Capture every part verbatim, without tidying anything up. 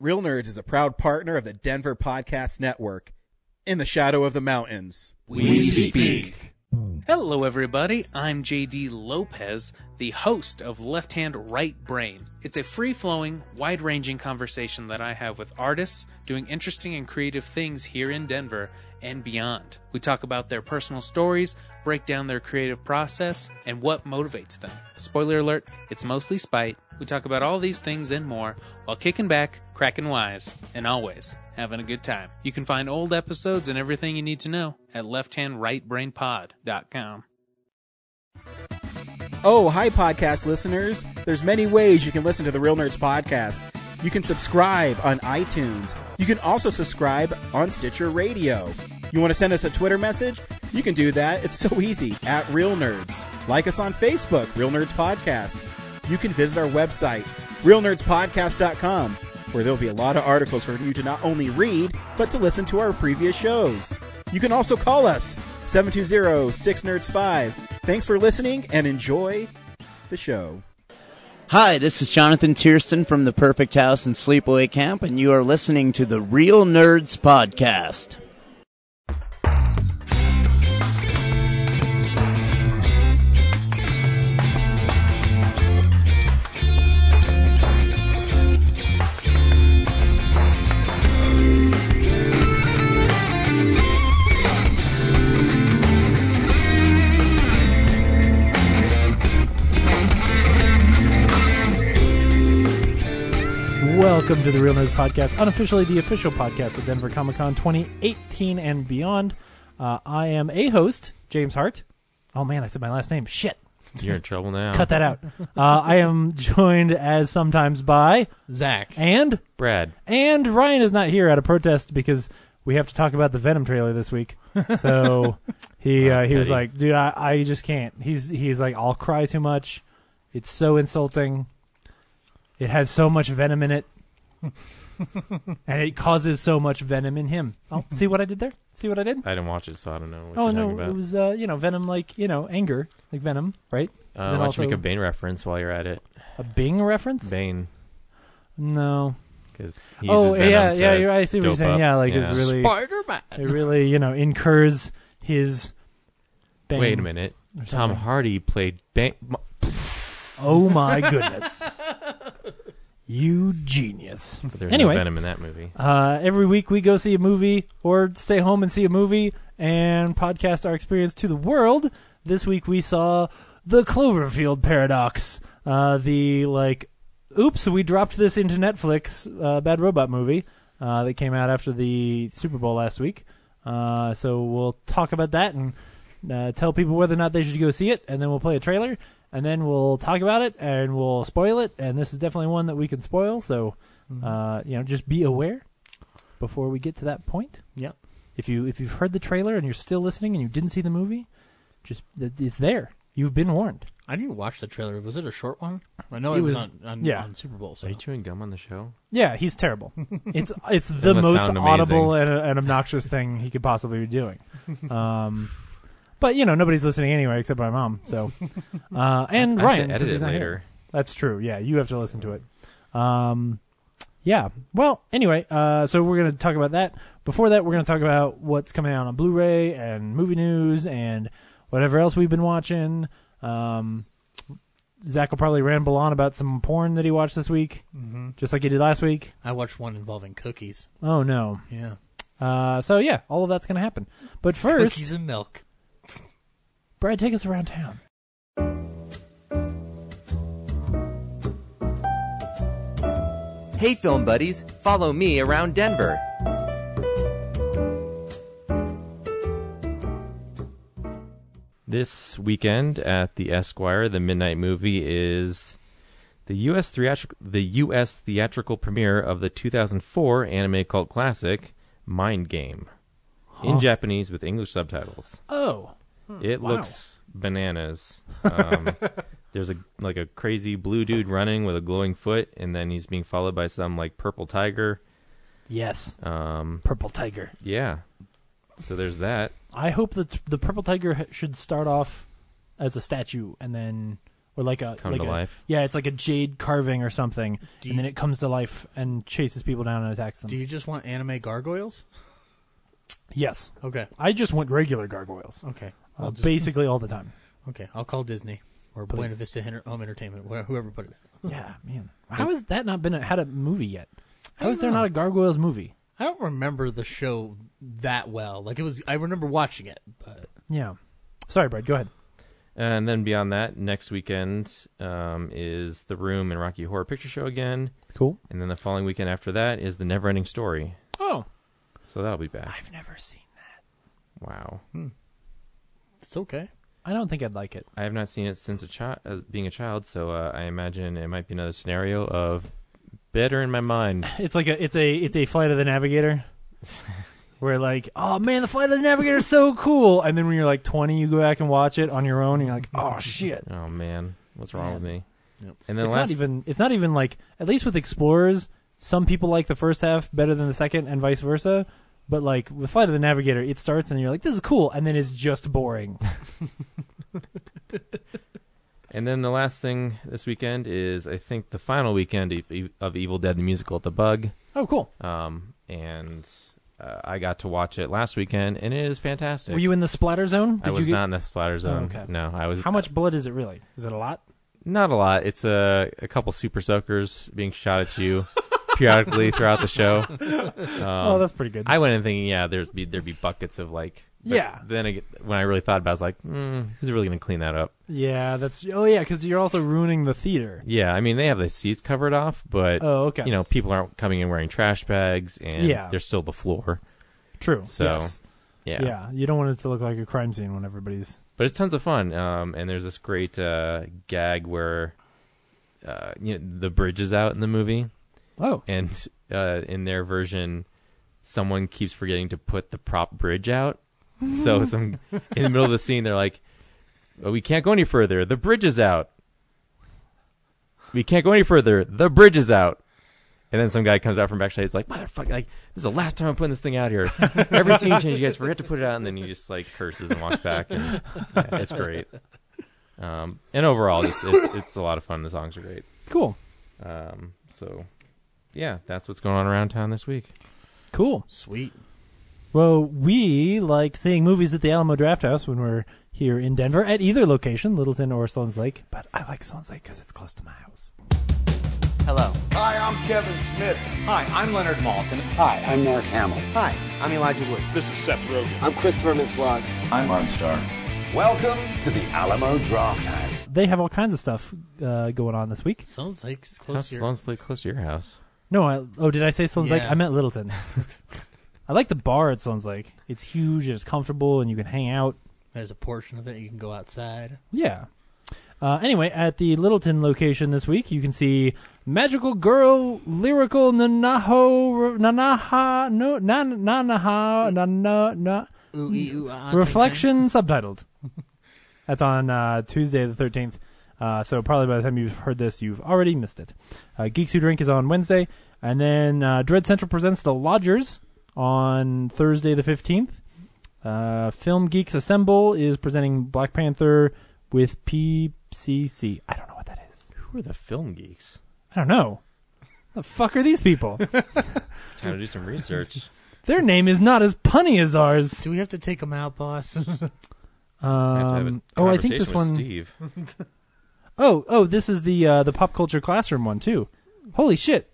Real Nerds is a proud partner of the Denver Podcast Network. In the shadow of the mountains, we speak. Hello, everybody. I'm J D Lopez, the host of Left Hand Right Brain. It's a free-flowing, wide-ranging conversation that I have with artists doing interesting and creative things here in Denver and beyond. We talk about their personal stories, break down their creative process, and what motivates them. Spoiler alert, it's mostly spite. We talk about all these things and more while kicking back, cracking wise, and always having a good time. You can find old episodes and everything you need to know at left hand right brain pod dot com. Oh, hi, podcast listeners. There's many ways you can listen to the Real Nerds Podcast. You can subscribe on iTunes. You can also subscribe on Stitcher Radio. You want to send us a Twitter message? You can do that. It's so easy, at Real Nerds. Like us on Facebook, Real Nerds Podcast. You can visit our website, real nerds podcast dot com, where there'll be a lot of articles for you to not only read, but to listen to our previous shows. You can also call us, seven two zero, six nerds five. Thanks for listening, and enjoy the show. Hi, this is Jonathan Tiersten from the Perfect House and Sleepaway Camp, and you are listening to the Real Nerds Podcast. Welcome to the Real Nerds Podcast, unofficially the official podcast of Denver Comic-Con twenty eighteen and beyond. Uh, I am a host, James Hart. Oh, man, I said my last name. Shit. You're in trouble now. Cut that out. Uh, I am joined, as sometimes, by Zach and Brad. And Ryan is not here at a protest because we have to talk about the Venom trailer this week. So he uh, he was like, dude, I, I just can't. He's He's like, I'll cry too much. It's so insulting. It has so much venom in it, and it causes so much venom in him. Oh, see what I did there? See what I did? I didn't watch it, so I don't know what oh, you're no, talking about. It was, uh, you know, venom like, you know, anger, like venom, right? Uh, why don't you make a Bane reference while you're at it? A Bing reference? Bane. No. Because he uses oh, venom yeah, to yeah, you're, I see what you're saying. Up. Yeah, like yeah. It's really... Spider-Man! It really, you know, incurs his... Bane. Wait a minute. Tom Hardy played Bane... Oh, my goodness. You genius. But there's anyway, no venom in that movie. Uh, every week we go see a movie or stay home and see a movie and podcast our experience to the world. This week we saw The Cloverfield Paradox. Uh, the, like, oops, we dropped this into Netflix uh, Bad Robot movie uh, that came out after the Super Bowl last week. Uh, so we'll talk about that and uh, tell people whether or not they should go see it, and then we'll play a trailer. And then we'll talk about it, and we'll spoil it, and this is definitely one that we can spoil, so, uh, you know, just be aware before we get to that point. Yep. If, you, if you've heard the trailer and you're still listening and you didn't see the movie, just it's there. You've been warned. I didn't watch the trailer. Was it a short one? I know it, it was, was on, on, yeah. on Super Bowl. So. Are you chewing gum on the show? Yeah, he's terrible. It's it's the most audible and, and obnoxious thing he could possibly be doing. Um But, you know, nobody's listening anyway except my mom. So, uh, and I Ryan. Have to edit it later. Here. That's true. Yeah, you have to listen to it. Um, yeah. Well, anyway, uh, so we're going to talk about that. Before that, we're going to talk about what's coming out on Blu-ray and movie news and whatever else we've been watching. Um, Zach will probably ramble on about some porn that he watched this week, mm-hmm. just like he did last week. I watched one involving cookies. Oh, no. Yeah. Uh, so, yeah, all of that's going to happen. But first... Cookies and milk. Brad, take us around town. Hey, film buddies, follow me around Denver. This weekend at the Esquire, the midnight movie is the U S theatrical the U S theatrical premiere of the two thousand four anime cult classic Mind Game, huh. in Japanese with English subtitles. Oh. It wow. looks bananas. Um, there's a like a crazy blue dude running with a glowing foot, and then he's being followed by some like purple tiger. Yes. Um, purple tiger. Yeah. So there's that. I hope that the purple tiger should start off as a statue, and then or like a come like to a, life. Yeah, it's like a jade carving or something, you, and then it comes to life and chases people down and attacks them. Do you just want anime gargoyles? Yes. Okay. I just want regular gargoyles. Okay. Uh, just, basically all the time. Okay, I'll call Disney or Please. Buena Vista Home Entertainment, whoever put it in. Yeah, man. How has that not been a, had a movie yet? How is there not a gargoyles movie? I don't remember the show that well. Like it was, I remember watching it, but yeah. Sorry, Brad. Go ahead. And then beyond that, next weekend um, is The Room and Rocky Horror Picture Show again. Cool. And then the following weekend after that is The Neverending Story. Oh. So that'll be back. I've never seen that. Wow. Hmm. It's okay. I don't think I'd like it. I have not seen it since a child, uh, being a child. So uh, I imagine it might be another scenario of better in my mind. It's like a, it's a, it's a Flight of the Navigator. Where like, oh man, the Flight of the Navigator is so cool, and then when you're like twenty, you go back and watch it on your own, and you're like, oh shit, oh man, what's wrong yeah. with me? Yep. And then it's last, not even, it's not even like, at least with Explorers, some people like the first half better than the second, and vice versa. But like with Flight of the Navigator, it starts and you're like, this is cool, and then it's just boring. And then the last thing this weekend is, I think, the final weekend of Evil Dead the Musical at the Bug. Oh, cool. Um, and. Uh, I got to watch it last weekend, and it is fantastic. Were you in the splatter zone? Did I was you get... not in the splatter zone. Oh, okay. No, I was. How much blood is it really? Is it a lot? Not a lot. It's a a couple super soakers being shot at you periodically throughout the show. Um, oh, that's pretty good. I went in thinking, yeah, there'd be there'd be buckets of like. Yeah. Then I get, when I really thought about it, I was like, mm, who's really going to clean that up? Yeah, that's. Oh yeah, because you're also ruining the theater. Yeah, I mean they have the seats covered off, but oh, okay. You know, people aren't coming in wearing trash bags, and yeah. There's still the floor. True. So, yes. yeah, yeah, you don't want it to look like a crime scene when everybody's. But it's tons of fun, um, and there's this great uh, gag where, uh, you know, the bridge is out in the movie. Oh. And uh, in their version, someone keeps forgetting to put the prop bridge out. So some in the middle of the scene, they're like, oh, we can't go any further. The bridge is out. We can't go any further. The bridge is out. And then some guy comes out from backstage. He's like, motherfucker, like, this is the last time I'm putting this thing out here. Every scene change, you guys forget to put it out. And then he just like curses and walks back. And yeah, it's great. Um, and overall, just, it's, it's a lot of fun. The songs are great. Cool. Um, so, yeah, that's what's going on around town this week. Cool. Sweet. Well, we like seeing movies at the Alamo Draft House when we're here in Denver at either location, Littleton or Sloan's Lake. But I like Sloan's Lake because it's close to my house. Hello. Hi, I'm Kevin Smith. Hi, I'm Leonard Maltin. Hi, I'm Mark Hamill. Hi, I'm Elijah Wood. This is Seth Rogen. I'm Christopher Mintz-Plasse. I'm Ron Starr. Welcome to the Alamo Draft House. They have all kinds of stuff uh, going on this week. Sloan's Lake's close to your house. Sloan's Lake close to your house. No, I, oh, did I say Sloan's yeah. Lake? I meant Littleton. I like the bar, it sounds like. It's huge, and it's comfortable, and you can hang out. There's a portion of it you can go outside. Yeah. Uh, anyway, at the Littleton location this week, you can see Magical Girl Lyrical Nanaho... Nanaha... No... Nanaha... Nanaha... Nanaha... Reflection subtitled. That's on uh, Tuesday the thirteenth. Uh, so probably by the time you've heard this, you've already missed it. Uh, Geeks Who Drink is on Wednesday. And then uh, Dread Central presents The Lodgers... on Thursday the fifteenth, uh, Film Geeks Assemble is presenting Black Panther with P C C. I don't know what that is. Who are the Film Geeks? I don't know. The fuck are these people? Time to do some research. Their name is not as punny as ours. Do we have to take them out, boss? um, I have to have a oh, I think this one. Steve. oh, oh, this is the uh, the Pop Culture Classroom one too. Holy shit!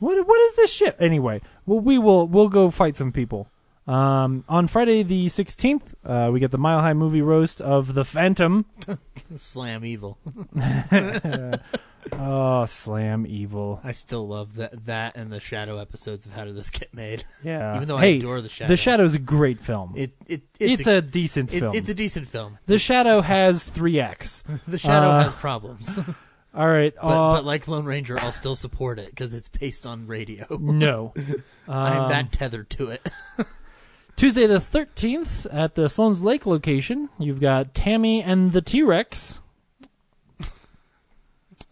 What what is this shit? Anyway. Well, we will we'll go fight some people. Um, on Friday the sixteenth, uh, we get the Mile High Movie Roast of The Phantom. Slam Evil. Oh, Slam Evil. I still love that that and The Shadow episodes of How Did This Get Made. Yeah. Even though hey, I adore The Shadow. The Shadow's a great film. It, it, it's, it's a, a decent it, film. It's a decent film. The Shadow has three acts. The Shadow uh, has problems. All right, but, uh, but like Lone Ranger, I'll still support it because it's based on radio. No, um, I'm that tethered to it. Tuesday the thirteenth at the Sloan's Lake location, you've got Tammy and the T-Rex.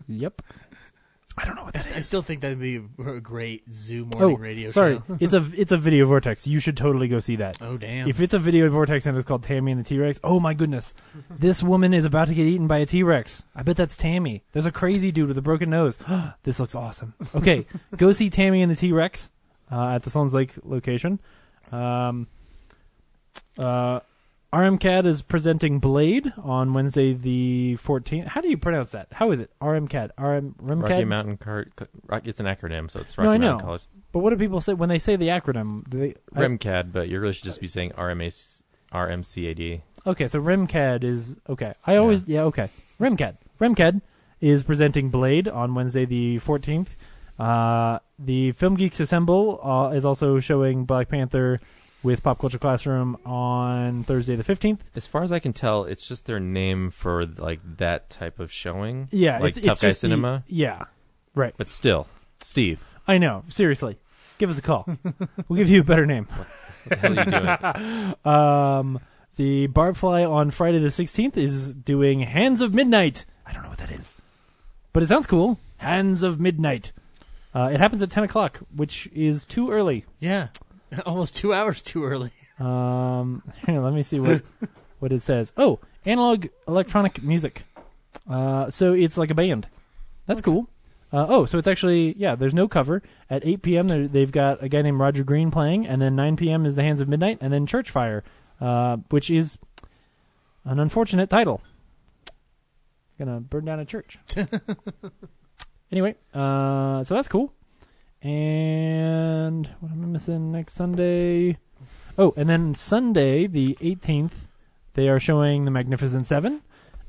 Yep. I don't know what that I, is. I still think that'd be a great Zoo morning oh, radio sorry. show. Sorry, it's a it's a video vortex. You should totally go see that. Oh damn! If it's a video vortex and it's called Tammy and the T-Rex, oh my goodness, this woman is about to get eaten by a T-Rex. I bet that's Tammy. There's a crazy dude with a broken nose. This looks awesome. Okay, go see Tammy and the T-Rex uh, at the Sloan's Lake location. Um, uh, R M C A D is presenting Blade on Wednesday the fourteenth. How do you pronounce that? How is it? R M C A D. R M, R M C A D? Rocky Mountain Car... It's an acronym, so it's Rocky no, I Mountain know. College. But what do people say when they say the acronym? Do they, R M C A D, I, but you really should just be saying R M C A D. Okay, so R M C A D is... Okay. I always... Yeah, yeah okay. R M C A D. R M C A D is presenting Blade on Wednesday the fourteenth. Uh, the Film Geeks Assemble uh, is also showing Black Panther... with Pop Culture Classroom on Thursday the fifteenth. As far as I can tell, it's just their name for like that type of showing. Yeah, like it's, Tough it's Guy just Cinema. The, yeah, right. But still, Steve. I know. Seriously, give us a call. We'll give you a better name. What, what the hell are you doing? um, the Barfly on Friday the sixteenth is doing Hands of Midnight. I don't know what that is, but it sounds cool. Hands of Midnight. Uh, it happens at ten o'clock, which is too early. Yeah. Almost two hours too early. Um, here, let me see what what it says. Oh, analog electronic music. Uh, so it's like a band. That's cool. Uh, oh, so it's actually, yeah, there's no cover. At eight p.m. they've got a guy named Roger Green playing, and then nine p.m. is The Hands of Midnight, and then Church Fire, uh, which is an unfortunate title. Gonna burn down a church. Anyway, uh, so that's cool. And what am I missing next Sunday? Oh, and then Sunday, the eighteenth, they are showing The Magnificent Seven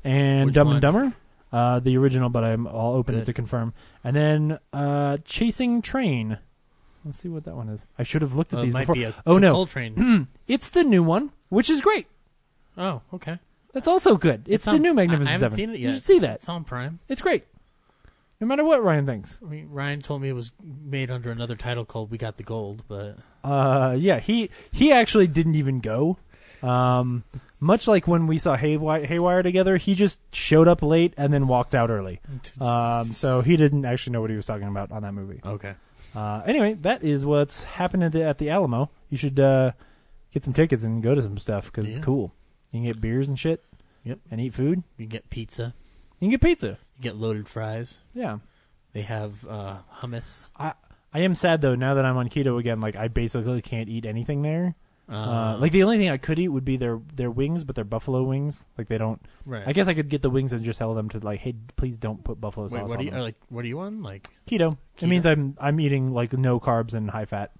and Which Dumb one? and Dumber, uh, the original, but I'm, I'll open Good. it to confirm. And then uh, Chasing Train. Let's see what that one is. I should have looked at uh, these might before. Be a oh, no. Train. It's the new one, which is great. Oh, okay. That's also good. It's, it's on, the new Magnificent Seven. I haven't Seven. seen it yet. You should see that. It's on Prime. It's great. No matter what Ryan thinks. I mean, Ryan told me it was made under another title called We Got the Gold, but... Uh, yeah, he he actually didn't even go. Um, much like when we saw Haywi- Haywire together, he just showed up late and then walked out early. Um, so he didn't actually know what he was talking about on that movie. Okay. Uh, anyway, that is what's happening at the, at the Alamo. You should uh, get some tickets and go to some stuff because yeah. it's cool. You can get beers and shit. Yep. And eat food. You can get pizza. You can get pizza. You get loaded fries. Yeah. They have uh, hummus. I I am sad, though, now that I'm on keto again, like, I basically can't eat anything there. Uh, uh, like, the only thing I could eat would be their, their wings, but they're buffalo wings. Like, they don't... Right. I guess I could get the wings and just tell them to, like, hey, please don't put buffalo Wait, sauce what on do you, them. Are, like, what are you on? Like Keto. keto? It means I'm I'm eating, like, no carbs and high fat.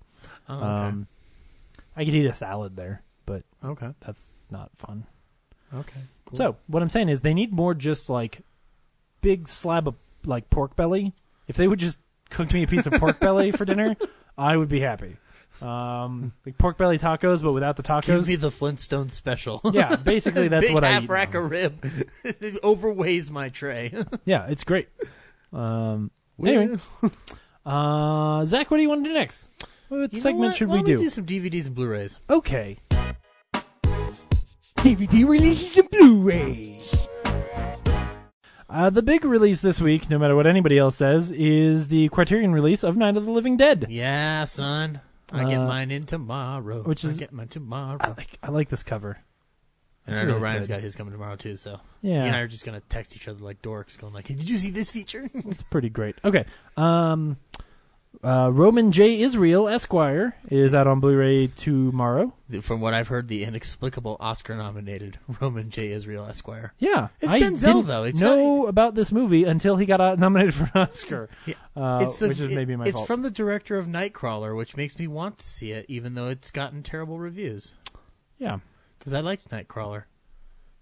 Oh, okay. Um, I could eat a salad there, but okay. that's not fun. Okay, cool. So, what I'm saying is they need more just, like... big slab of like pork belly. If they would just cook me a piece of pork belly for dinner, I would be happy. Um, like pork belly tacos, but without the tacos. Give me the Flintstone special. Yeah, basically that's what I eat. Big half rack now. of rib. It overweighs my tray. Yeah, it's great. Um, anyway, uh, Zach, what do you want to do next? What you segment what? should Why we do? We do some D V Ds and Blu-rays. Okay. D V D releases and Blu-rays. Uh, the big release this week, no matter what anybody else says, is the Criterion release of Night of the Living Dead. Yeah, son. I uh, get mine in tomorrow. Which is, I get mine tomorrow. I like, I like this cover. And I know Ryan's got his coming tomorrow, too, so... Yeah. You and I are just going to text each other like dorks, going like, hey, did you see this feature? It's pretty great. Okay. Um, uh, Roman J. Israel, Esquire, is out on Blu-ray tomorrow. From what I've heard, the inexplicable Oscar-nominated Roman J. Israel, Esquire. Yeah. It's I Denzel, though. I didn't know not... about this movie until he got nominated for an Oscar, yeah. uh, it's the, which is it, maybe my it's fault. It's from the director of Nightcrawler, which makes me want to see it, even though it's gotten terrible reviews. Yeah. Because I liked Nightcrawler.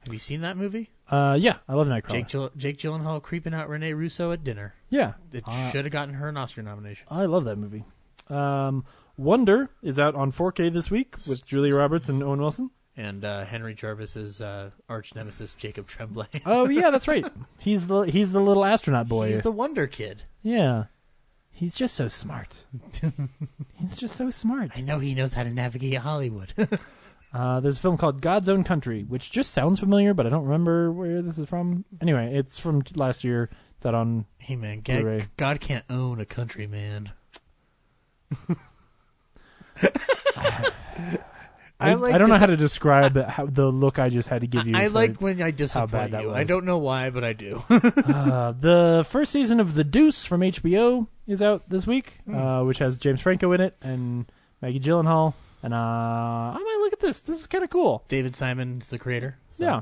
Have you seen that movie? Uh, yeah, I love Nightcrawler. Jake, Gill- Jake Gyllenhaal creeping out Rene Russo at dinner. Yeah. It uh, should have gotten her an Oscar nomination. I love that movie. Um... Wonder is out on four K this week with Julia Roberts and Owen Wilson. And uh, Henry Jarvis's uh, arch nemesis, Jacob Tremblay. Oh, yeah, that's right. He's the he's the little astronaut boy. He's the Wonder Kid. Yeah. He's just so smart. He's just so smart. I know he knows how to navigate Hollywood. uh, there's a film called God's Own Country, which just sounds familiar, but I don't remember where this is from. Anyway, it's from last year. that on Hey, man, God, God can't own a country, man. I, I, like I don't know how to describe I, how the look I just had to give you. I like when I disappoint you. I don't know why, but I do. uh, the first season of The Deuce from H B O is out this week, mm. uh, which has James Franco in it and Maggie Gyllenhaal. And uh, I might look at this. This is kind of cool. David Simon's the creator. So. Yeah.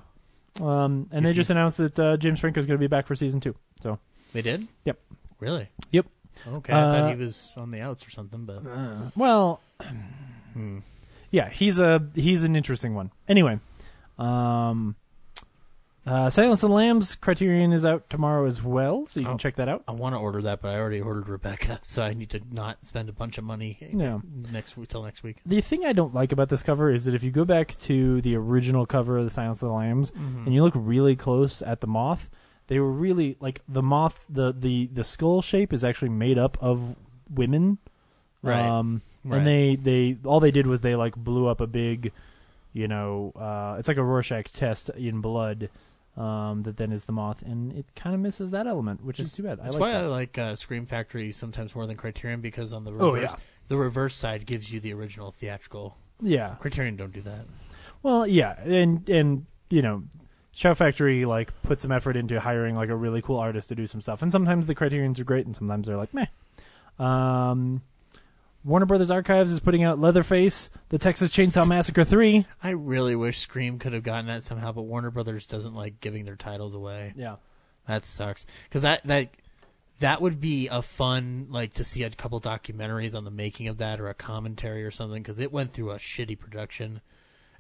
Um, and you they think? just announced that uh, James Franco is going to be back for season two. So they did? Yep. Really? Yep. Okay, I uh, thought he was on the outs or something, but uh, well, hmm. yeah, he's a he's an interesting one. Anyway, um, uh, Silence of the Lambs Criterion is out tomorrow as well, so you oh, can check that out. I want to order that, but I already ordered Rebecca, so I need to not spend a bunch of money no. next till next week. The thing I don't like about this cover is that if you go back to the original cover of the Silence of the Lambs mm-hmm. and you look really close at the moth. They were really, like, the moth, the, the, the skull shape is actually made up of women. Right. Um, right. And they, they, all they did was they, like, blew up a big, you know, uh, it's like a Rorschach test in blood um, that then is the moth. And it kind of misses that element, which it's, is too bad. I that's like why that. I like uh, Scream Factory sometimes more than Criterion, because on the reverse, oh, yeah. the reverse side gives you the original theatrical. Yeah. Criterion don't do that. Well, yeah. And, and you know... Shout Factory, like, put some effort into hiring, like, a really cool artist to do some stuff. And sometimes the criterions are great, and sometimes they're like, meh. Um, Warner Brothers Archives is putting out Leatherface, The Texas Chainsaw Massacre three. I really wish Scream could have gotten that somehow, but Warner Brothers doesn't like giving their titles away. Yeah. That sucks. Because that, that, that would be a fun, like, to see a couple documentaries on the making of that or a commentary or something, because it went through a shitty production.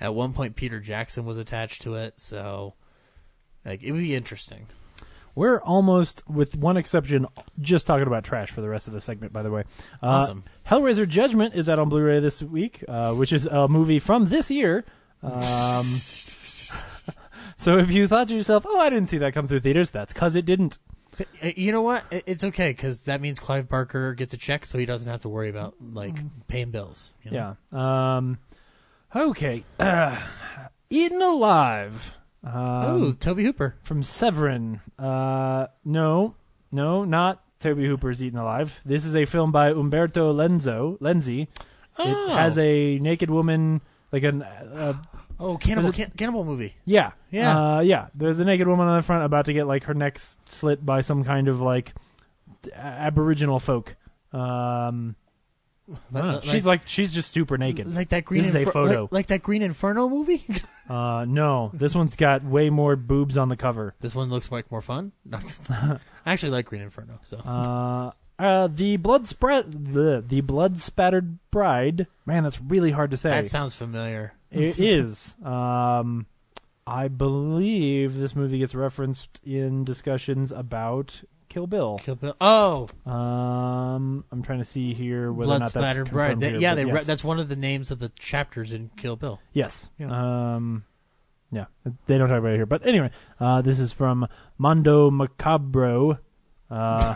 At one point, Peter Jackson was attached to it, so... Like, it would be interesting. We're almost, with one exception, just talking about trash for the rest of the segment, by the way. Uh, awesome. Hellraiser Judgment is out on Blu-ray this week, uh, which is a movie from this year. Um, so if you thought to yourself, oh, I didn't see that come through theaters, that's because it didn't. You know what? It's okay, because that means Clive Barker gets a check, so he doesn't have to worry about, like, paying bills. You know? Yeah. Um, okay. Uh, Eaten Alive. Um, oh, Tobe Hooper. From Severin. Uh, no, no, not Tobe Hooper's Eaten Alive. This is a film by Umberto Lenzo, Lenzi. Oh. It has a naked woman, like an... Uh, oh, cannibal, can, cannibal movie. Yeah. Yeah. Uh, yeah. There's a naked woman on the front about to get, like, her neck slit by some kind of, like, aboriginal folk. Um... Like, like, she's like she's just super naked. Like that green. This Infer- is a photo. Like, like that Green Inferno movie. uh, no, this one's got way more boobs on the cover. This one looks like more fun. I actually like Green Inferno. So uh, uh, the blood spread the the blood spattered bride. Man, that's really hard to say. That sounds familiar. It is. Um, I believe this movie gets referenced in discussions about. Kill Bill. Kill Bill. Oh. Um, I'm trying to see here whether Blood or not that's confirmed Bride. They, here, yeah, they yes. re- that's one of the names of the chapters in Kill Bill. Yes. Yeah. Um, yeah. They don't talk about it here. But anyway, uh, this is from Mondo Macabro. Uh,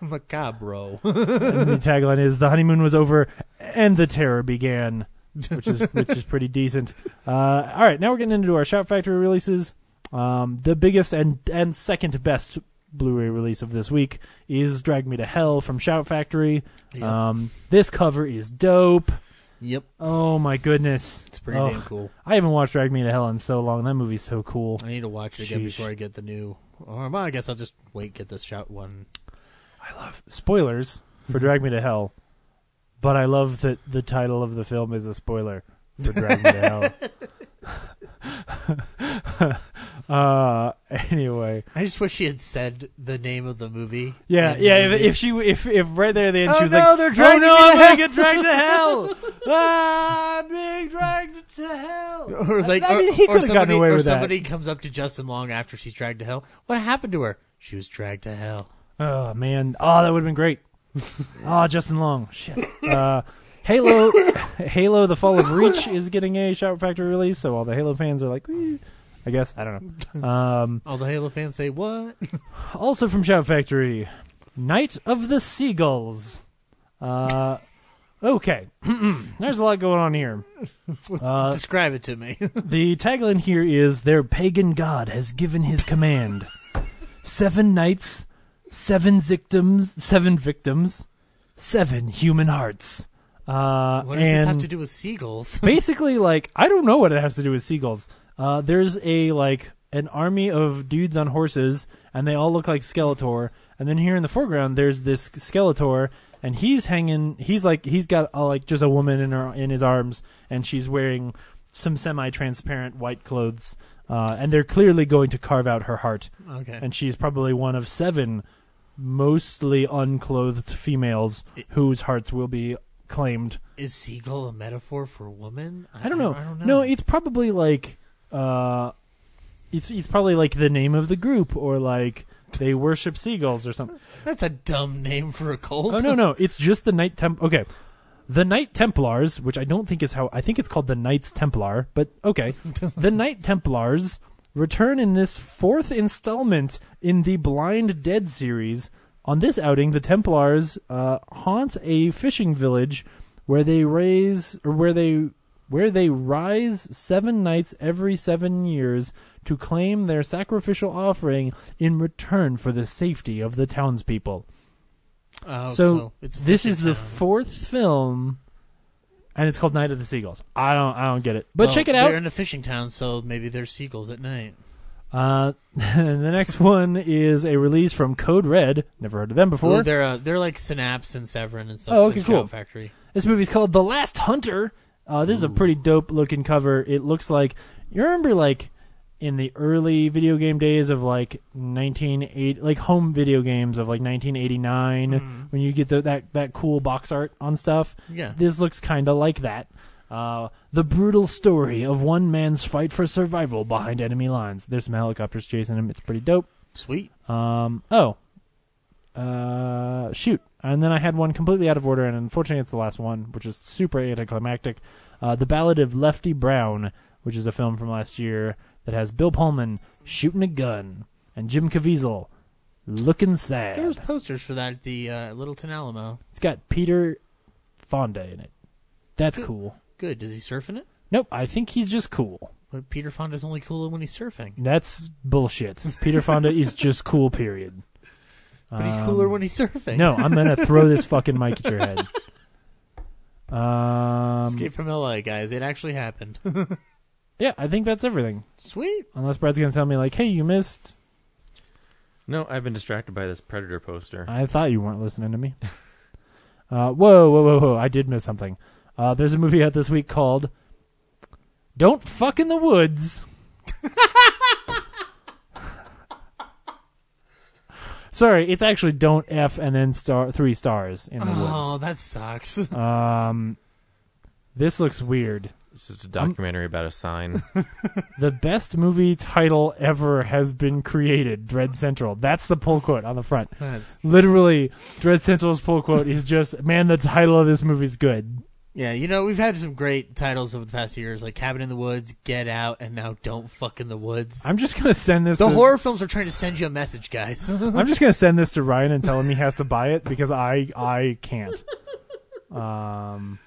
Macabro. And the tagline is, the honeymoon was over and the terror began, which is which is pretty decent. Uh, all right, now we're getting into our Shout Factory releases. Um, the biggest and, and second best Blu-ray release of this week is Drag Me to Hell from Shout Factory. Yep. Um, this cover is dope. Yep. Oh my goodness. It's pretty oh, damn cool. I haven't watched Drag Me to Hell in so long. That movie's so cool. I need to watch it again Sheesh. before I get the new. Or well, I guess I'll just wait get this Shout one. I love spoilers for Drag Me to Hell, but I love that the title of the film is a spoiler for Drag Me to Hell. uh anyway I just wish she had said the name of the movie yeah yeah if, if she if if right there at the end oh, she was no, like they're dragging oh no I'm gonna get dragged to hell ah, I'm being dragged to hell or like I mean, he or, or somebody, away or with somebody that. comes up to Justin Long after she's dragged to hell. What happened to her? She was dragged to hell. Oh man, oh that would have been great. Oh Justin Long shit. uh Halo Halo The Fall of Reach is getting a Shout Factory release, so all the Halo fans are like, eh, I guess. I don't know. Um, all the Halo fans say, what? Also from Shout Factory, Night of the Seagulls. Uh, okay. There's a lot going on here. Uh, Describe it to me. The tagline here is, their pagan god has given his command. Seven nights, seven victims, seven victims, seven human hearts. Uh, what does this have to do with seagulls? Basically, like, I don't know what it has to do with seagulls. Uh, there's a, like, an army of dudes on horses, and they all look like Skeletor. And then here in the foreground, there's this Skeletor, and he's hanging, he's like, he's got, uh, like, just a woman in her, in his arms, and she's wearing some semi-transparent white clothes. Uh, and they're clearly going to carve out her heart. Okay. And she's probably one of seven mostly unclothed females it, whose hearts will be claimed. Is seagull a metaphor for woman? I, I don't know. I, I don't know. No, it's probably like, uh, it's it's probably like the name of the group, or like they worship seagulls or something. That's a dumb name for a cult. Oh no, no, it's just the Knight Temp. Okay. The Knight Templars, which I don't think is how... I think it's called the Knights Templar, but okay. The Knight Templars return in this fourth installment in the Blind Dead series. On this outing, the Templars uh, haunt a fishing village where they raise... or where they where they rise seven nights every seven years to claim their sacrificial offering in return for the safety of the townspeople. Oh, so, so it's this is the fourth film, and it's called Night of the Seagulls. I don't, I don't get it, but well, check it out. They're in a fishing town, so maybe there's seagulls at night. Uh, and the next one is a release from Code Red. Never heard of them before. Ooh, they're uh, they're like Synapse and Severin and stuff. Oh, okay, like cool. Shout Factory. This movie's called The Last Hunter. Uh, this Ooh. is a pretty dope looking cover. It looks like, you remember like in the early video game days of like nineteen eighty, like home video games of like nineteen eighty-nine, mm. when you get the, that that cool box art on stuff. Yeah, this looks kind of like that. Uh, the brutal story of one man's fight for survival behind enemy lines. There's some helicopters chasing him. It's pretty dope. Sweet. Um. Oh. Uh. Shoot. And then I had one completely out of order, and unfortunately, it's the last one, which is super anticlimactic. Uh, The Ballad of Lefty Brown, which is a film from last year. That has Bill Pullman shooting a gun and Jim Caviezel looking sad. There was posters for that at the uh, Littleton Alamo. It's got Peter Fonda in it. That's good. Cool. Good. Does he surf in it? Nope. I think he's just cool. But Peter Fonda's only cool when he's surfing. That's bullshit. Peter Fonda is just cool, period. But um, he's cooler when he's surfing. No, I'm going to throw this fucking mic at your head. Um, Escape from L A, guys. It actually happened. Yeah, I think that's everything. Sweet. Unless Brad's going to tell me, like, hey, you missed. No, I've been distracted by this Predator poster. I thought you weren't listening to me. uh, whoa, whoa, whoa, whoa. I did miss something. Uh, there's a movie out this week called Don't Fuck in the Woods. Sorry, it's actually Don't F and then star three stars in the oh, woods. Oh, that sucks. um, This looks weird. It's just a documentary um, about a sign. The best movie title ever has been created, Dread Central. That's the pull quote on the front. That's... Literally, Dread Central's pull quote is just, man, the title of this movie's good. Yeah, you know, we've had some great titles over the past years, like Cabin in the Woods, Get Out, and now Don't Fuck in the Woods. I'm just going to send this The to... horror films are trying to send you a message, guys. I'm just going to send this to Ryan and tell him he has to buy it, because I, I can't. Um...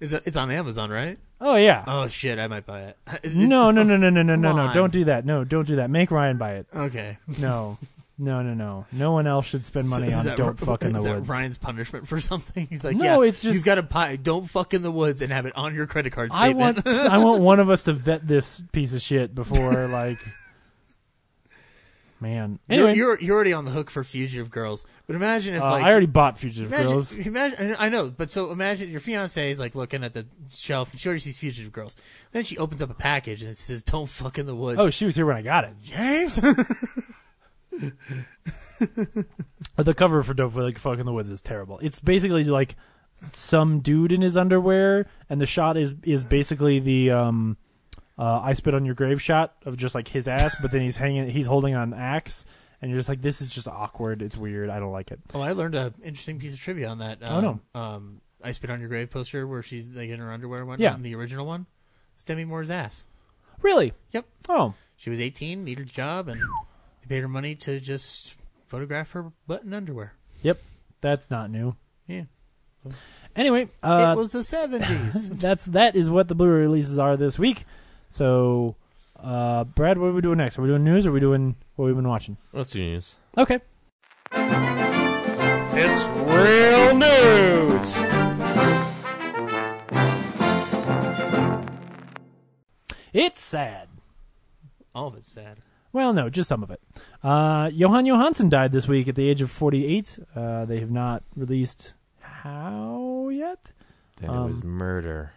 Is it, it's on Amazon, right? Oh, yeah. Oh, shit, I might buy it. no, no, no, no, no, no, no, no. Don't do that. No, don't do that. Make Ryan buy it. Okay. No, no, no, no. No one else should spend money so, on that, Don't Fuck in the is Woods. Is that Ryan's punishment for something? He's like, no, yeah, it's just, you've got to buy Don't Fuck in the Woods and have it on your credit card statement. I want, I want one of us to vet this piece of shit before, like... Man, anyway, you're, you're you're already on the hook for Fugitive Girls, but imagine if uh, like I already bought Fugitive imagine, Girls. Imagine, I know, but so imagine your fiance is like looking at the shelf and she already sees Fugitive Girls. Then she opens up a package and it says "Don't Fuck in the Woods." Oh, she was here when I got it, James. The cover for "Don't like, Fuck in the Woods" is terrible. It's basically like some dude in his underwear, and the shot is is basically the. Um, Uh, I spit on your grave shot of just like his ass, but then he's hanging, he's holding on an axe, and you're just like, this is just awkward. It's weird. I don't like it. Well, I learned an interesting piece of trivia on that. Um, oh no, um, I Spit on Your Grave poster where she's like in her underwear one. Yeah, in the original one, it's Demi Moore's ass. Really? Yep. Oh, she was eighteen, needed a job, and they paid her money to just photograph her butt in underwear. Yep, that's not new. Yeah. Anyway, uh, it was the seventies. That's that is what the Blu-ray releases are this week. So, uh, Brad, what are we doing next? Are we doing news or are we doing what we've been watching? Let's do news. Okay. It's Real News! It's sad. All of it's sad. Well, no, just some of it. Uh, Johan Johansson died this week at the age of forty-eight. Uh, they have not released how yet? That um, it was murder.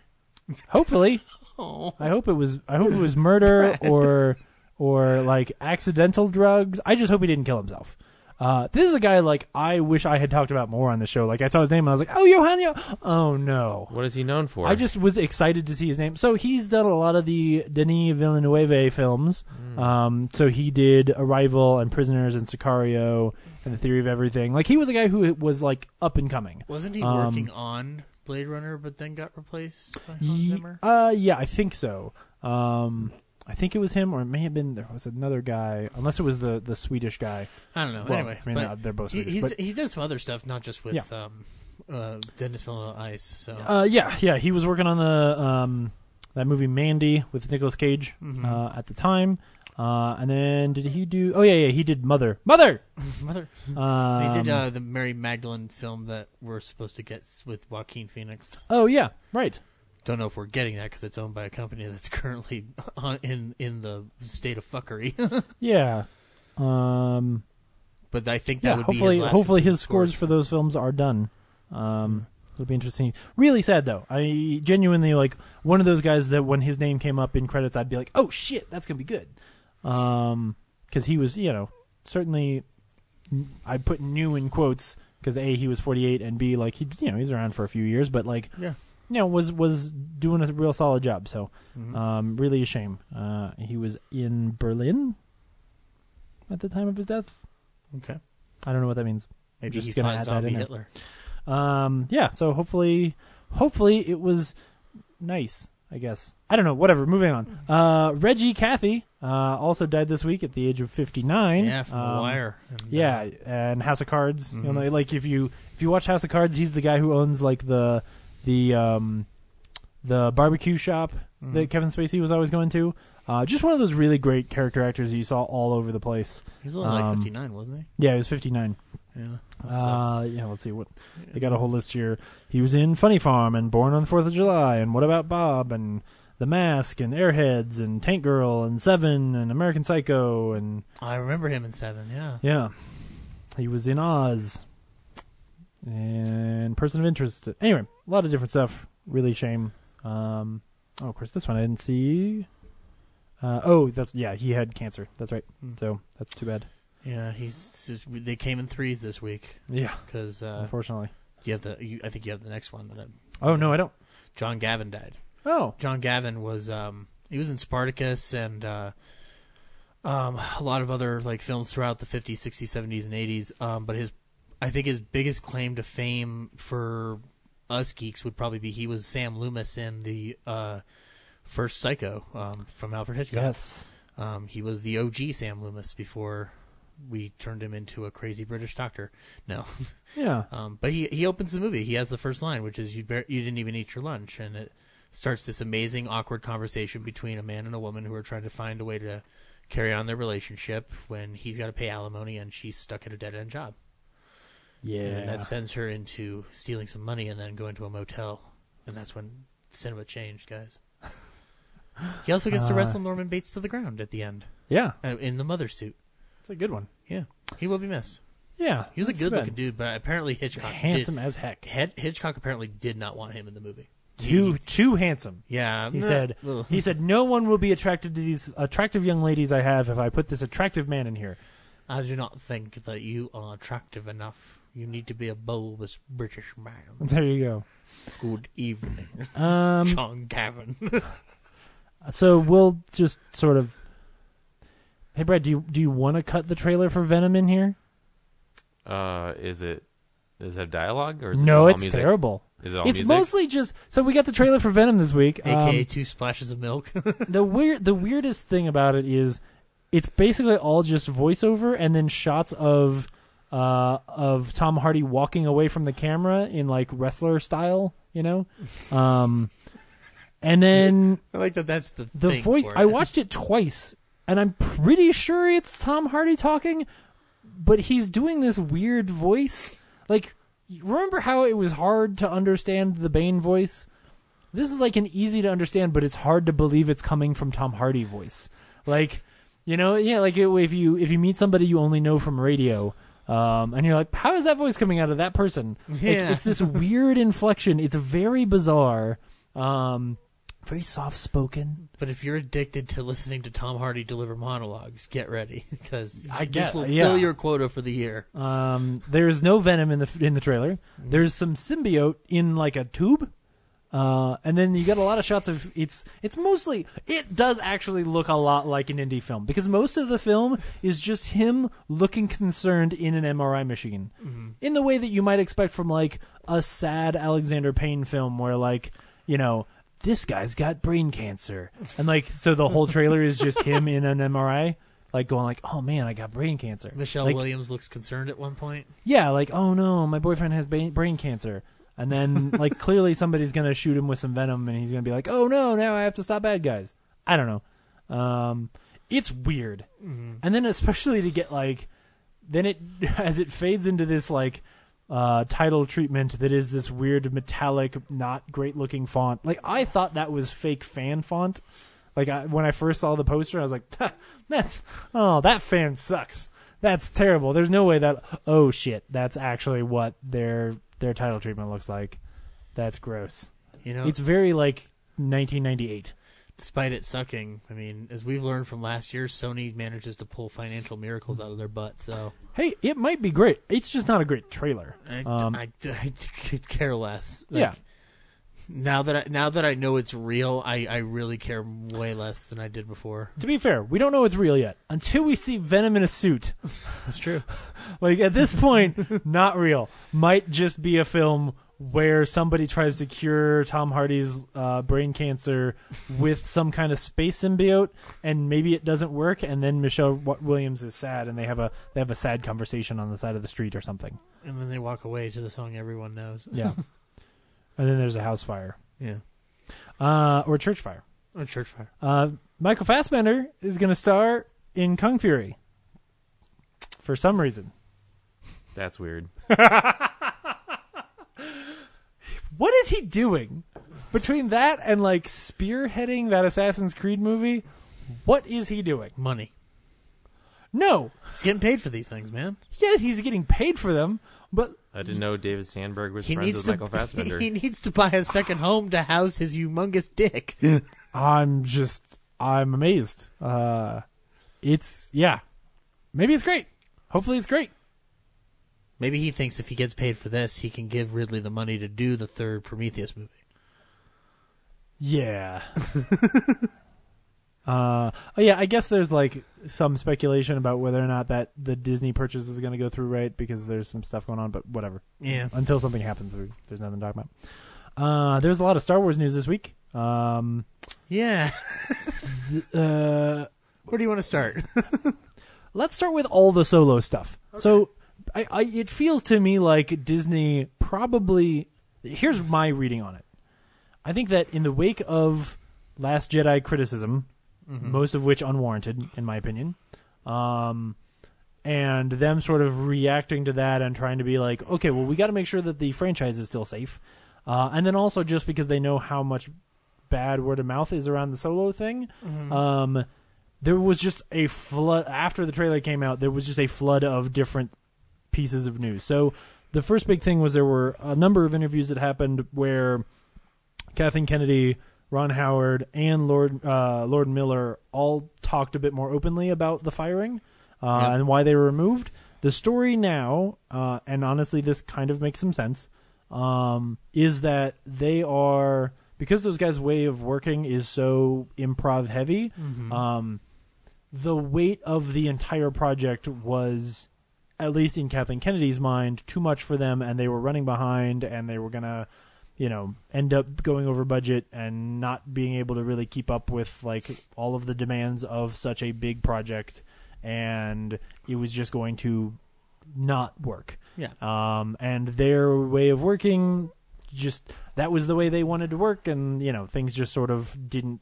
Hopefully. Oh. I hope it was I hope it was murder or or like accidental drugs. I just hope he didn't kill himself. Uh, this is a guy like I wish I had talked about more on the show. Like I saw his name and I was like, oh, Johan, Joh- oh no. What is he known for? I just was excited to see his name. So he's done a lot of the Denis Villeneuve films. Mm. Um, so he did Arrival and Prisoners and Sicario and The Theory of Everything. Like he was a guy who was like up and coming. Wasn't he um, working on Blade Runner but then got replaced by Hans ye- Zimmer? Uh, yeah, I think so. Um... I think it was him, or it may have been there was another guy, unless it was the, the Swedish guy. I don't know. Well, anyway, I mean, no, they're both Swedish. He's, but, he did some other stuff, not just with yeah. um, uh, Dennis Villeneuve Ice. So uh, yeah, yeah, he was working on the um, that movie Mandy with Nicolas Cage mm-hmm. uh, at the time, uh, and then did he do? Oh yeah, yeah, he did Mother, Mother, Mother. Um, he did uh, the Mary Magdalene film that we're supposed to get with Joaquin Phoenix. Oh yeah, right. Don't know if we're getting that because it's owned by a company that's currently on, in in the state of fuckery. yeah, um, but I think that yeah, would hopefully, be his last hopefully his scores for those films are done. Um, it'll be interesting. Really sad though. I genuinely like one of those guys that when his name came up in credits, I'd be like, oh shit, that's gonna be good. Um, because he was, you know, certainly I put new in quotes because A, he was forty-eight, and B, like he, you know, he's around for a few years, but like yeah. You know, was was doing a real solid job, so mm-hmm. um, really a shame. Uh, he was in Berlin at the time of his death. Okay, I don't know what that means. Maybe just he gonna add that in Hitler. Um, yeah, so hopefully, hopefully it was nice. I guess I don't know. Whatever. Moving on. Uh, Reggie Cathey uh, also died this week at the age of fifty-nine. Yeah, from um, The Wire. And, yeah, uh, and House of Cards. Mm-hmm. You know, like if you if you watch House of Cards, he's the guy who owns like the. The um, the barbecue shop mm. that Kevin Spacey was always going to. Uh, just one of those really great character actors you saw all over the place. He was only um, like fifty-nine, wasn't he? Yeah, he was fifty-nine. Yeah. Uh, yeah, let's see. What they got a whole list here. He was in Funny Farm and Born on the Fourth of July and What About Bob and The Mask and Airheads and Tank Girl and Seven and American Psycho. And I remember him in Seven, yeah. Yeah. He was in Oz. And Person of Interest. Anyway, a lot of different stuff. Really shame. Um, oh, of course, this one I didn't see. Uh, oh, that's yeah, he had cancer. That's right. Mm. So that's too bad. Yeah, he's. They came in threes this week. Yeah, because uh, unfortunately, you have the. You, I think you have the next one. That oh no, I don't. John Gavin died. Oh, John Gavin was. Um, he was in Spartacus and uh, um, a lot of other like films throughout the fifties, sixties, seventies, and eighties. Um, but his. I think his biggest claim to fame for us geeks would probably be he was Sam Loomis in the uh, first Psycho um, from Alfred Hitchcock. Yes. Um, he was the O G Sam Loomis before we turned him into a crazy British doctor. No. Yeah. um, but he, he opens the movie. He has the first line, which is, you bar- you didn't even eat your lunch. And it starts this amazing, awkward conversation between a man and a woman who are trying to find a way to carry on their relationship when he's got to pay alimony and she's stuck at a dead-end job. Yeah, and that sends her into stealing some money and then going to a motel, and that's when cinema changed, guys. He also gets uh, to wrestle Norman Bates to the ground at the end. Yeah, uh, in the mother suit. It's a good one. Yeah, he will be missed. Yeah, he was a good-looking dude, but apparently Hitchcock handsome did, as heck. Head, Hitchcock apparently did not want him in the movie. Too he, too handsome. Yeah, he nah, said. Ugh. He said, "No one will be attracted to these attractive young ladies I have if I put this attractive man in here." I do not think that you are attractive enough. You need to be a bulbous British man. There you go. Good evening, um, John Gavin. So we'll just sort of. Hey, Brad, do you do you want to cut the trailer for Venom in here? Uh, is it is it dialogue or is no? It it's music? Terrible. Is it all it's music? Mostly just. So we got the trailer for Venom this week, aka um, two splashes of milk. the weird, the weirdest thing about it is, it's basically all just voiceover and then shots of. Uh, of Tom Hardy walking away from the camera in like wrestler style, you know, um, and then I like that. That's the the thing voice. I watched it twice, and I'm pretty sure it's Tom Hardy talking, but he's doing this weird voice. Like, remember how it was hard to understand the Bane voice? This is like an easy to understand, but it's hard to believe it's coming from Tom Hardy voice. Like, you know, yeah, like if you if you meet somebody you only know from radio, um, and you're like, how is that voice coming out of that person? Yeah. Like, it's this weird inflection. It's very bizarre. Um, very soft-spoken. But if you're addicted to listening to Tom Hardy deliver monologues, get ready, because I guess will yeah. fill your quota for the year. Um, there is no Venom in the in the trailer. There's some symbiote in like a tube, uh, and then you get a lot of shots of it's. It's mostly it does actually look a lot like an indie film, because most of the film is just him looking concerned in an M R I machine, mm-hmm. in the way that you might expect from like a sad Alexander Payne film, where like you know. This guy's got brain cancer. And, like, so the whole trailer is just him in an M R I, like, going like, oh, man, I got brain cancer. Michelle like, Williams looks concerned at one point. Yeah, like, oh, no, my boyfriend has brain cancer. And then, like, clearly somebody's going to shoot him with some venom, and he's going to be like, oh, no, now I have to stop bad guys. I don't know. Um, it's weird. Mm-hmm. And then especially to get, like, then it, as it fades into this, like, Uh, title treatment that is this weird metallic, not great looking font. Like, I thought that was fake fan font. Like, I, when I first saw the poster, I was like, that's, oh, that fan sucks. That's terrible. There's no way that, oh shit, that's actually what their their title treatment looks like. That's gross. You know, it's very like nineteen ninety-eight. Despite it sucking, I mean, as we've learned from last year, Sony manages to pull financial miracles out of their butt, so... Hey, it might be great. It's just not a great trailer. I, um, I, I could care less. Like, yeah. Now that I, now that I know it's real, I, I really care way less than I did before. To be fair, we don't know it's real yet until we see Venom in a suit. That's true. Like, at this point, not real. Might just be a film... where somebody tries to cure Tom Hardy's uh, brain cancer with some kind of space symbiote, and maybe it doesn't work, and then Michelle Williams is sad, and they have a they have a sad conversation on the side of the street or something. And then they walk away to the song everyone knows. Yeah. And then there's a house fire. Yeah. Uh, or church fire. Or church fire. Uh, Michael Fassbender is going to star in Kung Fury. For some reason. That's weird. What is he doing? Between that and, like, spearheading that Assassin's Creed movie, what is he doing? Money. No. He's getting paid for these things, man. Yeah, he's getting paid for them, but... I didn't know David Sandberg was friends with Michael Fassbender. He needs to buy a second home to house his humongous dick. I'm just... I'm amazed. Uh, it's... Yeah. Maybe it's great. Hopefully it's great. Maybe he thinks if he gets paid for this, he can give Ridley the money to do the third Prometheus movie. Yeah. uh, oh yeah, I guess there's like some speculation about whether or not that the Disney purchase is going to go through, right? Because there's some stuff going on, but whatever. Yeah. Until something happens, there's nothing to talk about. Uh, there's a lot of Star Wars news this week. Um, yeah. uh, Where do you want to start? Let's start with all the Solo stuff. Okay. So... I, I, it feels to me like Disney probably... Here's my reading on it. I think that in the wake of Last Jedi criticism, mm-hmm. most of which unwarranted, in my opinion, um, and them sort of reacting to that and trying to be like, okay, well, we got to make sure that the franchise is still safe. Uh, and then also just because they know how much bad word of mouth is around the Solo thing, mm-hmm. um, there was just a flood... After the trailer came out, there was just a flood of different... pieces of news. So the first big thing was there were a number of interviews that happened where Kathleen Kennedy, Ron Howard, and Lord uh, Lord Miller all talked a bit more openly about the firing uh, yeah. and why they were removed. The story now, uh, and honestly this kind of makes some sense, um, is that they are, because those guys' way of working is so improv heavy, mm-hmm. um, the weight of the entire project was... at least in Kathleen Kennedy's mind, too much for them, and they were running behind, and they were going to, you know, end up going over budget and not being able to really keep up with, like, all of the demands of such a big project, and it was just going to not work. Yeah. Um, and their way of working, just, that was the way they wanted to work, and, you know, things just sort of didn't,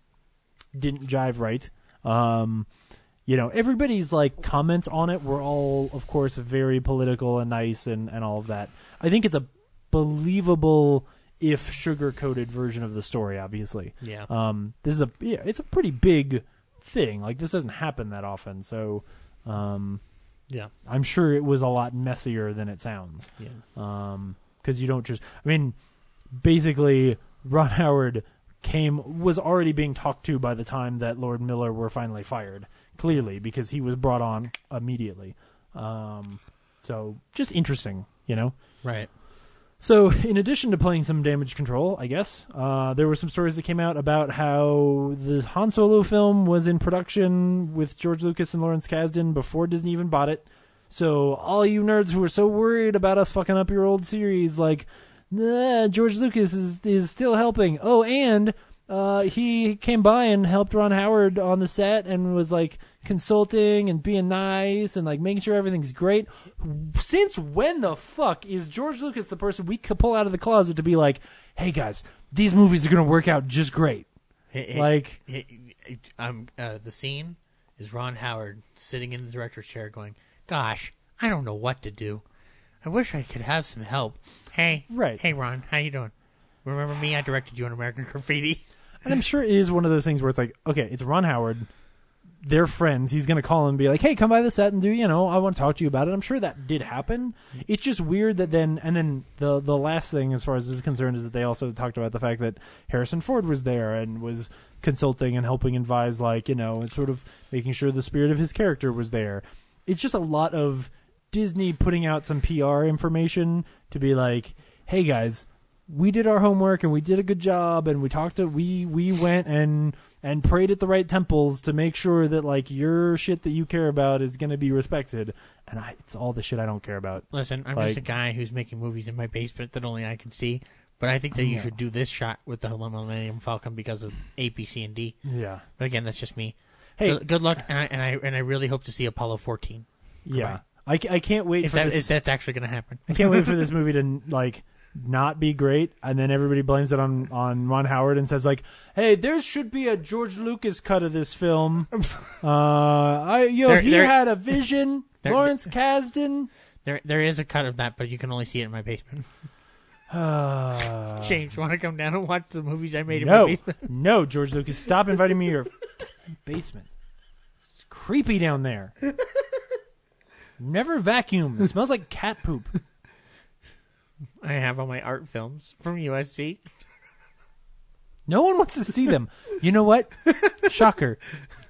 didn't jive right. Um, you know, everybody's like comments on it were all, of course, very political and nice and, and all of that. I think it's a believable, if sugar-coated, version of the story. Obviously, yeah. Um, this is a yeah, it's a pretty big thing. Like, this doesn't happen that often, so um, yeah, I'm sure it was a lot messier than it sounds. Yeah. Um, because you don't just. I mean, basically, Ron Howard came was already being talked to by the time that Lord Miller were finally fired. Clearly, because he was brought on immediately. Um, so just interesting, you know? Right. So, in addition to playing some Damage Control, I guess, uh, there were some stories that came out about how the Han Solo film was in production with George Lucas and Lawrence Kasdan before Disney even bought it. So, all you nerds who are so worried about us fucking up your old series, like, nah, George Lucas is, is still helping. Oh, and uh, he came by and helped Ron Howard on the set and was, like, consulting and being nice and like making sure everything's great. Since when the fuck is George Lucas the person we could pull out of the closet to be like, hey guys, these movies are gonna work out just great? Hey, like hey, hey, um, uh, the scene is Ron Howard sitting in the director's chair going, gosh, I don't know what to do. I wish I could have some help. Hey, right. Hey Ron, how you doing? Remember me? I directed you on American Graffiti. And I'm sure it is one of those things where it's like, okay, it's Ron Howard, they're friends, he's going to call and be like, hey, come by the set and do, you know, I want to talk to you about it. I'm sure that did happen. It's just weird that then, and then the the last thing as far as this is concerned is that they also talked about the fact that Harrison Ford was there and was consulting and helping advise, like, you know, and sort of making sure the spirit of his character was there. It's just a lot of Disney putting out some P R information to be like, hey guys, we did our homework and we did a good job and we talked to, we, we went and, and prayed at the right temples to make sure that, like, your shit that you care about is going to be respected. And I, it's all the shit I don't care about. Listen, I'm like, just a guy who's making movies in my basement that only I can see, but I think that you yeah. should do this shot with the Millennium Falcon because of A, B, C, and D. Yeah. But again, that's just me. Hey, good, good luck. And I, and I, and I really hope to see Apollo fourteen. Goodbye. Yeah. I, I can't wait if for that, this. If that's actually going to happen. I can't wait for this movie to, like, not be great, and then everybody blames it on, on Ron Howard and says, like, hey, there should be a George Lucas cut of this film. Uh, I, you know, there, he there, had a vision. There, Lawrence Kasdan. There, there is a cut of that, but you can only see it in my basement. Uh, James, you want to come down and watch the movies I made in no, my basement? No, George Lucas, stop inviting me to your basement. It's creepy down there. Never vacuum. It smells like cat poop. I have all my art films from U S C. No one wants to see them. You know what? Shocker.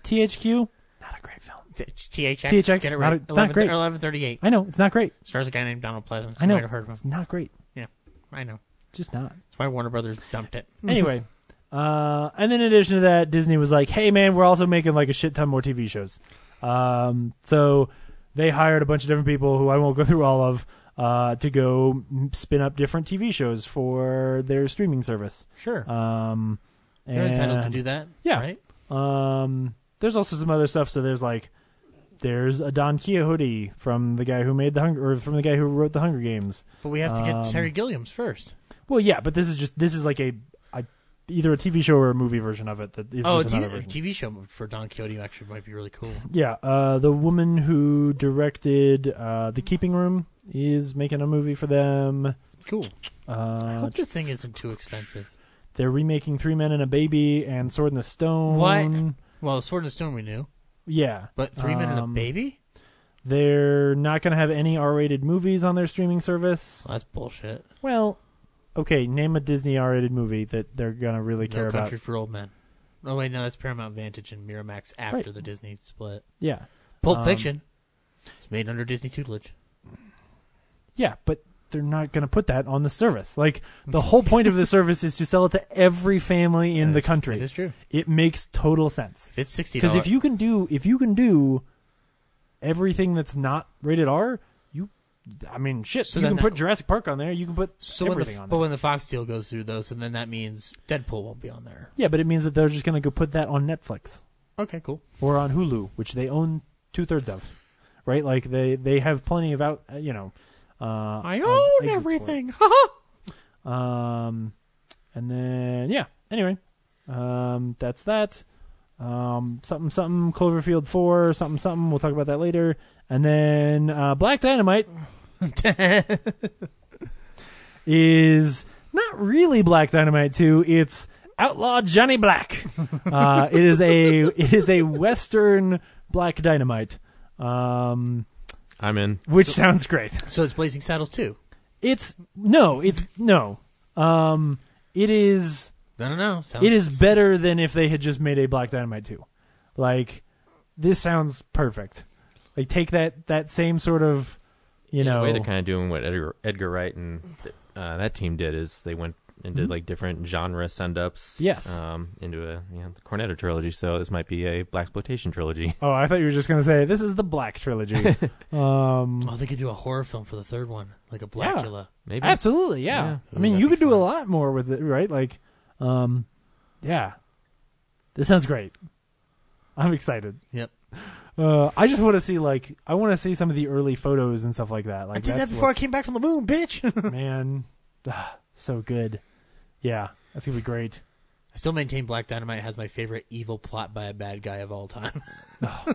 T H Q, not a great film. T H X, T H X get it right. Not a, it's eleven, not great. eleven thirty-eight. I know, it's not great. Stars a guy named Donald Pleasance. I know. You might have heard of him. It's not great. Yeah, I know. Just not. That's why Warner Brothers dumped it. Anyway, uh, and then in addition to that, Disney was like, hey, man, we're also making like a shit ton more T V shows. Um, so they hired a bunch of different people who I won't go through all of. Uh, to go spin up different T V shows for their streaming service. Sure. Um, and they're entitled to do that. Yeah. Right? Um, there's also some other stuff. So there's like, there's a Don Quixote from the guy who made the Hunger, or from the guy who wrote the Hunger Games. But we have to get um, Terry Gilliam's first. Well, yeah, but this is just this is like a, a either a T V show or a movie version of it. That is oh, a T V, version. T V show for Don Quixote actually might be really cool. Yeah. Uh, the woman who directed uh, The Keeping Room is making a movie for them. Cool. Uh, I hope this thing isn't too expensive. They're remaking Three Men and a Baby and Sword in the Stone. What? Well, Sword in the Stone we knew. Yeah. But Three um, Men and a Baby? They're not going to have any R-rated movies on their streaming service. Well, that's bullshit. Well, okay, name a Disney R-rated movie that they're going to really care about. No Country for Old Men. Oh, wait, no, that's Paramount Vantage and Miramax after right. the Disney split. Yeah. Pulp um, Fiction. It's made under Disney tutelage. Yeah, but they're not going to put that on the service. Like, the whole point of the service is to sell it to every family in the country. That is true. It makes total sense. If it's sixty dollars. Because if you can do if you can do everything that's not rated R, you, I mean, shit. So you can that, put Jurassic Park on there. You can put so everything the, on there. But when the Fox deal goes through, though, so then that means Deadpool won't be on there. Yeah, but it means that they're just going to go put that on Netflix. Okay, cool. Or on Hulu, which they own two-thirds of. Right? Like, they, they have plenty of out, you know... Uh, I own everything. um, and then yeah. Anyway, um, that's that. Um, something, something, Cloverfield four, something, something. We'll talk about that later. And then uh, Black Dynamite is not really Black Dynamite two. It's Outlaw Johnny Black. Uh, it is a it is a Western Black Dynamite. Um, I'm in. Which so, sounds great. So it's Blazing Saddles two. It's no, it's no. Um, it is. No, no, no. Sounds, it is better than if they had just made a Black Dynamite two. Like, this sounds perfect. Like, take that, that same sort of, you yeah, know... the way they're kind of doing what Edgar, Edgar Wright and uh, that team did is they went and did, mm-hmm. like, different genre send-ups yes. um, into a, you know, the Cornetto trilogy, so this might be a Blaxploitation trilogy. Oh, I thought you were just going to say, this is the Black trilogy. um, oh, they could do a horror film for the third one, like a Blackula. Yeah, maybe. Absolutely, yeah. yeah. I mean, Ooh, you could fun. do a lot more with it, right? Like... Um, yeah, this sounds great. I'm excited. Yep. Uh, I just want to see like I want to see some of the early photos and stuff like that. Like I did that before what's... I came back from the moon, bitch. Man, ugh, so good. Yeah, that's gonna be great. I still maintain Black Dynamite has my favorite evil plot by a bad guy of all time. oh,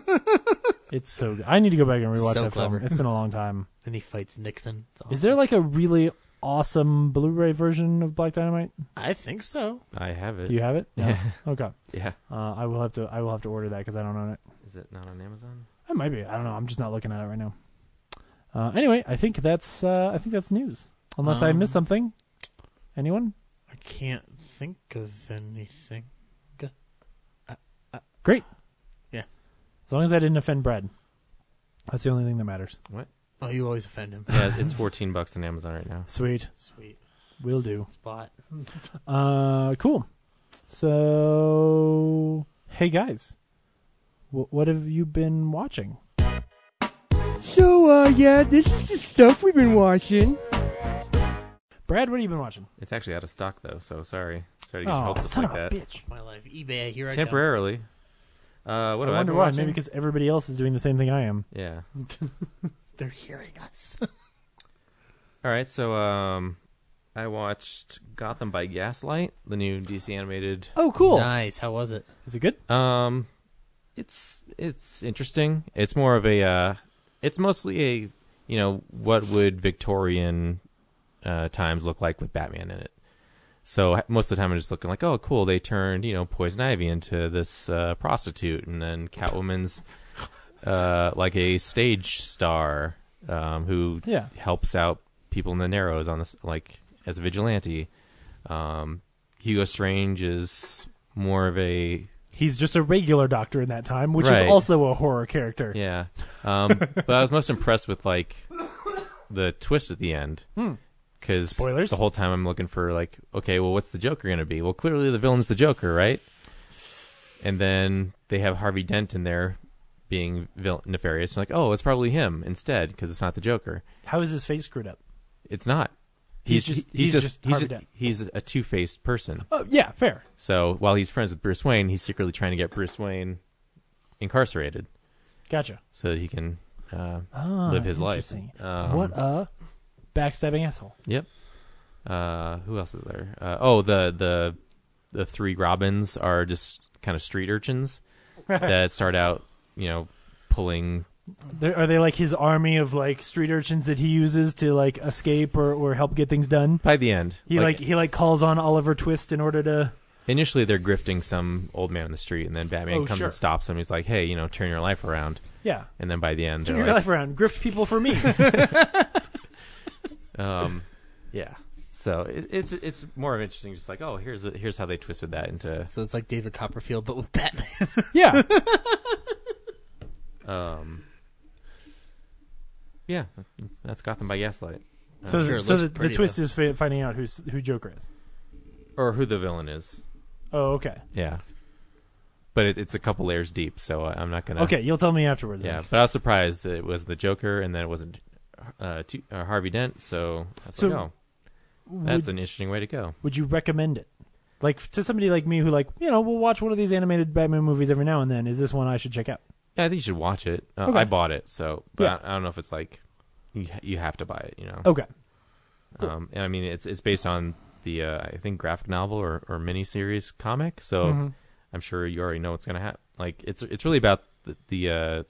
it's so good. I need to go back and rewatch so that clever. film. It's been a long time. And he fights Nixon. It's awesome. Is there like a really awesome Blu-ray version of Black Dynamite? I think so. I have it. Do you have it? No. Yeah. Okay. Yeah. Uh, I will have to. I will have to order that because I don't own it. Is it not on Amazon? It might be. I don't know. I'm just not looking at it right now. Uh, anyway, I think that's. Uh, I think that's news. Unless um, I missed something. Anyone? I can't think of anything. Uh, uh, Great. Yeah. As long as I didn't offend Brad. That's the only thing that matters. What? Oh, you always offend him. Yeah, it's fourteen bucks on Amazon right now. Sweet, sweet, will do. Spot. uh, cool. So, hey guys, w- what have you been watching? So, uh, yeah, this is the stuff we've been watching. Brad, what have you been watching? It's actually out of stock though, so sorry. Sorry to get oh, son like of a that. bitch! My life, eBay. Here I Temporarily. Go. Temporarily. Uh, what I, I wonder why? Watching? Maybe because everybody else is doing the same thing I am. Yeah. They're hearing us. All right, so um, I watched Gotham by Gaslight, the new D C animated. Oh, cool! Nice. How was it? Is it good? Um, it's it's interesting. It's more of a, uh, it's mostly a, you know, what would Victorian uh, times look like with Batman in it. So most of the time, I'm just looking like, oh, cool, they turned you know Poison Ivy into this uh, prostitute, and then Catwoman's. Uh, like a stage star um, who yeah. helps out people in the Narrows on this, like as a vigilante. Um, Hugo Strange is more of a he's just a regular doctor in that time, which right. is also a horror character. Yeah, um, but I was most impressed with like the twist at the end because hmm. the whole time I'm looking for like, okay, well, what's the Joker going to be? Well, clearly the villain's the Joker, right? And then they have Harvey Dent in there. Being vil- nefarious, like, oh, it's probably him instead because it's not the Joker. How is his face screwed up? It's not. He's, he's just he's just he's, just, he's, just, he's a two-faced person. Oh yeah, fair. So while he's friends with Bruce Wayne, he's secretly trying to get Bruce Wayne incarcerated. Gotcha. So that he can uh, ah, live his life. Um, what a backstabbing asshole. Yep. Uh, who else is there? Uh, oh, the the the three Robins are just kind of street urchins that start out. You know, pulling. They're, are they like his army of like street urchins that he uses to like escape or, or help get things done? By the end, he like, like he like calls on Oliver Twist in order to. Initially, they're grifting some old man on the street, and then Batman oh, comes sure. and stops him. He's like, "Hey, you know, turn your life around." Yeah. And then by the end, turn your like, life around. Grift people for me. um, yeah. So it, it's it's more of interesting, just like, oh, here's a, here's how they twisted that into. So it's like David Copperfield, but with Batman. yeah. Um. Yeah, that's Gotham by Gaslight. Uh, so, sure, so the, the twist though. is f- finding out who's who Joker is, or who the villain is. Oh, okay. Yeah, but it, it's a couple layers deep, so I'm not gonna. Okay, you'll tell me afterwards. Yeah, but I was surprised that it was the Joker, and then it wasn't uh, to, uh, Harvey Dent. So that's so like, oh, that's would, an interesting way to go. Would you recommend it, like to somebody like me who like you know will watch one of these animated Batman movies every now and then? Is this one I should check out? Yeah, I think you should watch it. Uh, okay. I bought it, so but yeah. I, I don't know if it's like you, you have to buy it, you know. Okay. Cool. Um, and I mean, it's it's based on the uh, I think graphic novel or or miniseries comic, so mm-hmm. I'm sure you already know what's going to happen. Like, it's it's really about the, the uh,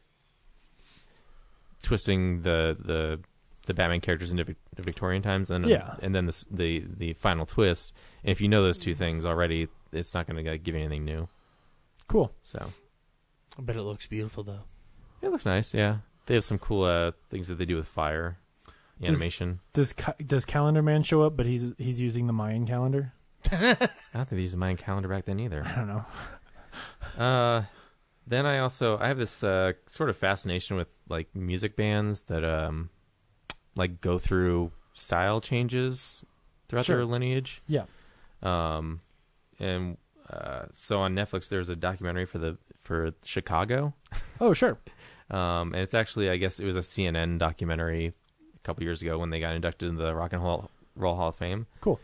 twisting the the the Batman characters into Vic- Victorian times, and yeah. and then the, the the final twist. And if you know those two things already, it's not going to give you anything new. Cool. So, I bet it looks beautiful though. It looks nice. Yeah, they have some cool uh, things that they do with fire. Animation. Does, does does Calendar Man show up? But he's he's using the Mayan calendar. I don't think they used the Mayan calendar back then either. I don't know. uh, then I also I have this uh, sort of fascination with like music bands that um like go through style changes throughout sure. their lineage. Yeah. Um, and uh, so on Netflix there's a documentary for the for Chicago. Oh sure. um, and it's actually I guess it was a C N N documentary. Couple years ago when they got inducted into the Rock and Roll Hall of Fame. Cool.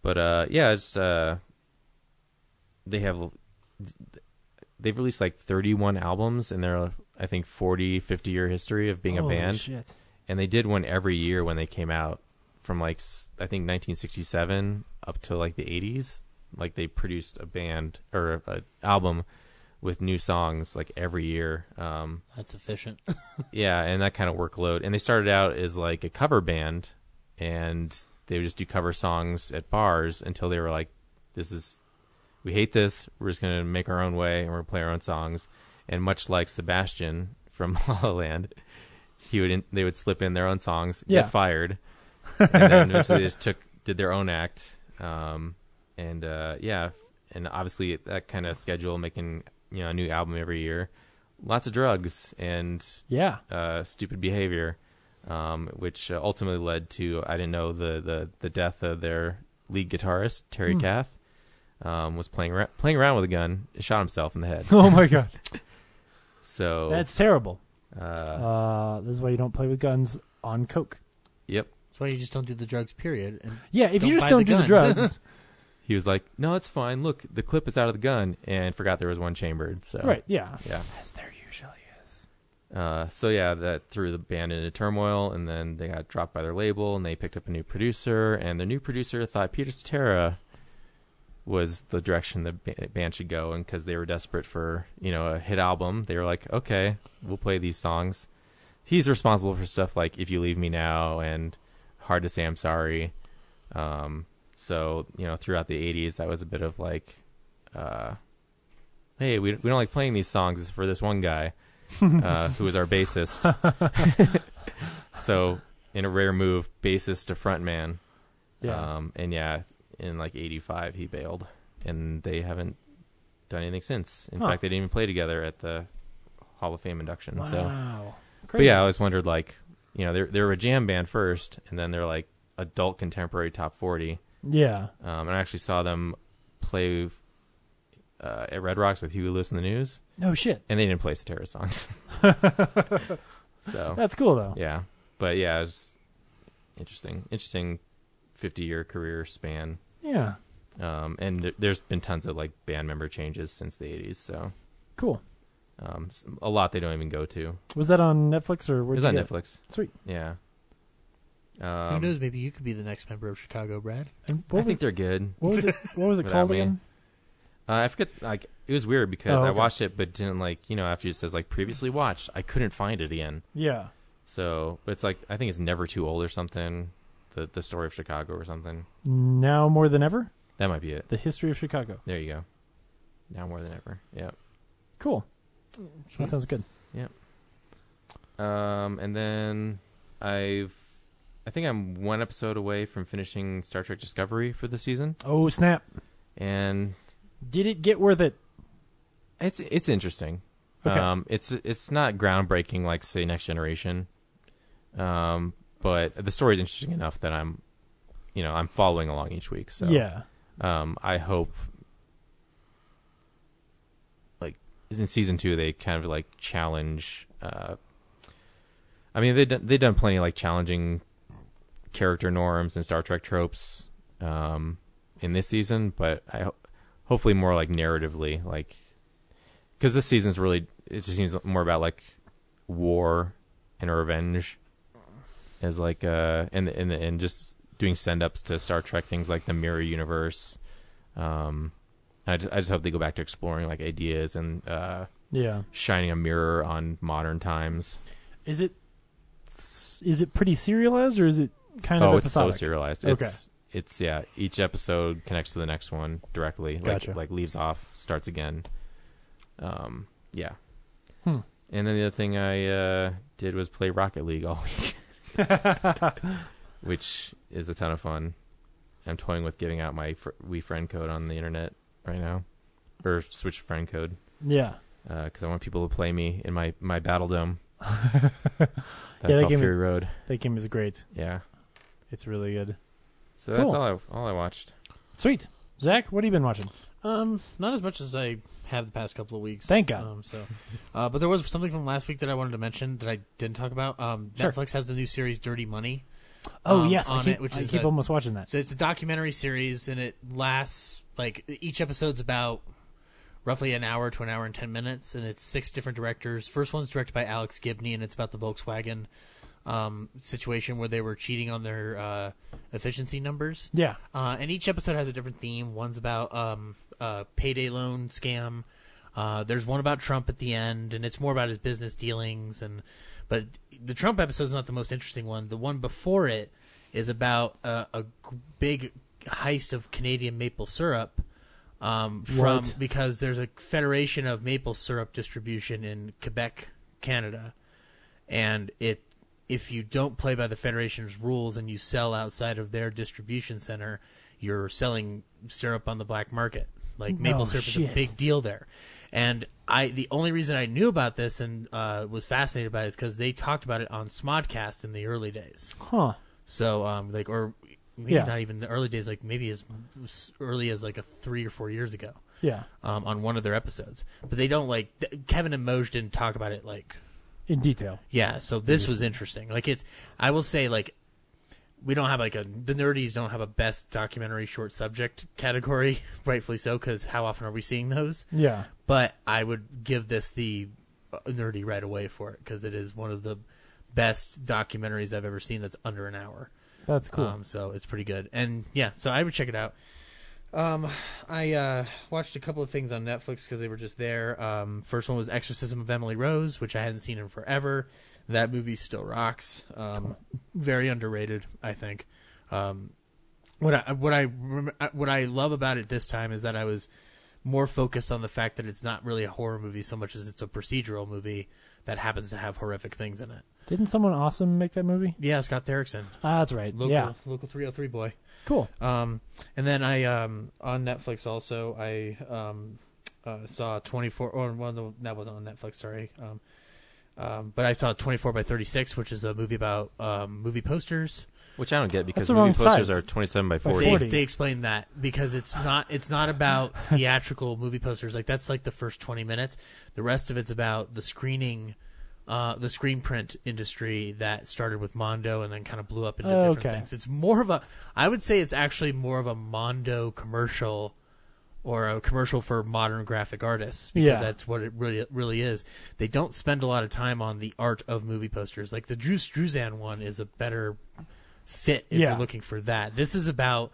But, uh, yeah, it's, uh, they have, they've released like thirty-one albums in their, I think, forty, fifty year history of being Holy a band. Shit. And they did one every year when they came out from like, I think nineteen sixty-seven up to like the eighties. Like they produced a band or an album with new songs like every year. Um, That's efficient. Yeah, and that kind of workload. And they started out as like a cover band, and they would just do cover songs at bars until they were like, this is, we hate this. We're just going to make our own way, and we're going to play our own songs. And much like Sebastian from La La Land, he would in, they would slip in their own songs, yeah. get fired. And then eventually they just took, did their own act. Um, and uh, yeah, and obviously that kind of schedule making... You know, a new album every year, lots of drugs and yeah, uh, stupid behavior, um, which uh, ultimately led to I didn't know the, the, the death of their lead guitarist Terry mm. Kath, um, was playing ra- playing around with a gun, shot himself in the head. Oh my god! So that's terrible. Uh, uh, this is why you don't play with guns on coke. Yep. That's why you just don't do the drugs. Period. And yeah, if you just don't do the drugs. He was like, no, it's fine. Look, the clip is out of the gun, and forgot there was one chambered. So right, yeah, yeah, as there usually is. Uh, so yeah, that threw the band into turmoil, and then they got dropped by their label, and they picked up a new producer, and the new producer thought Peter Cetera was the direction the ba- band should go, and because they were desperate for you know a hit album, they were like, okay, we'll play these songs. He's responsible for stuff like "If You Leave Me Now" and "Hard to Say I'm Sorry." Um, So, you know, throughout the eighties, that was a bit of like, uh, hey, we we don't like playing these songs for this one guy uh, who was our bassist. So, in a rare move, bassist to frontman. Yeah. Um, and yeah, in like eighty-five, he bailed. And they haven't done anything since. In huh. fact, they didn't even play together at the Hall of Fame induction. Wow. So. Crazy. But yeah, I always wondered, like, you know, they they were a jam band first, and then they're like adult contemporary top forty. Yeah, um, and I actually saw them play uh, at Red Rocks with Huey Lewis and the News. No shit, and they didn't play Cetera songs. So that's cool though. Yeah, but yeah, it was interesting, interesting fifty-year career span. Yeah, um, and th- there's been tons of like band member changes since the eighties. So cool. Um, a lot they don't even go to. Was that on Netflix or where? It was on Netflix. Sweet. Yeah. Um, Who knows? Maybe you could be the next member of Chicago, Brad. And I think it, they're good. What was it? What was it called again? Uh, I forget. Like it was weird because oh, okay. I watched it, but didn't like you know after it says like previously watched, I couldn't find it again. Yeah. So, but it's like I think it's Never Too Old or something. The the story of Chicago or something. Now more than ever. That might be it. The history of Chicago. There you go. Now more than ever. Yeah. Cool. Sure. That sounds good. Yeah. Um, and then I've. I think I'm one episode away from finishing Star Trek Discovery for the season. Oh, snap. And did it get worth it? It's it's interesting. Okay. Um, it's it's not groundbreaking like say Next Generation. Um, but the story's interesting enough that I'm you know, I'm following along each week. So yeah. um I hope like in season two they kind of like challenge uh, I mean they they've done plenty of like challenging character norms and Star Trek tropes um, in this season, but I ho- hopefully more like narratively, like because this season's really it just seems more about like war and revenge, as like uh and and and just doing send ups to Star Trek things like the Mirror Universe, um, I just, I just hope they go back to exploring like ideas and uh, yeah, shining a mirror on modern times. Is it is it pretty serialized or is it kind oh, of episodic? Oh, it's so serialized. Okay. It's, it's yeah, each episode connects to the next one directly. Gotcha. Like, like leaves off, starts again. Um, yeah. Hmm. And then the other thing I uh, did was play Rocket League all week, which is a ton of fun. I'm toying with giving out my fr- Wii friend code on the internet right now, or Switch friend code. Yeah. Because uh, I want people to play me in my, my Battle Dome. yeah, that game Fury is, Road. That game is great. Yeah. It's really good. So cool. That's all I all I watched. Sweet. Zach, what have you been watching? Um, not as much as I have the past couple of weeks. Thank God. Um, so, uh, but there was something from last week that I wanted to mention that I didn't talk about. Um, sure. Netflix has the new series Dirty Money. Oh um, yes, I keep, it, which I is keep a, almost watching that. So it's a documentary series, and it lasts like each episode's about roughly an hour to an hour and ten minutes, and it's six different directors. First one's directed by Alex Gibney, and it's about the Volkswagen um, situation where they were cheating on their uh, efficiency numbers. Yeah, uh, and each episode has a different theme. One's about um, a payday loan scam. Uh, there's one about Trump at the end, and it's more about his business dealings and. But the Trump episode is not the most interesting one. The one before it is about uh, a big heist of Canadian maple syrup um, from what? Because there's a federation of maple syrup distribution in Quebec, Canada, and it if you don't play by the federation's rules and you sell outside of their distribution center, you're selling syrup on the black market. Like maple oh, syrup shit. is a big deal there. And I, the only reason I knew about this and uh, was fascinated by it is because they talked about it on Smodcast in the early days. Huh. So, um, like, or maybe yeah. not even the early days, like maybe as early as like a three or four years ago. Yeah. Um, on one of their episodes, but they don't like th- Kevin and Moj didn't talk about it like in detail. Yeah. So this was interesting. Like it's, I will say like. We don't have like a the nerdies don't have a best documentary short subject category, rightfully so, because how often are we seeing those? Yeah. But I would give this the nerdy right away for it because it is one of the best documentaries I've ever seen that's under an hour. That's cool. Um, so it's pretty good, and yeah, so I would check it out. Um, I uh, watched a couple of things on Netflix because they were just there. Um, first one was Exorcism of Emily Rose, which I hadn't seen in forever. That movie still rocks. Um, very underrated, I think. Um, what I what I what I love about it this time is that I was more focused on the fact that it's not really a horror movie so much as it's a procedural movie that happens to have horrific things in it. Didn't someone awesome make that movie? Yeah, Scott Derrickson. Ah, uh, that's right. Local, yeah, local three oh three boy. Cool. Um, and then I um on Netflix also I um uh, saw twenty-four or one of that wasn't on Netflix. Sorry. Um, Um, but I saw twenty-four by thirty-six, which is a movie about um, movie posters, which I don't get because movie posters size. Are twenty-seven by forty. They, they explain that because it's not it's not about theatrical movie posters. Like that's like the first twenty minutes. The rest of it's about the screening, uh, the screen print industry that started with Mondo and then kind of blew up into oh, different okay. things. It's more of a I would say it's actually more of a Mondo commercial. Or a commercial for modern graphic artists, because yeah. that's what it really really is. They don't spend a lot of time on the art of movie posters. Like the Drew Struzan one is a better fit if yeah. you're looking for that. This is about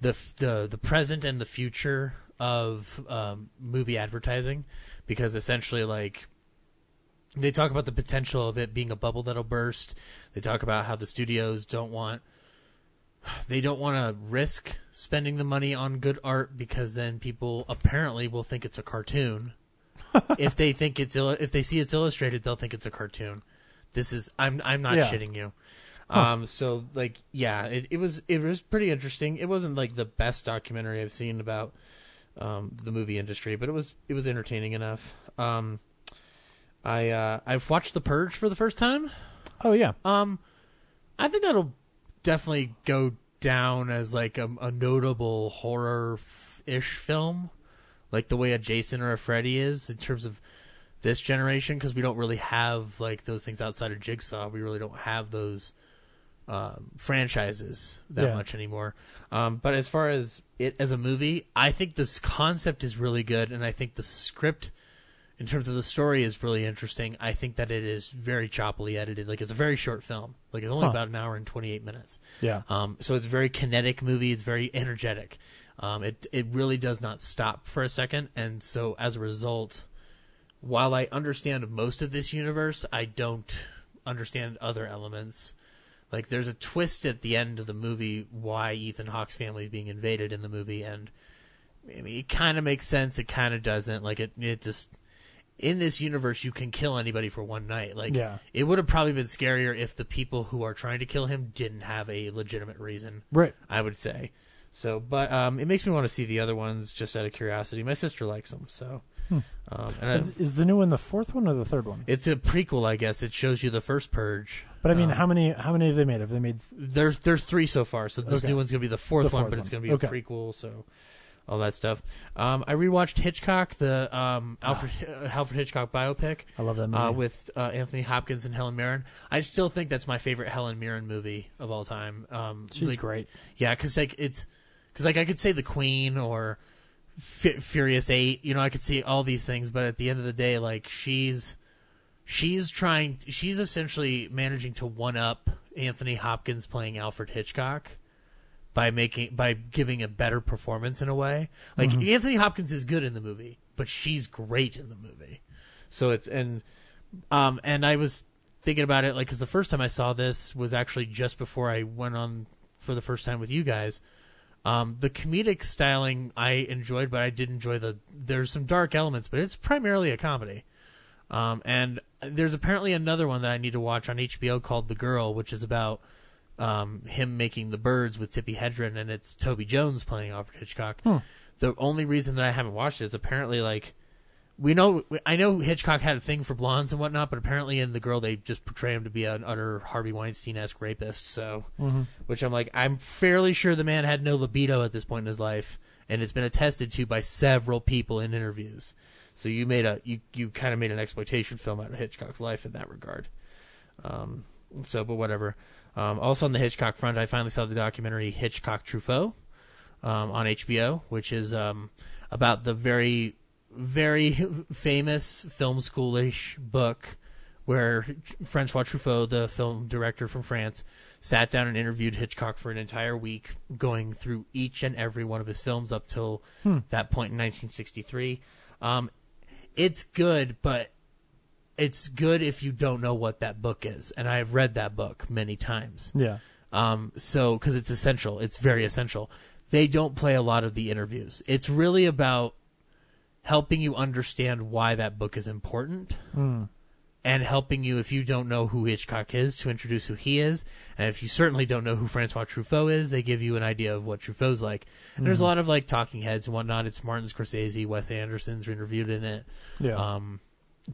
the the the present and the future of um, movie advertising, because essentially, like they talk about the potential of it being a bubble that'll burst. They talk about how the studios don't want. They don't want to risk spending the money on good art because then people apparently will think it's a cartoon. if they think it's il- if they see it's illustrated, they'll think it's a cartoon. This is I'm I'm not yeah. shitting you. Huh. Um, so like yeah, it, it was it was pretty interesting. It wasn't like the best documentary I've seen about um, the movie industry, but it was it was entertaining enough. Um, I uh, I've watched The Purge for the first time. Oh yeah. Um, I think that'll. Definitely go down as like a, a notable horror-ish film, like the way a Jason or a Freddy is in terms of this generation, because we don't really have like those things outside of Jigsaw. We really don't have those um, franchises that yeah. much anymore. Um, but as far as it as a movie, I think this concept is really good, and I think the script, in terms of the story, is really interesting. I think that it is very choppily edited. Like, it's a very short film. Like, it's only huh. about an hour and twenty-eight minutes. Yeah. Um. So it's a very kinetic movie. It's very energetic. Um, it it really does not stop for a second, and so as a result, while I understand most of this universe, I don't understand other elements. Like, there's a twist at the end of the movie why Ethan Hawke's family is being invaded in the movie, and I mean, it kind of makes sense, it kind of doesn't. Like, it it just... in this universe, you can kill anybody for one night. Like, yeah. It would have probably been scarier if the people who are trying to kill him didn't have a legitimate reason. Right. I would say. So, but um, it makes me want to see the other ones just out of curiosity. My sister likes them, so... Hmm. Um, and is, I, is the new one the fourth one or the third one? It's a prequel, I guess. It shows you the first Purge. But I mean, um, how many? How many have they made? Have they made? Th- there's there's three so far. So this okay. new one's gonna be the fourth, the fourth one, but one. It's gonna be okay. a prequel. So all that stuff. Um, I rewatched Hitchcock, the um, Alfred ah. Alfred Hitchcock biopic. I love that movie uh, with uh, Anthony Hopkins and Helen Mirren. I still think that's my favorite Helen Mirren movie of all time. Um, She's like, great. Yeah, because like it's because like I could say The Queen or F- Furious Eight, you know, I could see all these things, but at the end of the day, like she's she's trying, she's essentially managing to one up Anthony Hopkins playing Alfred Hitchcock by making by giving a better performance in a way. Like mm-hmm. Anthony Hopkins is good in the movie, but she's great in the movie. So it's and um and I was thinking about it, like because the first time I saw this was actually just before I went on for the first time with you guys. Um, the comedic styling I enjoyed, but I did enjoy the... There's some dark elements, but it's primarily a comedy. Um, and there's apparently another one that I need to watch on H B O called The Girl, which is about um, him making The Birds with Tippi Hedren, and it's Toby Jones playing Alfred Hitchcock. Hmm. The only reason that I haven't watched it is apparently, like... we know I know Hitchcock had a thing for blondes and whatnot, but apparently in The Girl they just portray him to be an utter Harvey Weinstein-esque rapist. So, mm-hmm. which I'm like, I'm fairly sure the man had no libido at this point in his life, and it's been attested to by several people in interviews. So you made a you, you kind of made an exploitation film out of Hitchcock's life in that regard. Um, so, but whatever. Um, also on the Hitchcock front, I finally saw the documentary Hitchcock Truffaut um, on H B O, which is um, about the very very famous film schoolish book where Francois Truffaut, the film director from France, sat down and interviewed Hitchcock for an entire week, going through each and every one of his films up till hmm. that point in nineteen sixty-three. Um, it's good, but it's good if you don't know what that book is. And I've read that book many times. Yeah. Um, so, because it's essential. It's very essential. They don't play a lot of the interviews. It's really about helping you understand why that book is important mm. and helping you, if you don't know who Hitchcock is, to introduce who he is. And if you certainly don't know who Francois Truffaut is, they give you an idea of what Truffaut's like. And mm. there's a lot of like talking heads and whatnot. It's Martin Scorsese, Wes Anderson's interviewed in it. Yeah. Um,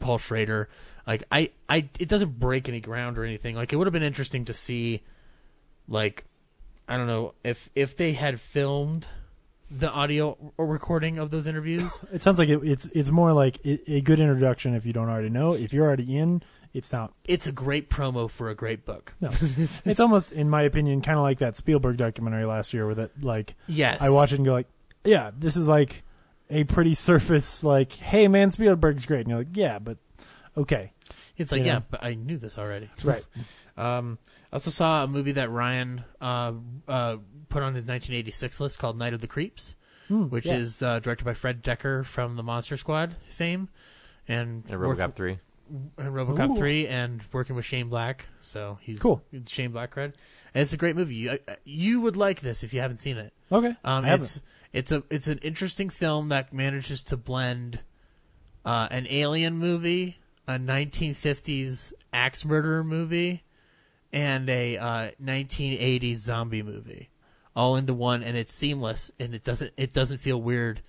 Paul Schrader. Like I, I, it doesn't break any ground or anything. Like it would have been interesting to see, like, I don't know if, if they had filmed the audio recording of those interviews. It sounds like it, it's it's more like a, a good introduction if you don't already know. If you're already in, it's not. It's a great promo for a great book. No, it's almost, in my opinion, kind of like that Spielberg documentary last year, where that like yes. I watch it and go like, yeah, this is like a pretty surface like, hey man, Spielberg's great, and you're like, yeah, but okay. It's like you yeah, know? But I knew this already. Right. um, I also saw a movie that Ryan uh, uh, put on his nineteen eighty-six list called Night of the Creeps, mm, which yeah. is uh, directed by Fred Decker from the Monster Squad fame. And, and Robocop work, three. And Robocop Ooh. three and working with Shane Black. So he's cool. Shane Black cred. And it's a great movie. You, you would like this if you haven't seen it. Okay. Um, it's, it's, a, it's an interesting film that manages to blend uh, an alien movie, a nineteen fifties axe murderer movie, and a uh, nineteen eighties zombie movie, all into one, and it's seamless, and it doesn't it doesn't feel weird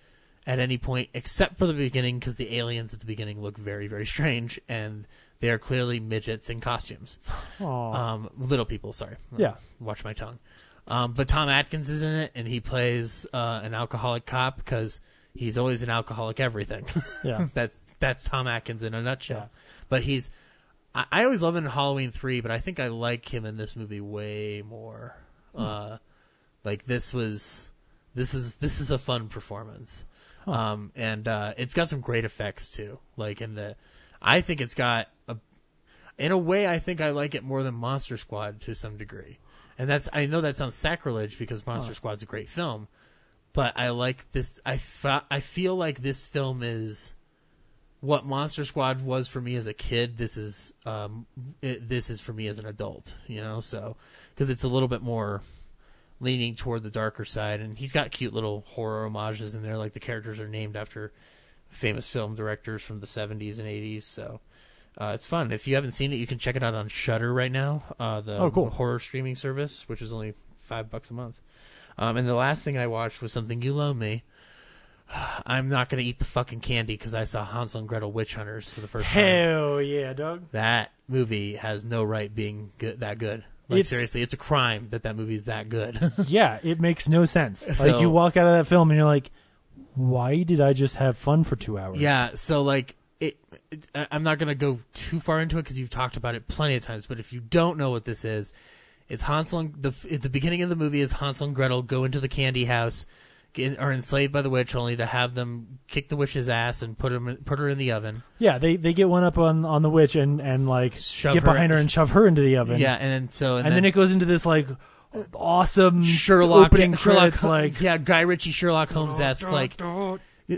at any point, except for the beginning, because the aliens at the beginning look very, very strange, and they are clearly midgets in costumes. Um, little people, sorry. Yeah. Watch my tongue. Um, but Tom Atkins is in it, and he plays uh, an alcoholic cop, because he's always an alcoholic everything. Yeah, that's that's Tom Atkins in a nutshell. Yeah. But he's... I always love him in Halloween three, but I think I like him in this movie way more. Hmm. Uh, like this was, this is this is a fun performance, huh. um, and uh, it's got some great effects too. Like in the, I think it's got a, in a way I think I like it more than Monster Squad to some degree, and that's I know that sounds sacrilege because Monster huh. Squad's a great film, But I like this. I fa- I feel like this film is what Monster Squad was for me as a kid. This is um, it, this is for me as an adult, you know. So because it's a little bit more leaning toward the darker side, and he's got cute little horror homages in there. Like the characters are named after famous film directors from the seventies and eighties. So uh, it's fun. If you haven't seen it, you can check it out on Shudder right now. Uh, the oh, cool. horror streaming service, which is only five bucks a month. Um, and the last thing I watched was something you loaned me. I'm not going to eat the fucking candy because I saw Hansel and Gretel Witch Hunters for the first Hell time. Hell yeah, dog. That movie has no right being good, that good. Like, it's, seriously, it's a crime that that movie is that good. Yeah, it makes no sense. Like, so, you walk out of that film and you're like, why did I just have fun for two hours? Yeah, so like, it, it, I'm not going to go too far into it because you've talked about it plenty of times, but if you don't know what this is, It's Hansel and the the beginning of the movie is Hansel and Gretel go into the candy house, get, are enslaved by the witch, only to have them kick the witch's ass and put him put her in the oven. Yeah, they, they get one up on, on the witch and, and like shove get her, behind her and shove her into the oven. Yeah, and then so and, and then, then it goes into this like awesome Sherlock opening Sherlock credits, like yeah Guy Ritchie Sherlock Holmes esque like.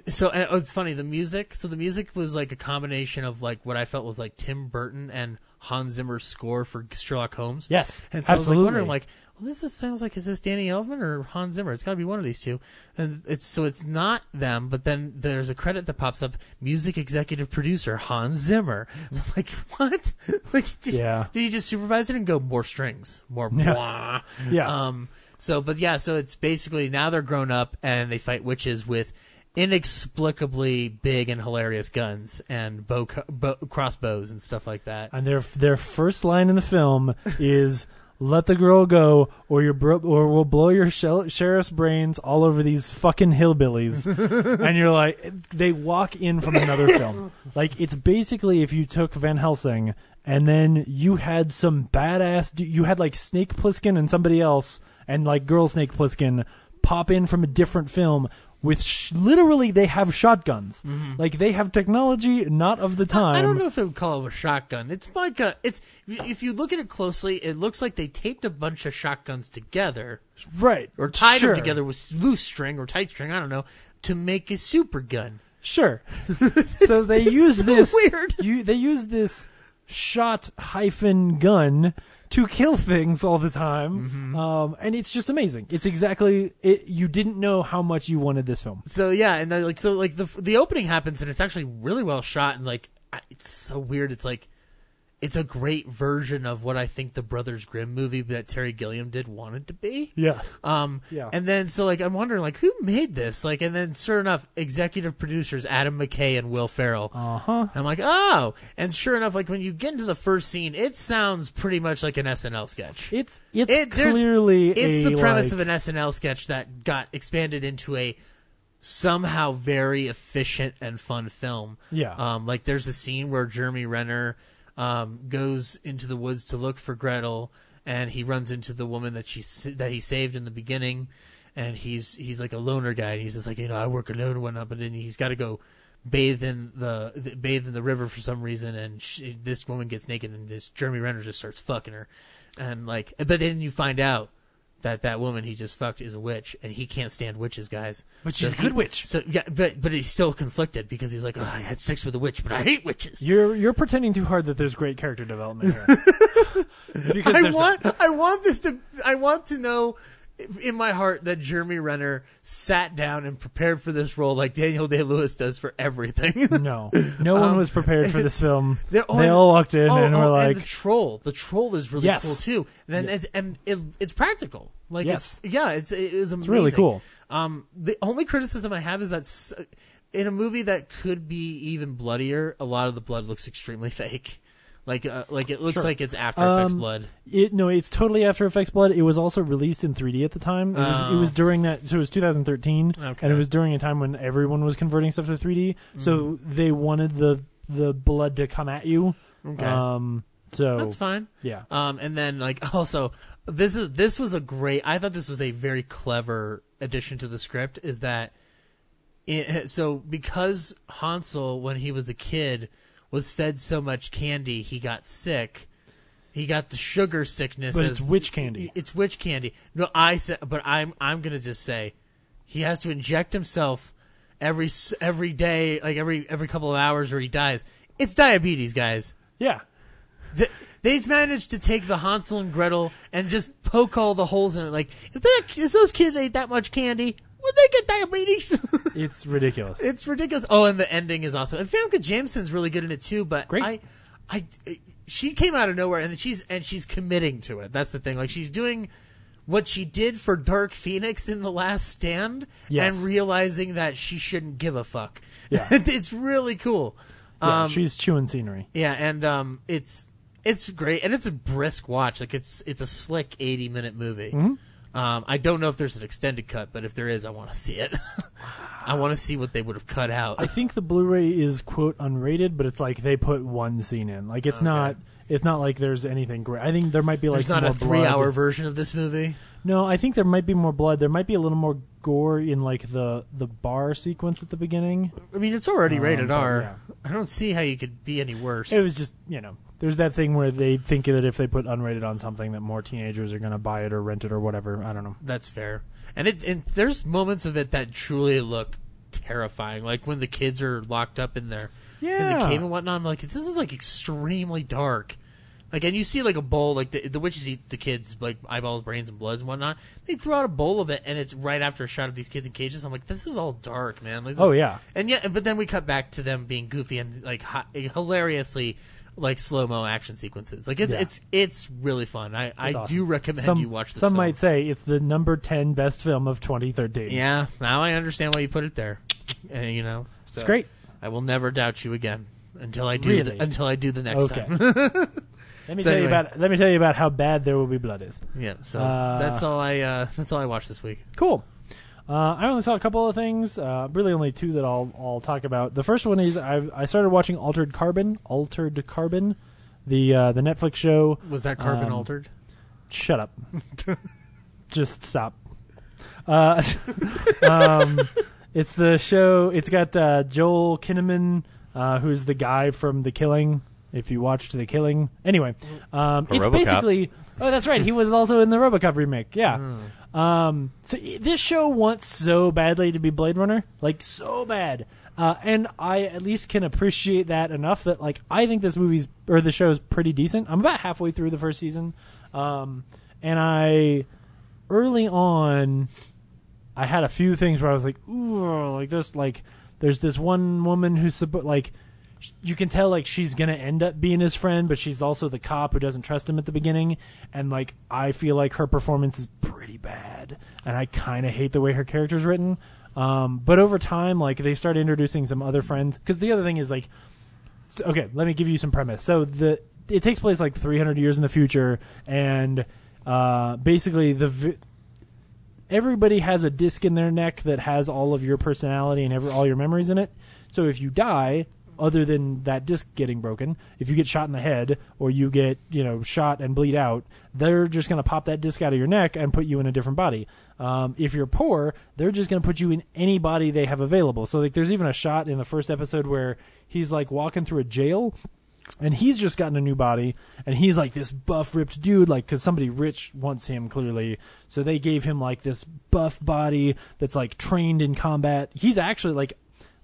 So and it's funny the music. So the music was like a combination of like what I felt was like Tim Burton and Hans Zimmer's score for Sherlock Holmes. Yes, and so absolutely. I was like wondering, like, well, this is, sounds like, is this Danny Elfman or Hans Zimmer? It's got to be one of these two. And it's so it's not them, but then there's a credit that pops up: music executive producer Hans Zimmer. So I'm like, what? Like, did, yeah. did you just supervise it and go more strings, more yeah. blah? Yeah. Um. So, but yeah, so it's basically now they're grown up and they fight witches with inexplicably big and hilarious guns and bow, bow crossbows and stuff like that. And their their first line in the film is "Let the girl go, or your bro- or we'll blow your shell- sheriff's brains all over these fucking hillbillies." And you're like, they walk in from another film. Like it's basically if you took Van Helsing and then you had some badass, you had like Snake Plissken and somebody else and like Girl Snake Plissken pop in from a different film. With sh- literally, they have shotguns. Mm-hmm. Like they have technology not of the time. I, I don't know if I would call it a shotgun. It's like a. It's if you look at it closely, it looks like they taped a bunch of shotguns together, right? Or tied sure. them together with loose string or tight string. I don't know to make a super gun. Sure. So they use so this. Weird. You they use this shot hyphen gun to kill things all the time. Mm-hmm. Um, and it's just amazing. It's exactly it. You didn't know how much you wanted this film. So yeah. And then, like, so like the, the opening happens and it's actually really well shot. And like, it's so weird. It's like, it's a great version of what I think the Brothers Grimm movie that Terry Gilliam did wanted to be. Yeah. Um, yeah. And then, so like, I'm wondering like who made this? Like, and then sure enough, executive producers, Adam McKay and Will Ferrell. Uh huh. I'm like, oh, and sure enough, like when you get into the first scene, it sounds pretty much like an S N L sketch. It's, it's it, clearly, it's a, the premise like... of an S N L sketch that got expanded into a somehow very efficient and fun film. Yeah. Um, like there's a scene where Jeremy Renner, Um, goes into the woods to look for Gretel, and he runs into the woman that she that he saved in the beginning, and he's he's like a loner guy, and he's just like, you know, I work alone and whatnot, but then he's got to go bathe in the, the bathe in the river for some reason, and she, this woman gets naked, and this Jeremy Renner just starts fucking her, and like, but then you find out that that woman he just fucked is a witch, and he can't stand witches, guys. But she's so a good he, witch. So yeah, but but he's still conflicted because he's like, oh, I had sex with a witch, but I hate witches. You're you're pretending too hard that there's great character development here. Because I want a- I want this to I want to know in my heart that Jeremy Renner sat down and prepared for this role like Daniel Day-Lewis does for everything. no. No um, one was prepared for this film. Oh, they all walked in oh, and were oh, like... And the troll. The troll is really yes. cool, too. And, yes. and, and it, it's practical. Like yes. It's, yeah, it's, it is amazing. It's really cool. Um, the only criticism I have is that in a movie that could be even bloodier, a lot of the blood looks extremely fake. Like, uh, like it looks sure. like it's After Effects um, blood. It, no, it's totally After Effects blood. It was also released in three D at the time. It, oh. was, it was during that, so it was twenty thirteen, okay. and it was during a time when everyone was converting stuff to three D. Mm-hmm. So they wanted the the blood to come at you. Okay, um, so that's fine. Yeah, um, and then like also this is this was a great. I thought this was a very clever addition to the script. Is that it, so? Because Hansel, when he was a kid, was fed so much candy, he got sick. He got the sugar sickness. But it's as, witch candy. It's witch candy. No, I said, but I'm I'm gonna just say, He has to inject himself every every day, like every every couple of hours, or he dies. It's diabetes, guys. Yeah. The, they've managed to take the Hansel and Gretel and just poke all the holes in it. Like, if, they, if those kids ate that much candy, would they get diabetes? It's ridiculous. It's ridiculous. Oh, and the ending is awesome. And Famke Jameson's really good in it too. But Great. I, I, she came out of nowhere, and she's and she's committing to it. That's the thing. Like, she's doing what she did for Dark Phoenix in The Last Stand, yes. and realizing that she shouldn't give a fuck. Yeah, it's really cool. Yeah, um, she's chewing scenery. Yeah, and um, it's it's great, and it's a brisk watch. Like, it's it's a slick eighty minute movie. Mm-hmm. Um, I don't know if there's an extended cut, but if there is, I want to see it. I want to see what they would have cut out. I think the Blu-ray is, quote, unrated, but it's like they put one scene in. Like, it's okay. not it's not like there's anything great. I think there might be like there's some not more a three-hour version of this movie? No, I think there might be more blood. There might be a little more gore in, like, the, the bar sequence at the beginning. I mean, it's already um, rated R. Yeah. I don't see how you could be any worse. It was just, you know. There's that thing where they think that if they put unrated on something that more teenagers are going to buy it or rent it or whatever. I don't know. That's fair. And it and there's moments of it that truly look terrifying. Like when the kids are locked up in their yeah. in the cave and whatnot. I'm like, this is like extremely dark. Like, and you see like a bowl, like the, the witches eat the kids, like eyeballs, brains, and bloods and whatnot. They throw out a bowl of it, and it's right after a shot of these kids in cages. I'm like, this is all dark, man. Like, this oh, yeah. Is... And yeah, but then we cut back to them being goofy and like hi- hilariously like slow-mo action sequences. Like, it's yeah. it's it's really fun. I, I awesome. do recommend some, you watch this Some film. might say it's the number ten best film of twenty thirteen. Yeah, now I understand why you put it there. Uh, you know, so it's great. I will never doubt you again until I do really? the, until I do the next okay. time. let me so tell anyway. you about let me tell you about how bad There Will Be Blood is. Yeah, so uh, that's all I uh, that's all I watched this week. Cool. Uh, I only saw a couple of things, uh, really only two that I'll I'll talk about. The first one is I've, I started watching Altered Carbon, Altered Carbon, the uh, the Netflix show. Was that carbon um, altered? Shut up. Just stop. Uh, um, it's the show. It's got uh, Joel Kinnaman, uh, who's the guy from The Killing. If you watched The Killing, anyway, um, it's RoboCop. basically. Oh, that's right. He was also in the RoboCop remake. Yeah. Mm. Um, so this show wants so badly to be Blade Runner, like so bad. Uh, and I at least can appreciate that enough that like, I think this movie's or the show's pretty decent. I'm about halfway through the first season. Um, and I, early on, I had a few things where I was like, ooh, like this, like there's this one woman who's like, you can tell like she's going to end up being his friend, but she's also the cop who doesn't trust him at the beginning. And like, I feel like her performance is pretty bad and I kind of hate the way her character's written. Um, but over time, like they start introducing some other friends. Cause the other thing is like, so, okay, let me give you some premise. So the, it takes place like three hundred years in the future. And, uh, basically the, vi- everybody has a disc in their neck that has all of your personality and every, all your memories in it. So if you die, other than that disc getting broken, if you get shot in the head or you get, you know, shot and bleed out, they're just going to pop that disc out of your neck and put you in a different body. Um, if you're poor, they're just going to put you in any body they have available. So like, there's even a shot in the first episode where he's like walking through a jail and he's just gotten a new body and he's like this buff ripped dude, like, cause somebody rich wants him clearly. So they gave him like this buff body that's like trained in combat. He's actually like,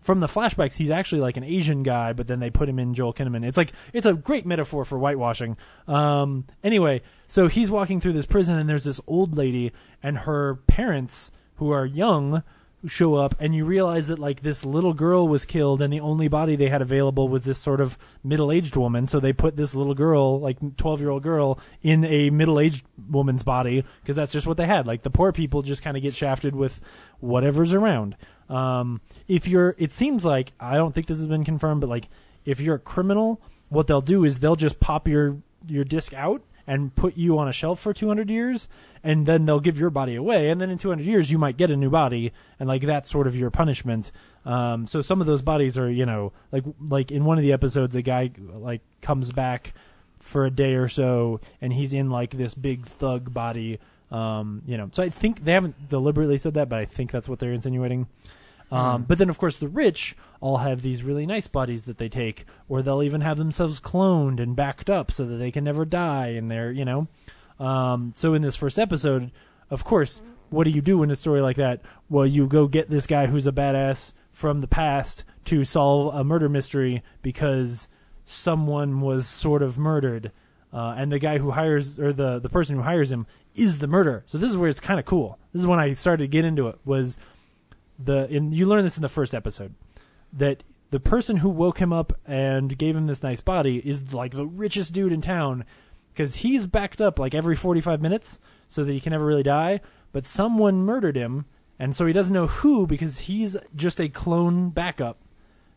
from the flashbacks, he's actually like an Asian guy, but then they put him in Joel Kinnaman. It's like, it's a great metaphor for whitewashing. Um, anyway, so he's walking through this prison and there's this old lady and her parents who are young show up and you realize that like this little girl was killed and the only body they had available was this sort of middle-aged woman. So they put this little girl, like twelve-year-old girl, in a middle-aged woman's body because that's just what they had. Like the poor people just kind of get shafted with whatever's around. Um, if you're, it seems like, I don't think this has been confirmed, but like if you're a criminal, what they'll do is they'll just pop your, your disc out and put you on a shelf for two hundred years and then they'll give your body away. And then in two hundred years you might get a new body and like, that's sort of your punishment. Um, so some of those bodies are, you know, like, like in one of the episodes, a guy like comes back for a day or so and he's in like this big thug body. Um, you know, so I think they haven't deliberately said that, but I think that's what they're insinuating. Um, but then, of course, the rich all have these really nice bodies that they take, or they'll even have themselves cloned and backed up so that they can never die. And they're, you know, um, so in this first episode, of course, what do you do in a story like that? Well, you go get this guy who's a badass from the past to solve a murder mystery because someone was sort of murdered. Uh, and the guy who hires, or the, the person who hires him is the murderer. So this is where it's kind of cool. This is when I started to get into it, was the, and you learn this in the first episode, that the person who woke him up and gave him this nice body is like the richest dude in town, because he's backed up like every forty-five minutes so that he can never really die. But someone murdered him, and so he doesn't know who, because he's just a clone backup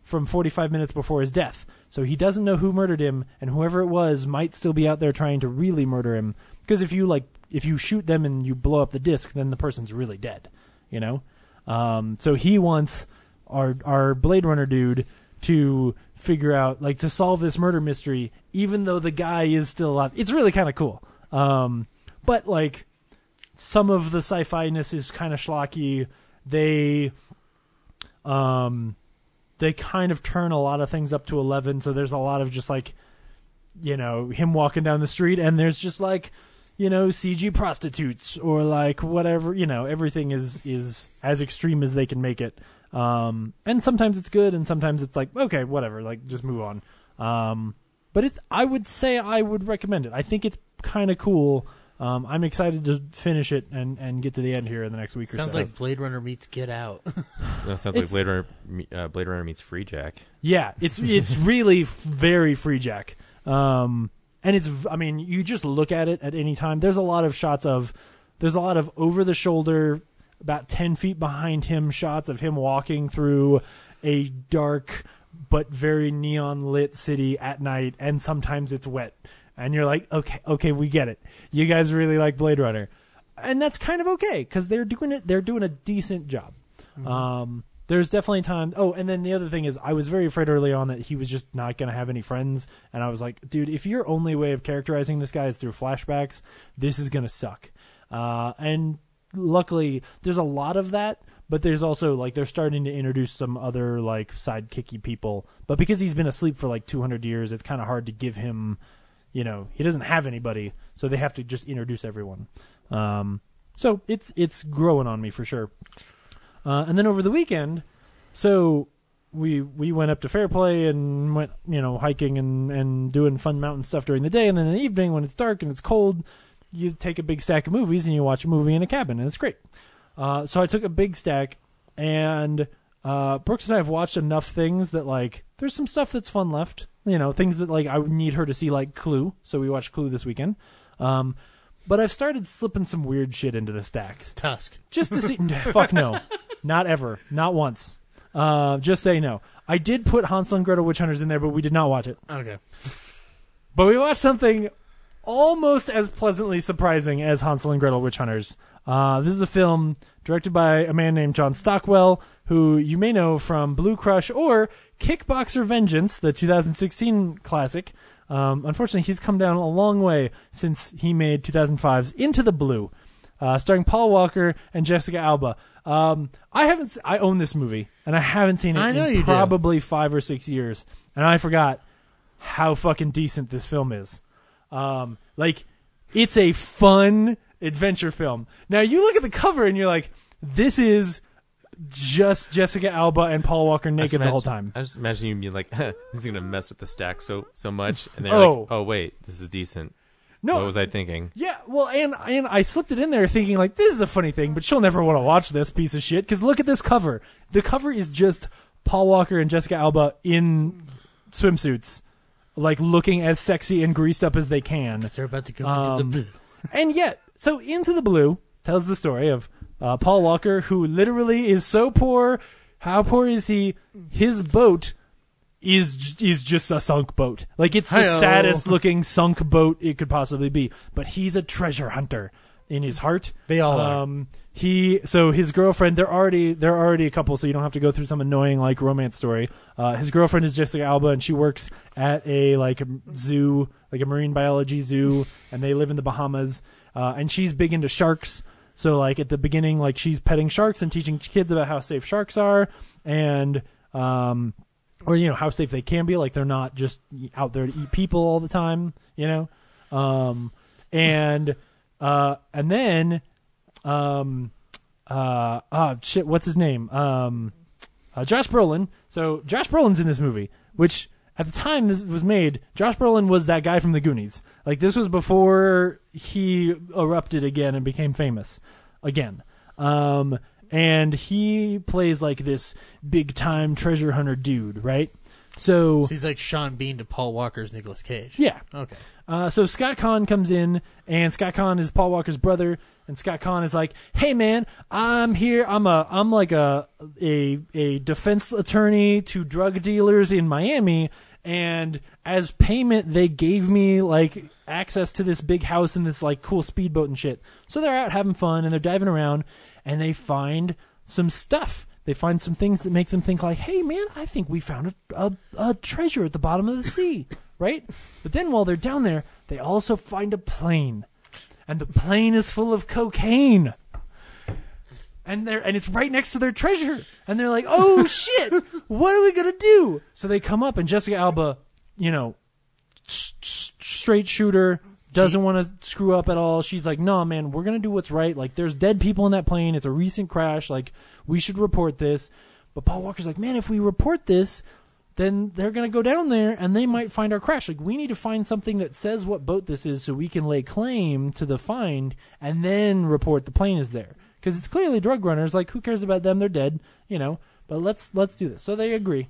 from forty-five minutes before his death. So he doesn't know who murdered him, and whoever it was might still be out there trying to really murder him. Because if you like, if you shoot them and you blow up the disc, then the person's really dead, you know? Um, so he wants our our Blade Runner dude to figure out, like, to solve this murder mystery, even though the guy is still alive. It's really kind of cool. Um, but, like, some of the sci-fi-ness is kind of schlocky. They, um, they kind of turn a lot of things up to eleven, so there's a lot of just, like, you know, him walking down the street, and there's just, like, you know, C G prostitutes, or, like, whatever, you know, everything is, is as extreme as they can make it. Um, and sometimes it's good, and sometimes it's like, okay, whatever, like, just move on. Um, but it's, I would say I would recommend it. I think it's kind of cool. Um, I'm excited to finish it and, and get to the end here in the next week sounds or so. Sounds like Blade Runner meets Get Out. That sounds it's, like Blade Runner, uh, Blade Runner meets Free Jack. Yeah, it's it's really very Free Jack. Um, and it's, I mean, you just look at it at any time. There's a lot of shots of, there's a lot of over-the-shoulder, about ten feet behind him shots of him walking through a dark but very neon-lit city at night, and sometimes it's wet. And you're like, okay, okay, we get it. You guys really like Blade Runner, and that's kind of okay because they're doing it. They're doing a decent job. Mm-hmm. Um, there's definitely time. Oh, and then the other thing is, I was very afraid early on that he was just not going to have any friends, and I was like, dude, if your only way of characterizing this guy is through flashbacks, this is going to suck. Uh, and luckily, there's a lot of that, but there's also like they're starting to introduce some other like sidekicky people. But because he's been asleep for like two hundred years, it's kind of hard to give him. You know, he doesn't have anybody, so they have to just introduce everyone. Um, so it's it's growing on me for sure. Uh, and then over the weekend, so we we went up to Fairplay and went, you know, hiking and, and doing fun mountain stuff during the day. And then in the evening when it's dark and it's cold, you take a big stack of movies and you watch a movie in a cabin, and it's great. Uh, so I took a big stack, and uh, Brooks and I have watched enough things that, like, there's some stuff that's fun left. You know, things that, like, I would need her to see, like Clue. So we watched Clue this weekend. Um, but I've started slipping some weird shit into the stacks. Tusk. Just to see. Fuck no. Not ever. Not once. Uh, just say no. I did put Hansel and Gretel Witch Hunters in there, but we did not watch it. Okay. But we watched something almost as pleasantly surprising as Hansel and Gretel Witch Hunters. Uh, this is a film directed by a man named John Stockwell, who you may know from Blue Crush or Kickboxer Vengeance, the two thousand sixteen classic. Um, unfortunately, he's come down a long way since he made two thousand five's Into the Blue, uh, starring Paul Walker and Jessica Alba. Um, I haven't. I own this movie, and I haven't seen it I know in you probably do. five or six years, and I forgot how fucking decent this film is. Um, like, it's a fun adventure film. Now, you look at the cover, and you're like, this is just Jessica Alba and Paul Walker naked imagine, the whole time. I just imagine you being like, huh, this is going to mess with the stack so so much. And then you're oh. like, oh, wait, this is decent. No, what was I thinking? Yeah, well, and, and I slipped it in there thinking, like, this is a funny thing, but she'll never want to watch this piece of shit, because look at this cover. The cover is just Paul Walker and Jessica Alba in swimsuits, like, looking as sexy and greased up as they can. Because they're about to go um, into the blue. And yet, so Into the Blue tells the story of Uh, Paul Walker, who literally is so poor. How poor is he? His boat is is just a sunk boat. Like, it's Hi-oh. the saddest looking sunk boat it could possibly be. But he's a treasure hunter in his heart. They all um, are. He so his girlfriend. They're already they're already a couple, so you don't have to go through some annoying like romance story. Uh, his girlfriend is Jessica Alba, and she works at a like a zoo, like a marine biology zoo, and they live in the Bahamas. Uh, and she's big into sharks. So, like, at the beginning, like, she's petting sharks and teaching kids about how safe sharks are and, um, or, you know, how safe they can be. Like, they're not just out there to eat people all the time, you know? Um, and, uh, and then, um, uh, oh, shit, what's his name? Um, uh, Josh Brolin. So Josh Brolin's in this movie, which at the time this was made, Josh Brolin was that guy from The Goonies. Like, this was before he erupted again and became famous again. Um, and he plays like this big time treasure hunter dude, right? So, so he's like Sean Bean to Paul Walker's Nicolas Cage. Yeah. Okay. Uh, so Scott Conn comes in, and Scott Conn is Paul Walker's brother, and Scott Conn is like, "Hey man, I'm here. I'm a I'm like a a a defense attorney to drug dealers in Miami, and as payment they gave me like access to this big house and this like cool speedboat and shit." So they're out having fun and they're diving around, and they find some stuff. They find some things that make them think like, "Hey man, I think we found a a, a treasure at the bottom of the sea." Right? But then while they're down there, they also find a plane. And the plane is full of cocaine. And they're and it's right next to their treasure. And they're like, "Oh shit, what are we gonna do?" So they come up, and Jessica Alba, you know, s- s- straight shooter, doesn't want to screw up at all. She's like, "No, man, we're gonna do what's right. Like, there's dead people in that plane. It's a recent crash. Like, we should report this." But Paul Walker's like, "Man, if we report this, then they're going to go down there and they might find our crash. Like, we need to find something that says what boat this is so we can lay claim to the find and then report the plane is there. Because it's clearly drug runners. Like, who cares about them? They're dead, you know. But let's let's do this." So they agree.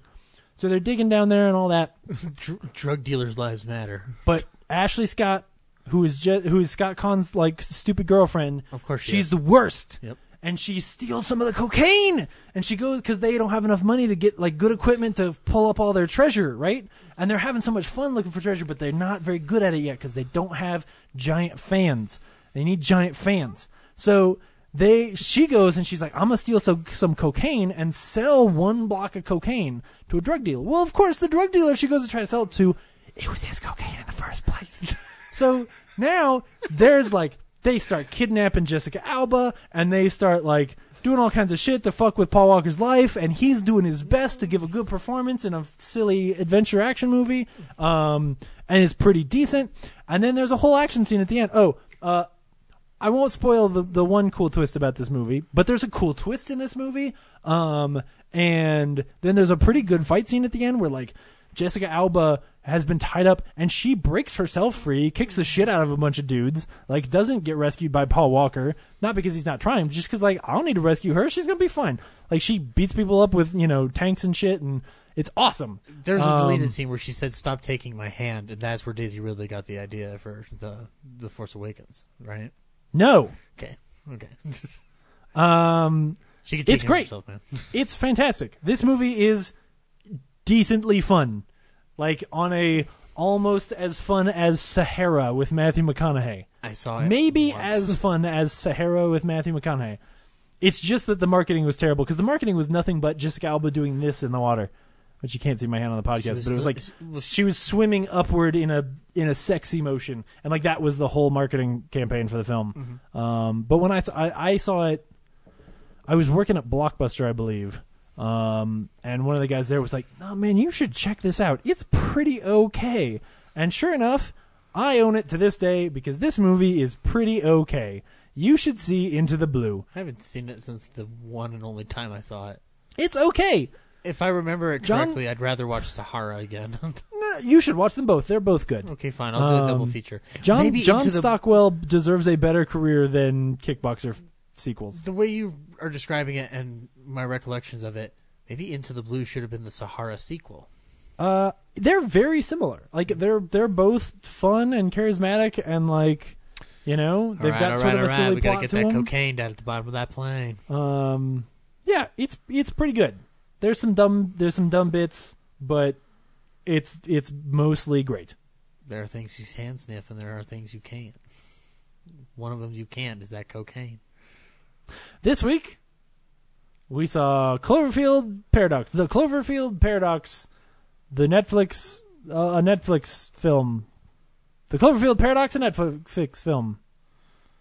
So they're digging down there and all that. Dr- drug dealers' lives matter. But Ashley Scott, who is Je- who is Scott Conn's, like, stupid girlfriend, of course she she's is. the worst. Yep. And she steals some of the cocaine, and she goes because they don't have enough money to get like good equipment to pull up all their treasure, right? And they're having so much fun looking for treasure, but they're not very good at it yet because they don't have giant fans. They need giant fans. So they, she goes and she's like, "I'm gonna steal some some cocaine and sell one block of cocaine to a drug dealer." Well, of course, the drug dealer she goes to try to sell it to, it was his cocaine in the first place. So now there's like. They start kidnapping Jessica Alba, and they start, like, doing all kinds of shit to fuck with Paul Walker's life, and he's doing his best to give a good performance in a silly adventure action movie, um, and it's pretty decent. And then there's a whole action scene at the end. Oh, uh, I won't spoil the, the one cool twist about this movie, but there's a cool twist in this movie, um, and then there's a pretty good fight scene at the end where, like, Jessica Alba has been tied up, and she breaks herself free, kicks the shit out of a bunch of dudes, like, doesn't get rescued by Paul Walker, not because he's not trying, just because, like, I don't need to rescue her, she's gonna be fine. Like, she beats people up with, you know, tanks and shit, and it's awesome. There's um, a deleted scene where she said, "Stop taking my hand," and that's where Daisy Ridley got the idea for the the Force Awakens, right? No. Okay. Okay. um, she could take it's it great. Herself, man. It's fantastic. This movie is decently fun. Like, on a almost as fun as Sahara with Matthew McConaughey. I saw it. Maybe once. As fun as Sahara with Matthew McConaughey. It's just that the marketing was terrible, because the marketing was nothing but Jessica Alba doing this in the water. But you can't see my hand on the podcast, was, but it was like she was swimming upward in a in a sexy motion, and like that was the whole marketing campaign for the film. Mm-hmm. Um, but when I, I I saw it, I was working at Blockbuster, I believe. Um, and one of the guys there was like, "Oh man, you should check this out. It's pretty okay." And sure enough, I own it to this day because this movie is pretty okay. You should see Into the Blue. I haven't seen it since the one and only time I saw it. It's okay. If I remember it correctly, John, I'd rather watch Sahara again. No, you should watch them both. They're both good. Okay, fine. I'll do um, a double feature. John, Maybe John the... Stockwell deserves a better career than Kickboxer sequels. The way you are describing it and my recollections of it, maybe Into the Blue should have been the Sahara sequel. Uh, they're very similar. Like, they're they're both fun and charismatic and, like, you know, they've all right, got all sort right, of a right. silly we plot gotta get to that them. Cocaine down at the bottom of that plane. Um, yeah, it's it's pretty good. There's some dumb there's some dumb bits, but it's it's mostly great. There are things you can sniff and there are things you can't. One of them you can't is that cocaine. This week, we saw Cloverfield Paradox. The Cloverfield Paradox, the Netflix, uh, a Netflix film. The Cloverfield Paradox, a Netflix film.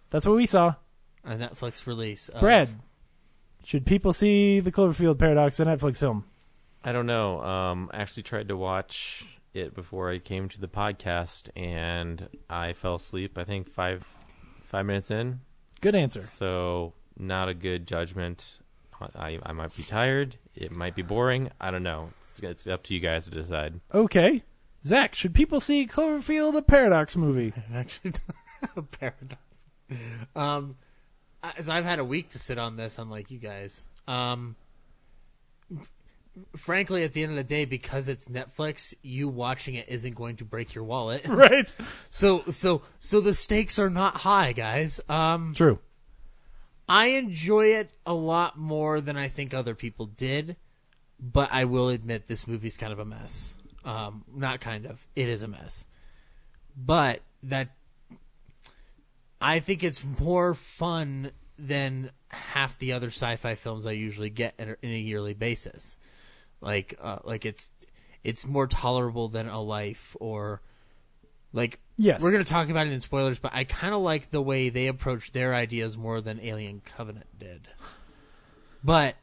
That's what we saw. A Netflix release. Of... Brad, should people see The Cloverfield Paradox, a Netflix film? I don't know. Um, I actually tried to watch it before I came to the podcast, and I fell asleep, I think, five, five minutes in. Good answer. So not a good judgment. I, I might be tired. It might be boring. I don't know. It's, it's up to you guys to decide. Okay. Zach, should people see Cloverfield, a Paradox movie? Actually, a Paradox. Um, so I've had a week to sit on this, unlike you guys. Um, frankly, at the end of the day, because it's Netflix, you watching it isn't going to break your wallet. Right. So, so, so the stakes are not high, guys. Um, True. I enjoy it a lot more than I think other people did, but I will admit this movie's kind of a mess. Um, not kind of. It is a mess. But that I think it's more fun than half the other sci-fi films I usually get in a yearly basis. Like, uh, like it's it's more tolerable than A Life or like. Yes. We're going to talk about it in spoilers, but I kind of like the way they approach their ideas more than Alien Covenant did. But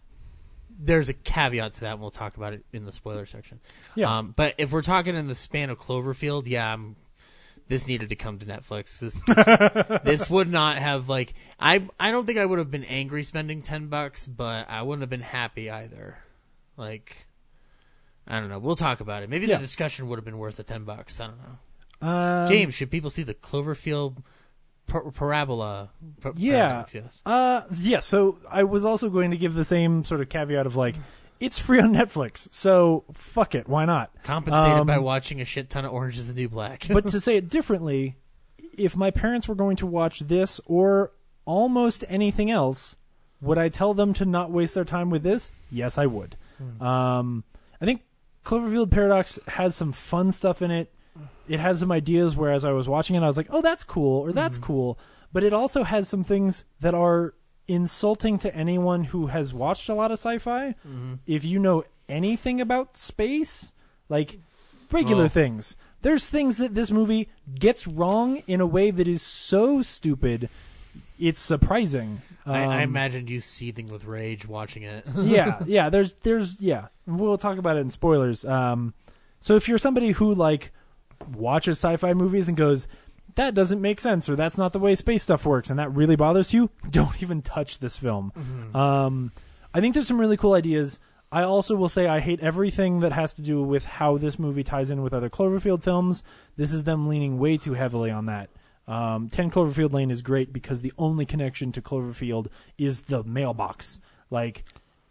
there's a caveat to that, and we'll talk about it in the spoiler section. Yeah. Um, but if we're talking in the span of Cloverfield, yeah, I'm, this needed to come to Netflix. This this, this would not have, like... I I don't think I would have been angry spending ten bucks, but I wouldn't have been happy either. Like, I don't know. We'll talk about it. Maybe yeah. the discussion would have been worth the ten bucks. I don't know. Um, James, should people see the Cloverfield par- parabola? Par- yeah. Paradox, yes. Uh, yeah. So I was also going to give the same sort of caveat of like, it's free on Netflix, so fuck it, why not? Compensated um, by watching a shit ton of Orange Is the New Black. But to say it differently, if my parents were going to watch this or almost anything else, would I tell them to not waste their time with this? Yes, I would. Hmm. Um, I think Cloverfield Paradox has some fun stuff in it. It has some ideas where as I was watching it, I was like, oh, that's cool, or that's mm-hmm. cool. But it also has some things that are insulting to anyone who has watched a lot of sci-fi. Mm-hmm. If you know anything about space, like regular oh. things, there's things that this movie gets wrong in a way that is so stupid, it's surprising. Um, I, I imagined you seething with rage watching it. yeah, yeah, there's, there's, yeah. We'll talk about it in spoilers. Um, so if you're somebody who, like, watches sci-fi movies and goes, that doesn't make sense, or that's not the way space stuff works, and that really bothers you, don't even touch this film. Mm-hmm. Um, I think there's some really cool ideas. I also will say I hate everything that has to do with how this movie ties in with other Cloverfield films. This is them leaning way too heavily on that. Um, ten Cloverfield Lane is great because the only connection to Cloverfield is the mailbox. Like,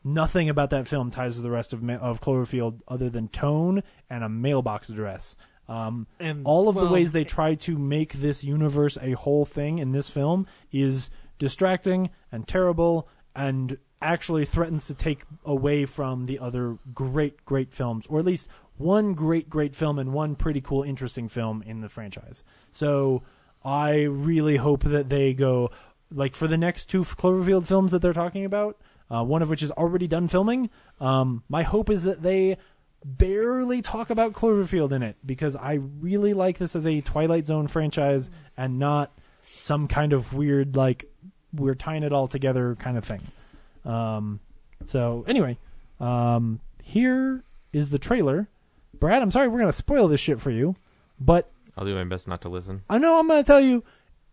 nothing about that film ties to the rest of, ma- of Cloverfield other than tone and a mailbox address. Um, and, all of well, the ways they try to make this universe a whole thing in this film is distracting and terrible and actually threatens to take away from the other great, great films, or at least one great, great film and one pretty cool, interesting film in the franchise. So I really hope that they go, like, for the next two Cloverfield films that they're talking about, uh, one of which is already done filming, um, my hope is that they barely talk about Cloverfield in it, because I really like this as a Twilight Zone franchise and not some kind of weird, like, we're tying it all together kind of thing. Um, so anyway, um, here is the trailer. Brad, I'm sorry we're going to spoil this shit for you, but I'll do my best not to listen. I know I'm going to tell you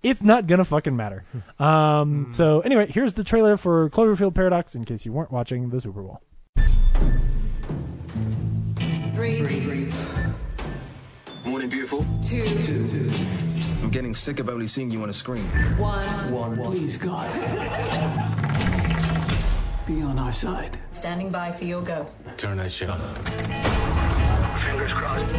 it's not going to fucking matter. um, mm. So anyway, here's the trailer for Cloverfield Paradox in case you weren't watching the Super Bowl. Three. Three. Morning, beautiful. Two. Two. Two. I'm getting sick of only seeing you on a screen. One. One. One. Please, God. Be on our side. Standing by for your go. Turn that shit on. Fingers crossed. What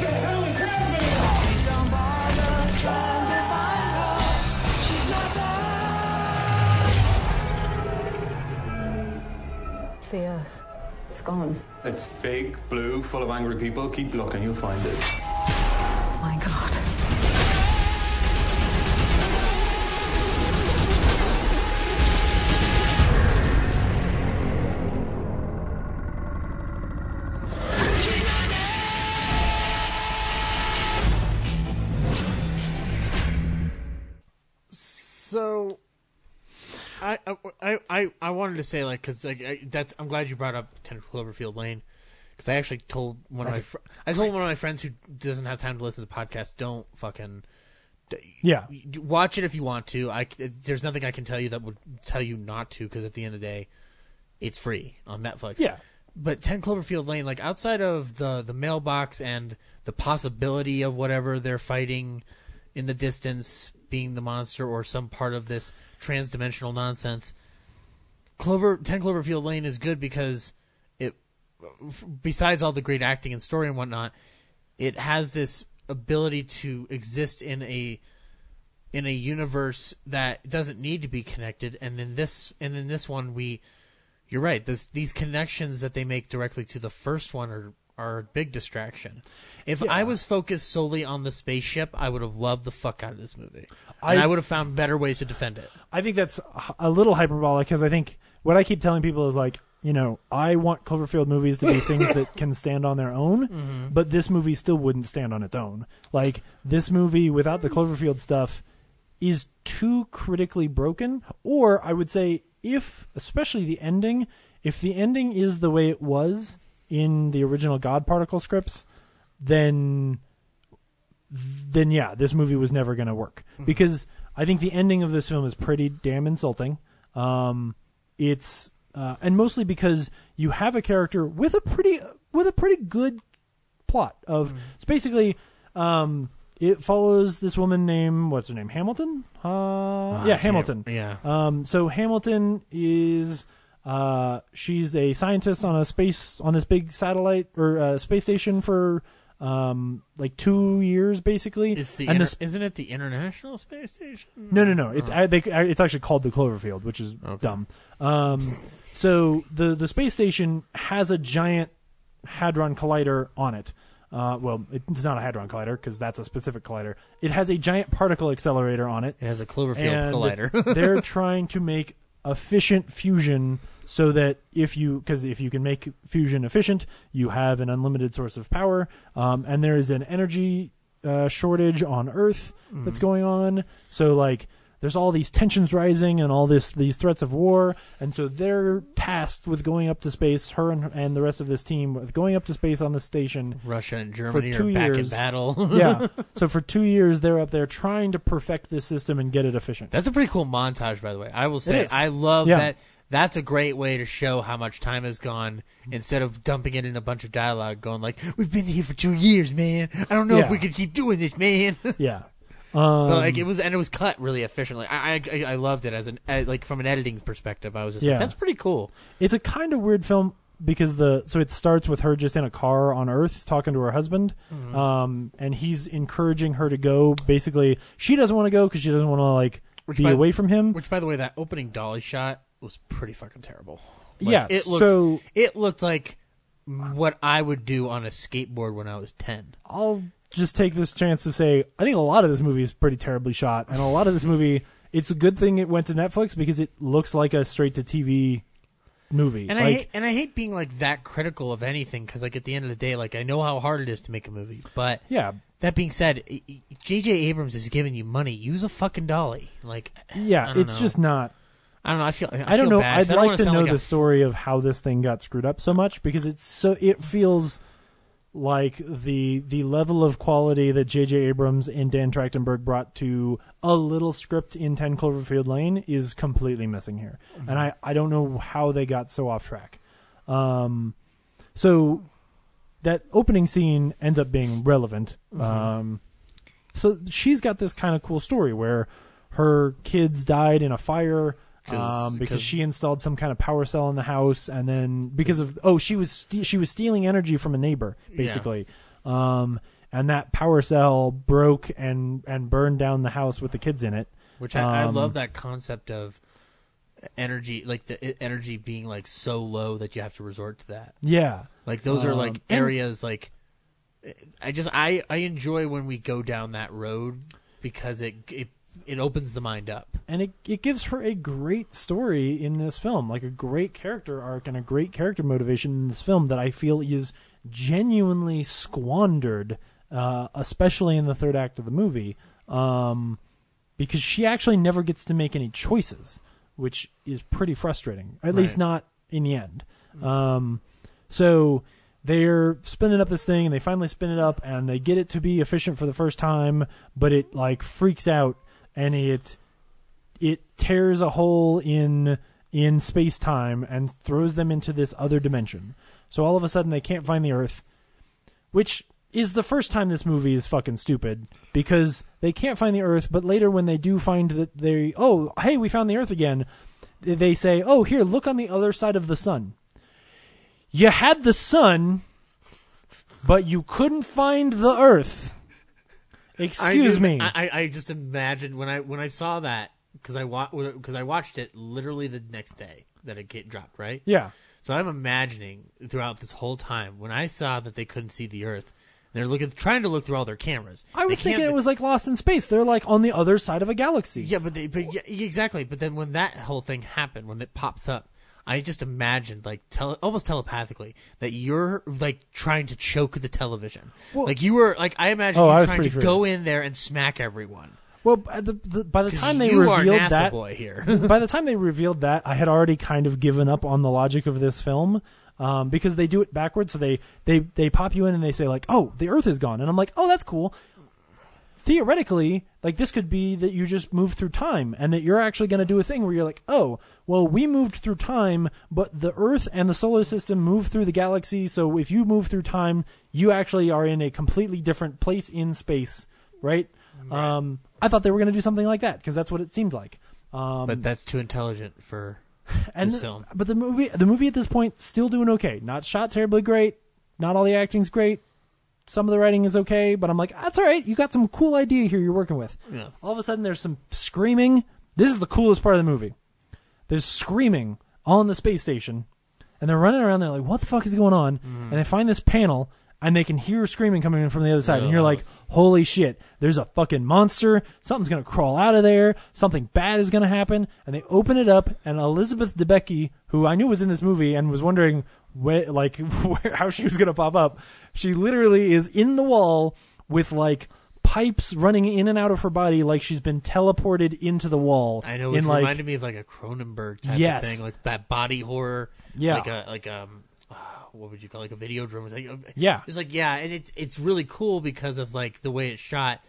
the hell is happening? The earth. It's gone. It's big, blue, full of angry people. Keep looking, you'll find it. My God. So... I, I, I, I wanted to say, like, because like, that's I'm glad you brought up ten Cloverfield Lane, Because I actually told one That's of my fr- I told one of my friends who doesn't have time to listen to the podcast, don't fucking yeah watch it if you want to. I there's nothing I can tell you that would tell you not to, because at the end of the day, it's free on Netflix. Yeah. But ten Cloverfield Lane, like outside of the the mailbox and the possibility of whatever they're fighting in the distance being the monster or some part of this trans-dimensional nonsense, Clover ten Cloverfield Lane is good because it, besides all the great acting and story and whatnot, it has this ability to exist in a in a universe that doesn't need to be connected. And in this and in this one, we. You're right. This, these connections that they make directly to the first one are, are a big distraction. If yeah. I was focused solely on the spaceship, I would have loved the fuck out of this movie. I, and I would have found better ways to defend it. I think that's a little hyperbolic, because I think what I keep telling people is like, you know, I want Cloverfield movies to be things that can stand on their own, mm-hmm. but this movie still wouldn't stand on its own. Like, this movie, without the Cloverfield stuff, is too critically broken, or I would say... If, especially the ending, if the ending is the way it was in the original God Particle scripts, then, then yeah, this movie was never going to work. Because I think the ending of this film is pretty damn insulting. Um, it's, uh, and mostly because you have a character with a pretty, with a pretty good plot of, mm. it's basically, um, it follows this woman named, what's her name, Hamilton? Uh, oh, yeah, Hamilton. Yeah. Um, so Hamilton is, uh, she's a scientist on a space, on this big satellite or uh, space station for um, like two years basically. It's the and inter- this, isn't it the International Space Station? No, no, no. It's oh. I, they, I, it's actually called the Cloverfield, which is okay. dumb. Um, so the the space station has a giant Hadron Collider on it. Uh, well, it's not a Hadron Collider because that's a specific collider. It has a giant particle accelerator on it. It has a Cloverfield and collider. They're trying to make efficient fusion so that if you, because if you can make fusion efficient, you have an unlimited source of power. Um, and there is an energy uh, shortage on Earth that's mm. going on. So like, there's all these tensions rising and all this these threats of war. And so they're tasked with going up to space, her and, and the rest of this team, with going up to space on the station. Russia and Germany are back in battle. yeah. So for two years, they're up there trying to perfect this system and get it efficient. That's a pretty cool montage, by the way. I will say, I love yeah. that. That's a great way to show how much time has gone instead of dumping it in a bunch of dialogue going like, we've been here for two years, man. I don't know yeah. if we could keep doing this, man. yeah. Um, so like it was, and it was cut really efficiently. I I, I loved it as an as, like from an editing perspective. I was just yeah. like, that's pretty cool. It's a kind of weird film because the so it starts with her just in a car on Earth talking to her husband, mm-hmm. um, and he's encouraging her to go. Basically, she doesn't want to go because she doesn't want to like which be by, away from him. Which, by the way, that opening dolly shot was pretty fucking terrible. Like, yeah, it looked, so it looked like what I would do on a skateboard when I was ten. I'll. Just take this chance to say, I think a lot of this movie is pretty terribly shot, and a lot of this movie, it's a good thing it went to Netflix because it looks like a straight to T V movie. And like, I hate, and I hate being like that critical of anything because like at the end of the day, like I know how hard it is to make a movie. But yeah, that being said, J J Abrams is giving you money. Use a fucking dolly, like yeah, it's know. just not. I don't know. I feel. I, feel I don't know. Bad, I'd like don't to know like the a... story of how this thing got screwed up so much because it's so it feels. Like the the level of quality that J J Abrams and Dan Trachtenberg brought to a little script in ten Cloverfield Lane is completely missing here. Mm-hmm. And I, I don't know how they got so off track. Um, so that opening scene ends up being relevant. Mm-hmm. Um, so she's got this kind of cool story where her kids died in a fire. Um, because she installed some kind of power cell in the house, and then because of oh, she was st- she was stealing energy from a neighbor, basically, yeah. um, and that power cell broke and and burned down the house with the kids in it. Which I, um, I love that concept of energy, like the energy being like so low that you have to resort to that. Yeah, like those um, are like areas and, like I just I, I enjoy when we go down that road because it it. It opens the mind up. And it it gives her a great story in this film, like a great character arc and a great character motivation in this film that I feel is genuinely squandered, uh, especially in the third act of the movie, um, because she actually never gets to make any choices, which is pretty frustrating, at right. least not in the end. Um, so they're spinning up this thing, and they finally spin it up, and they get it to be efficient for the first time, but it, like, freaks out, and it it tears a hole in in space-time and throws them into this other dimension. So all of a sudden, they can't find the Earth, which is the first time this movie is fucking stupid, because they can't find the Earth, but later when they do find that they, oh, hey, we found the Earth again, they say, oh, here, look on the other side of the sun. You had the sun, but you couldn't find the Earth. Excuse I me. I, I just imagined when I when I saw that, because I, wa- I watched it literally the next day that it dropped, right? Yeah. So I'm imagining throughout this whole time, when I saw that they couldn't see the Earth, they're looking, trying to look through all their cameras. I was thinking it was like Lost in Space. They're like on the other side of a galaxy. Yeah, but, they, but yeah, exactly. But then when that whole thing happened, when it pops up, I just imagined, like, tele- almost telepathically, that you're, like, trying to choke the television. Well, like, you were, like, I imagined oh, you I trying to go in there and smack everyone. Well, by the, the, by the time they revealed that... you are NASA boy here. By the time they revealed that, I had already kind of given up on the logic of this film, um, because they do it backwards. So they, they, they pop you in and they say, like, oh, the Earth is gone. And I'm like, oh, that's cool. Theoretically, like, this could be that you just moved through time and that you're actually going to do a thing where you're like, oh, well, we moved through time, but the Earth and the solar system moved through the galaxy. So if you move through time, you actually are in a completely different place in space, right? Right. Um, I thought they were going to do something like that because that's what it seemed like. Um, but that's too intelligent for and this film. But the movie, the movie at this point, still doing okay. Not shot terribly great. Not all the acting's great. Some of the writing is okay, but I'm like, that's all right. You got some cool idea here you're working with. Yeah. All of a sudden, there's some screaming. This is the coolest part of the movie. There's screaming all in the space station, and they're running around. They're like, what the fuck is going on? Mm. And they find this panel, and they can hear screaming coming in from the other side. Yes. And you're like, holy shit, there's a fucking monster. Something's going to crawl out of there. Something bad is going to happen. And they open it up, and Elizabeth Debicki, who I knew was in this movie and was wondering where, like, where, how she was going to pop up, she literally is in the wall with, like, pipes running in and out of her body like she's been teleported into the wall. I know, which like, reminded me of, like, a Cronenberg type yes. of thing. Like, that body horror. Yeah. Like, a, like um... what would you call it? Like a video drum? It's like, yeah, it's like yeah, and it's it's really cool because of like the way it's shot.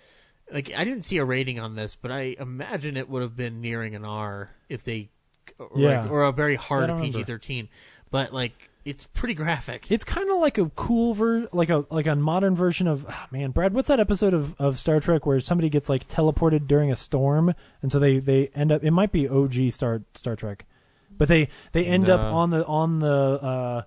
Like I didn't see a rating on this, but I imagine it would have been nearing an R if they, or, yeah. like, or a very hard P G thirteen. But like it's pretty graphic. It's kind of like a cool ver, like a like a modern version of oh, man, Brad. What's that episode of, of Star Trek where somebody gets like teleported during a storm, and so they, they end up. It might be O G Star Star Trek, but they they end no. up on the on the. Uh,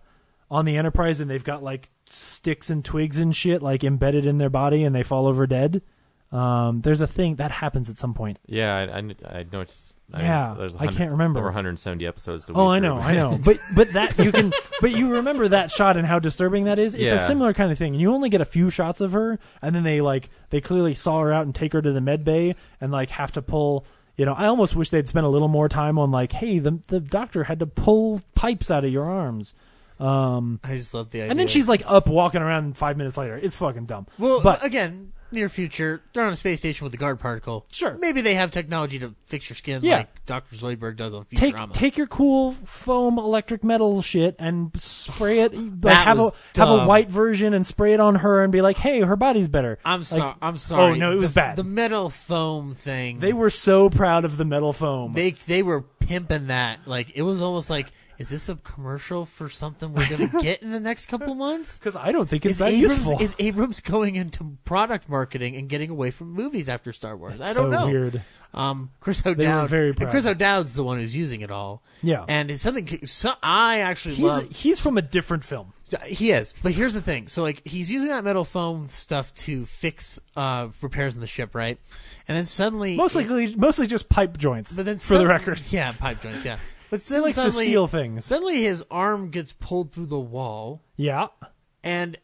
on the Enterprise, and they've got like sticks and twigs and shit like embedded in their body, and they fall over dead. Um, there's a thing that happens at some point. Yeah, I, I, I know. It's, I yeah, mean, there's I can't remember. Over one hundred seventy episodes. To oh, I know, I know. But but that you can, but you remember that shot and how disturbing that is. It's yeah. a similar kind of thing. You only get a few shots of her, and then they like they clearly saw her out and take her to the med bay, and like have to pull. You know, I almost wish they'd spent a little more time on like, hey, the the doctor had to pull pipes out of your arms. Um, I just love the idea. And then she's like up walking around five minutes later. It's fucking dumb. Well, but, again, near future, they're on a space station with the guard particle. Sure. Maybe they have technology to fix your skin yeah. like Doctor Zoidberg does on Futurama. Take, take your cool foam electric metal shit and spray it. Like, have, a, have a white version and spray it on her and be like, hey, her body's better. I'm, like, so- I'm sorry. Oh, no, it was the, bad. The metal foam thing. They were so proud of the metal foam. They, they were pimping that. Like, it was almost like... is this a commercial for something we're going to get in the next couple months? Because I don't think it's is that Abrams, useful. Is Abrams going into product marketing and getting away from movies after Star Wars? That's I don't so know. Weird. Um, Chris O'Dowd. They were very proud. Chris O'Dowd's the one who's using it all. Yeah. And it's something so, I actually he's, love. He's from a different film. He is. But here's the thing. So like he's using that metal foam stuff to fix uh, repairs in the ship, right? And then suddenly mostly it, mostly just pipe joints. But then for the record, yeah, pipe joints. Yeah. But suddenly, like suddenly, seal things. Suddenly his arm gets pulled through the wall. Yeah. And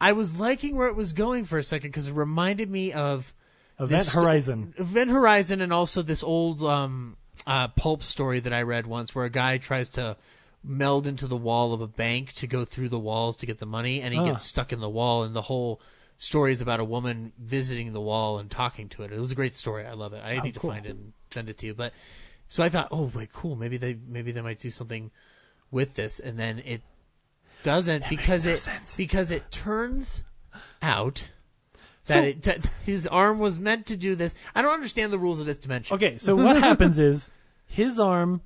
I was liking where it was going for a second because it reminded me of... Event this, Horizon. Event Horizon, and also this old um, uh, pulp story that I read once where a guy tries to meld into the wall of a bank to go through the walls to get the money, and he uh. gets stuck in the wall, and the whole story is about a woman visiting the wall and talking to it. It was a great story. I love it. I oh, need cool. to find it and send it to you, but... so I thought, oh, wait, cool. Maybe they, maybe they might do something with this, and then it doesn't that because no it sense. because it turns out that so, it t- his arm was meant to do this. I don't understand the rules of this dimension. Okay, so what happens is his arm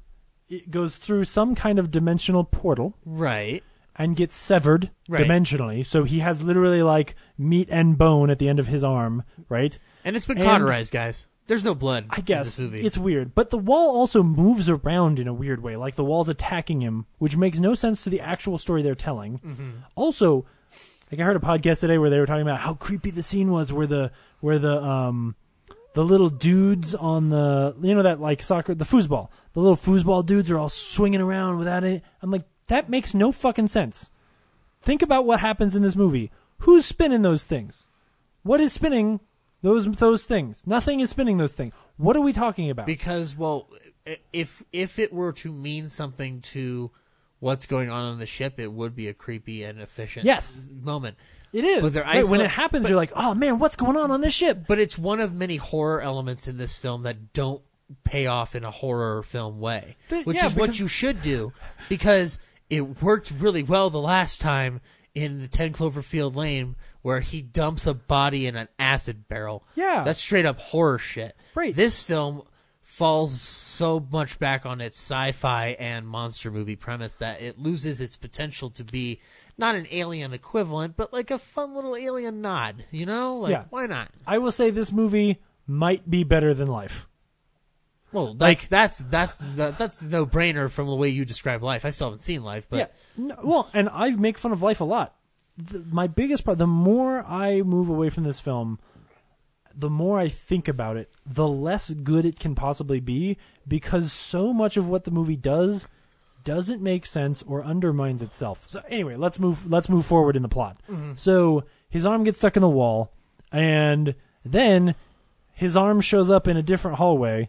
it goes through some kind of dimensional portal, right, and gets severed right. dimensionally. So he has literally like meat and bone at the end of his arm, right? And it's been and, cauterized, guys. There's no blood. I guess in this movie. It's weird, but the wall also moves around in a weird way, like the wall's attacking him, which makes no sense to the actual story they're telling. Mm-hmm. Also, like I heard a podcast today where they were talking about how creepy the scene was, where the where the um the little dudes on the you know that like soccer the foosball the little foosball dudes are all swinging around without it. I'm like, that makes no fucking sense. Think about what happens in this movie. Who's spinning those things? What is spinning? Those those things. Nothing is spinning those things. What are we talking about? Because, well, if if it were to mean something to what's going on on the ship, it would be a creepy and efficient yes. moment. It is. But right, isol- when it happens, but, you're like, oh, man, what's going on on this ship? But it's one of many horror elements in this film that don't pay off in a horror film way, but, which yeah, is because- what you should do, because it worked really well the last time in the ten Cloverfield Lane, where he dumps a body in an acid barrel. Yeah. That's straight up horror shit. Right. This film falls so much back on its sci-fi and monster movie premise that it loses its potential to be not an Alien equivalent, but like a fun little Alien nod, you know? Like, yeah. Why not? I will say this movie might be better than Life. Well, that's, like, that's, that's, that's, that's a no-brainer from the way you describe Life. I still haven't seen Life, but... Yeah. No, well, and I make fun of Life a lot. The, my biggest problem, the more I move away from this film, the more I think about it, the less good it can possibly be, because so much of what the movie does doesn't make sense or undermines itself. So anyway, let's move let's move forward in the plot. Mm-hmm. So his arm gets stuck in the wall, and then his arm shows up in a different hallway,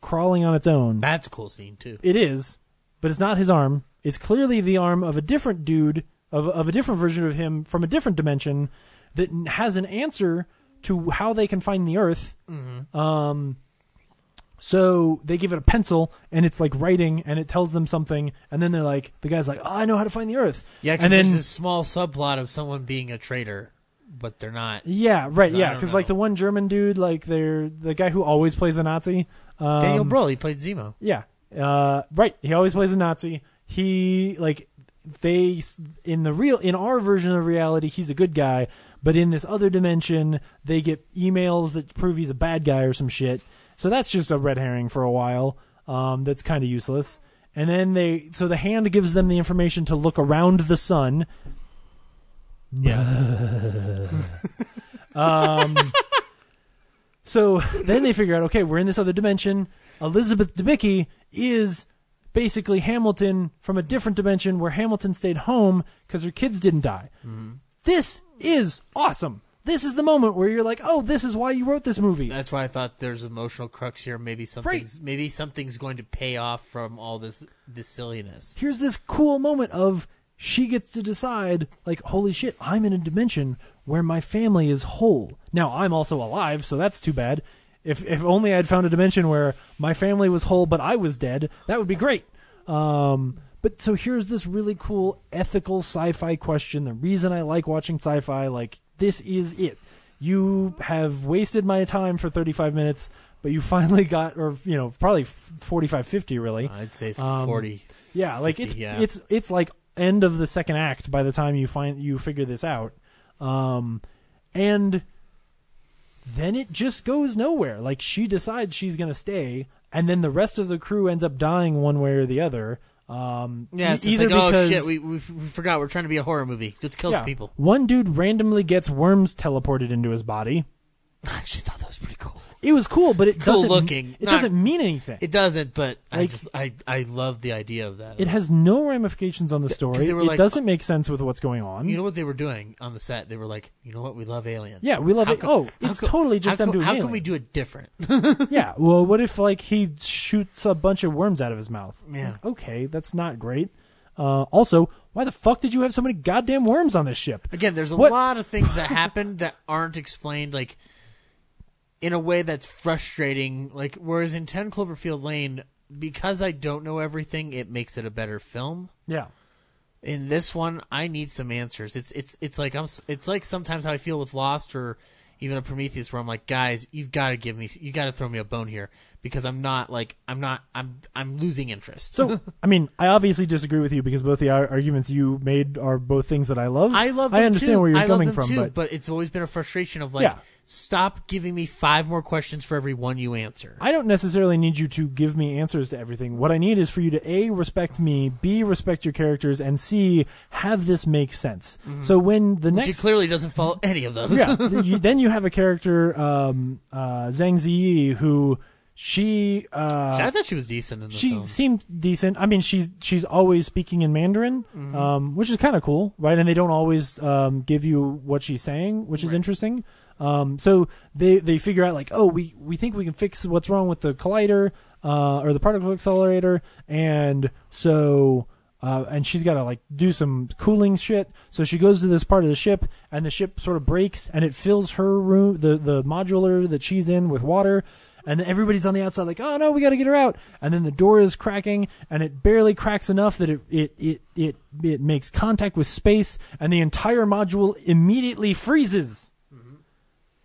crawling on its own. That's a cool scene, too. It is, but it's not his arm. It's clearly the arm of a different dude, Of, of a different version of him from a different dimension that has an answer to how they can find the Earth. Mm-hmm. Um, so they give it a pencil, and it's like writing, and it tells them something, and then they're like, the guy's like, oh, I know how to find the Earth. Yeah, because there's this small subplot of someone being a traitor, but they're not. Yeah, right, so yeah, because like the one German dude, like they're the guy who always plays a Nazi. Um, Daniel Brühl, he played Zemo. Yeah, uh, right, he always plays a Nazi. He, like... They in the real in our version of reality, he's a good guy, but in this other dimension, they get emails that prove he's a bad guy or some shit. So that's just a red herring for a while. Um, that's kind of useless. And then they so the hand gives them the information to look around the sun. Yeah. um. So then they figure out, okay, we're in this other dimension. Elizabeth Debicki is basically Hamilton from a different dimension, where Hamilton stayed home because her kids didn't die. Mm-hmm. This is awesome. This is the moment where you're like, oh, this is why you wrote this movie. That's why I thought there's emotional crux here. Maybe something's, right. maybe something's going to pay off from all this, this silliness. Here's this cool moment of she gets to decide, like, holy shit, I'm in a dimension where my family is whole. Now, I'm also alive, so that's too bad. If if only I had found a dimension where my family was whole but I was dead, that would be great. Um, but so here's this really cool ethical sci-fi question. The reason I like watching sci-fi, like, this is it. You have wasted my time for thirty-five minutes, but you finally got, or, you know, probably forty-five, fifty, really. I'd say forty. Um, yeah, like, fifty, it's, yeah. it's it's like end of the second act by the time you find you figure this out. Um, and... Then it just goes nowhere. Like, she decides she's going to stay, and then the rest of the crew ends up dying one way or the other. Um, yeah, it's just like, because, oh, shit, we, we forgot we're trying to be a horror movie. Let's kill yeah, some people. One dude randomly gets worms teleported into his body. I actually thought that was pretty cool. It was cool, but it cool doesn't looking. It Not, doesn't mean anything. It doesn't, but like, I just I, I love the idea of that. It has no ramifications on the story. It like, doesn't make sense with what's going on. You know what they were doing on the set? They were like, you know what? We love Alien. Yeah, we love how it. Co- oh, it's co- totally just them co- doing How Alien. Can we do it different? Yeah, well, what if like he shoots a bunch of worms out of his mouth? Yeah. Okay, that's not great. Uh, also, why the fuck did you have so many goddamn worms on this ship? Again, there's a what? lot of things that happened that aren't explained, like... in a way that's frustrating. Like, whereas in ten Cloverfield Lane, because I don't know everything, it makes it a better film. Yeah. in this one, I need some answers. It's it's it's like I'm. It's like sometimes how I feel with Lost or even a Prometheus, where I'm like, guys, you've got to give me, you got to throw me a bone here, because I'm not like I'm not I'm I'm losing interest. So I mean, I obviously disagree with you, because both the arguments you made are both things that I love. I love. Them I understand too. where you're I coming love them from, too, but... but it's always been a frustration of like, yeah. stop giving me five more questions for every one you answer. I don't necessarily need you to give me answers to everything. What I need is for you to A, respect me, B, respect your characters, and C, have this make sense. Mm-hmm. So when the next, which clearly doesn't follow any of those. Yeah. Then you have a character, um, uh, Zhang Ziyi, who. She, uh, I thought she was decent in the she film. She seemed decent. I mean, she's she's always speaking in Mandarin, mm-hmm. um, which is kind of cool, right? And they don't always um, give you what she's saying, which is right. interesting. Um, so they, they figure out, like, oh, we, we think we can fix what's wrong with the collider uh, or the particle accelerator. And so... Uh, and she's got to like do some cooling shit. So she goes to this part of the ship, and the ship sort of breaks, and it fills her room, the, the modular that she's in, with water. And everybody's on the outside like, oh, no, we got to get her out. And then the door is cracking, and it barely cracks enough that it, it, it, it, it makes contact with space, and the entire module immediately freezes, mm-hmm.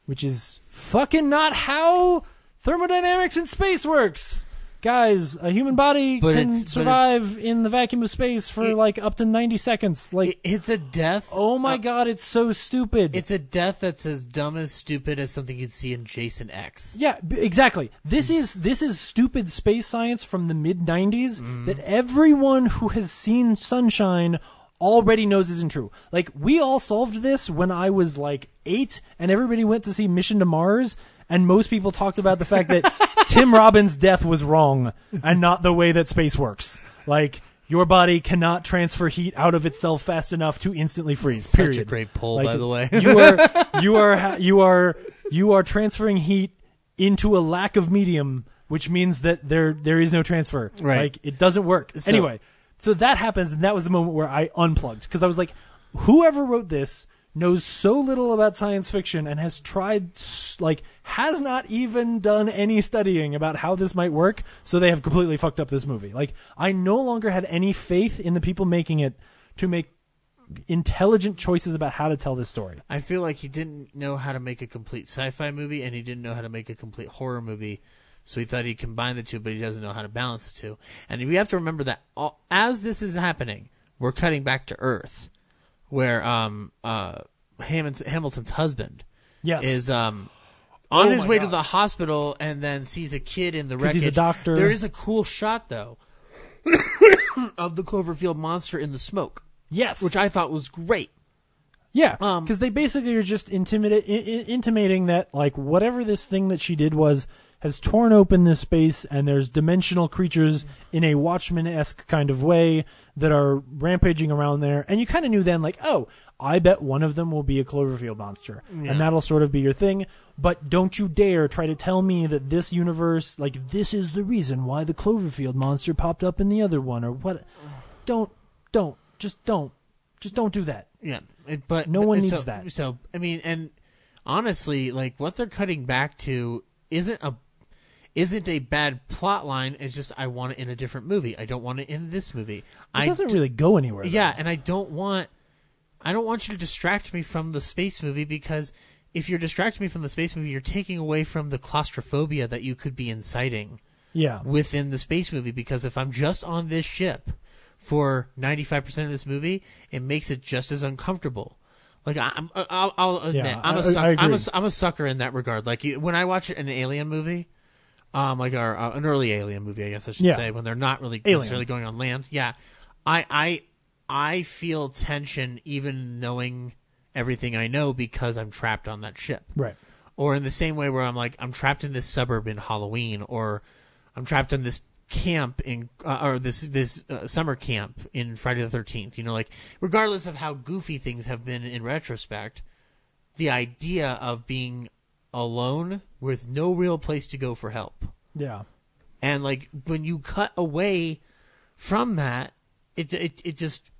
which is fucking not how thermodynamics in space works. Guys, a human body but can survive in the vacuum of space for it, like up to ninety seconds. Like it, It's a death. Oh my uh, God, it's so stupid. It's a death that's as dumb as stupid as something you'd see in Jason X. Yeah, exactly. This mm. is this is stupid space science from the mid nineties mm. that everyone who has seen Sunshine already knows isn't true. Like, we all solved this when I was like eight, and everybody went to see Mission to Mars, and most people talked about the fact that Tim Robbins' death was wrong and not the way that space works. Like, your body cannot transfer heat out of itself fast enough to instantly freeze. Period. Such a great poll, like, by the way. you are you are you are you are transferring heat into a lack of medium, which means that there there is no transfer. Right. Like, it doesn't work. So, anyway, so that happens, and that was the moment where I unplugged, because I was like, whoever wrote this knows so little about science fiction and has tried, like, has not even done any studying about how this might work, so they have completely fucked up this movie. Like, I no longer had any faith in the people making it to make intelligent choices about how to tell this story. I feel like he didn't know how to make a complete sci-fi movie, and he didn't know how to make a complete horror movie, so he thought he'd combine the two, but he doesn't know how to balance the two. And we have to remember that all, as this is happening, we're cutting back to Earth, where um uh Hamilton, Hamilton's husband yes. is um on oh his way God. to the hospital, and then sees a kid in the wreckage. He's a doctor. There is a cool shot though of the Cloverfield monster in the smoke. Yes, which I thought was great. Yeah, because um, they basically are just intimida- I- intimating that, like, whatever this thing that she did was has torn open this space, and there's dimensional creatures in a Watchmen-esque kind of way that are rampaging around there. And you kind of knew then, like, oh, I bet one of them will be a Cloverfield monster. Yeah. And that'll sort of be your thing. But don't you dare try to tell me that this universe, like, this is the reason why the Cloverfield monster popped up in the other one, or what. Don't, don't, just don't. Just don't do that. Yeah. It, but no one needs so, that. So, I mean, and honestly, like, what they're cutting back to isn't a isn't a bad plot line. It's just, I want it in a different movie. I don't want it in this movie. It I doesn't d- really go anywhere. Yeah, though. And I don't want I don't want you to distract me from the space movie, because if you're distracting me from the space movie, you're taking away from the claustrophobia that you could be inciting yeah. within the space movie, because if I'm just on this ship for ninety-five percent of this movie, it makes it just as uncomfortable. Like, I'm, I'll, I'll admit, yeah, I'm, a su- I, I I'm, a, I'm a sucker in that regard. Like, you, when I watch an alien movie... Um, like our, uh, an early alien movie, I guess I should yeah. say, when they're not really alien. necessarily going on land. Yeah. I, I, I feel tension even knowing everything I know, because I'm trapped on that ship. Right. Or in the same way where I'm like, I'm trapped in this suburb in Halloween, or I'm trapped in this camp in, uh, or this, this uh, summer camp in Friday the thirteenth, you know, like, regardless of how goofy things have been in retrospect, the idea of being alone with no real place to go for help. Yeah. And, like, when you cut away from that, it it it just,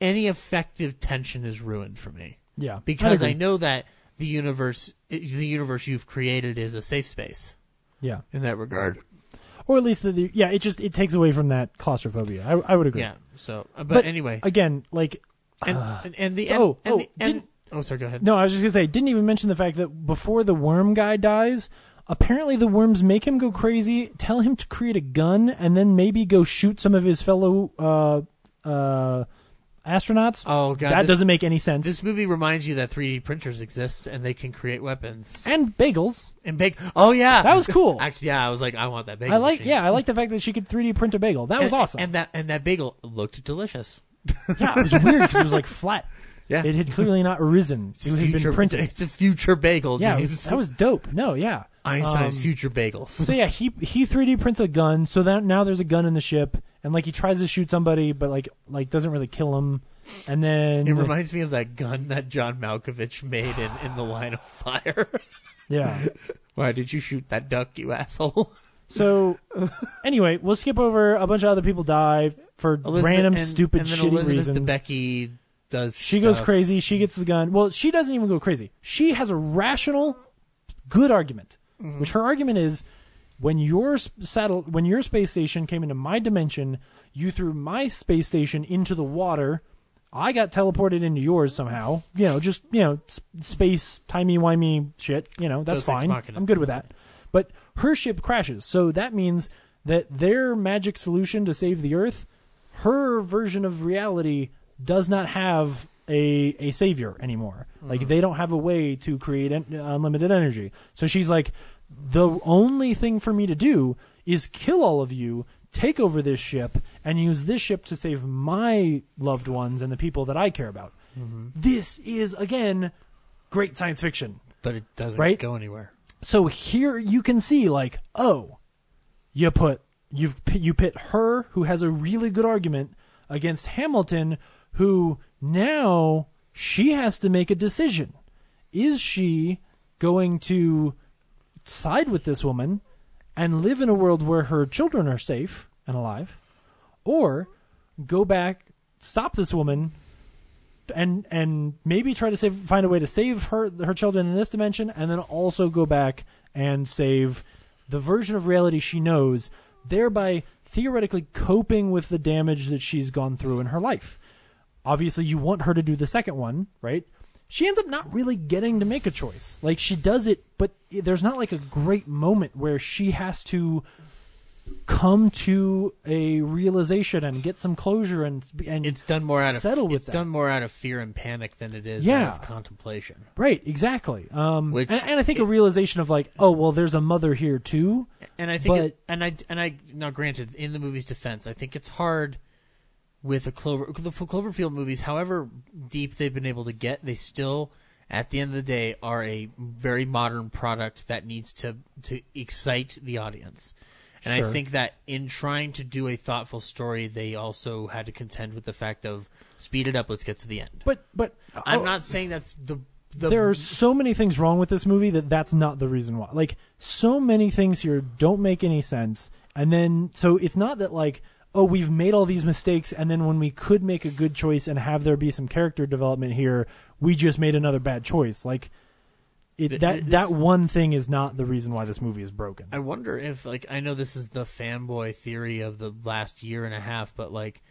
any effective tension is ruined for me. Yeah. Because I, I know that the universe the universe you've created is a safe space. Yeah. In that regard. Or at least the, yeah, it just, it takes away from that claustrophobia. I I would agree. Yeah. So, uh, but, but anyway, again, like, and, uh, and, and the oh and, oh, and the, and, oh, sorry, go ahead. No, I was just gonna say, didn't even mention the fact that before the worm guy dies, apparently the worms make him go crazy, tell him to create a gun, and then maybe go shoot some of his fellow uh, uh, astronauts. Oh god, that this, doesn't make any sense. This movie reminds you that three D printers exist and they can create weapons and bagels and bake. Oh yeah, that was cool. Actually, yeah, I was like, I want that bagel. I like, machine. yeah, I like the fact that she could three D print a bagel. That and, was awesome. And that and that bagel looked delicious. Yeah, it was weird because it was like flat. Yeah. It had clearly not risen. It's it had future, been printed. It's a future bagel, James. Yeah, was, that was dope. No, yeah. Einstein's um, future bagels. So yeah, he he three D prints a gun, so that now there's a gun in the ship, and like he tries to shoot somebody, but like like doesn't really kill him. And then it reminds me of that gun that John Malkovich made in, in The Line of Fire. Yeah. Why did you shoot that duck, you asshole? So, anyway, we'll skip over a bunch of other people die for Elizabeth, random, and, stupid, and then shitty Elizabeth reasons. Elizabeth DeBecky does She stuff. goes crazy. She gets the gun. Well, she doesn't even go crazy. She has a rational, good argument, mm-hmm. which her argument is, when your saddle, when your space station came into my dimension, you threw my space station into the water. I got teleported into yours somehow. You know, just, you know, space, timey-wimey shit. You know, that's fine. I'm good with that. But her ship crashes, so that means that their magic solution to save the Earth, her version of reality, does not have a a savior anymore. Mm-hmm. Like, they don't have a way to create en- unlimited energy. So she's like, the only thing for me to do is kill all of you, take over this ship, and use this ship to save my loved ones and the people that I care about. Mm-hmm. This is, again, great science fiction. But it doesn't right? go anywhere. So here you can see, like, oh, you put you've you pit her, who has a really good argument, against Hamilton, who now she has to make a decision. Is she going to side with this woman and live in a world where her children are safe and alive, or go back, stop this woman, and and maybe try to save, find a way to save her her children in this dimension, and then also go back and save the version of reality she knows, thereby theoretically coping with the damage that she's gone through in her life. Obviously, you want her to do the second one, right? She ends up not really getting to make a choice. Like, she does it, but there's not like a great moment where she has to come to a realization and get some closure and and it's done more out of settle with it's that. done more out of fear and panic than it is yeah. out of contemplation. Right, exactly. Um, Which and, and I think it, a realization of like, oh well, there's a mother here too. And I think, but, it, and I and I now granted, in the movie's defense, I think it's hard with a Clover the Cloverfield movies. However deep they've been able to get, they still, at the end of the day, are a very modern product that needs to to excite the audience. And sure. I think that in trying to do a thoughtful story, they also had to contend with the fact of, speed it up, let's get to the end. But but oh, I'm not saying that's the, the... There are so many things wrong with this movie that that's not the reason why. Like, so many things here don't make any sense. And then, so it's not that like, oh, we've made all these mistakes, and then when we could make a good choice and have there be some character development here, we just made another bad choice. Like... It, that that one thing is not the reason why this movie is broken. I wonder if, like, I know this is the fanboy theory of the last year and a half, but like,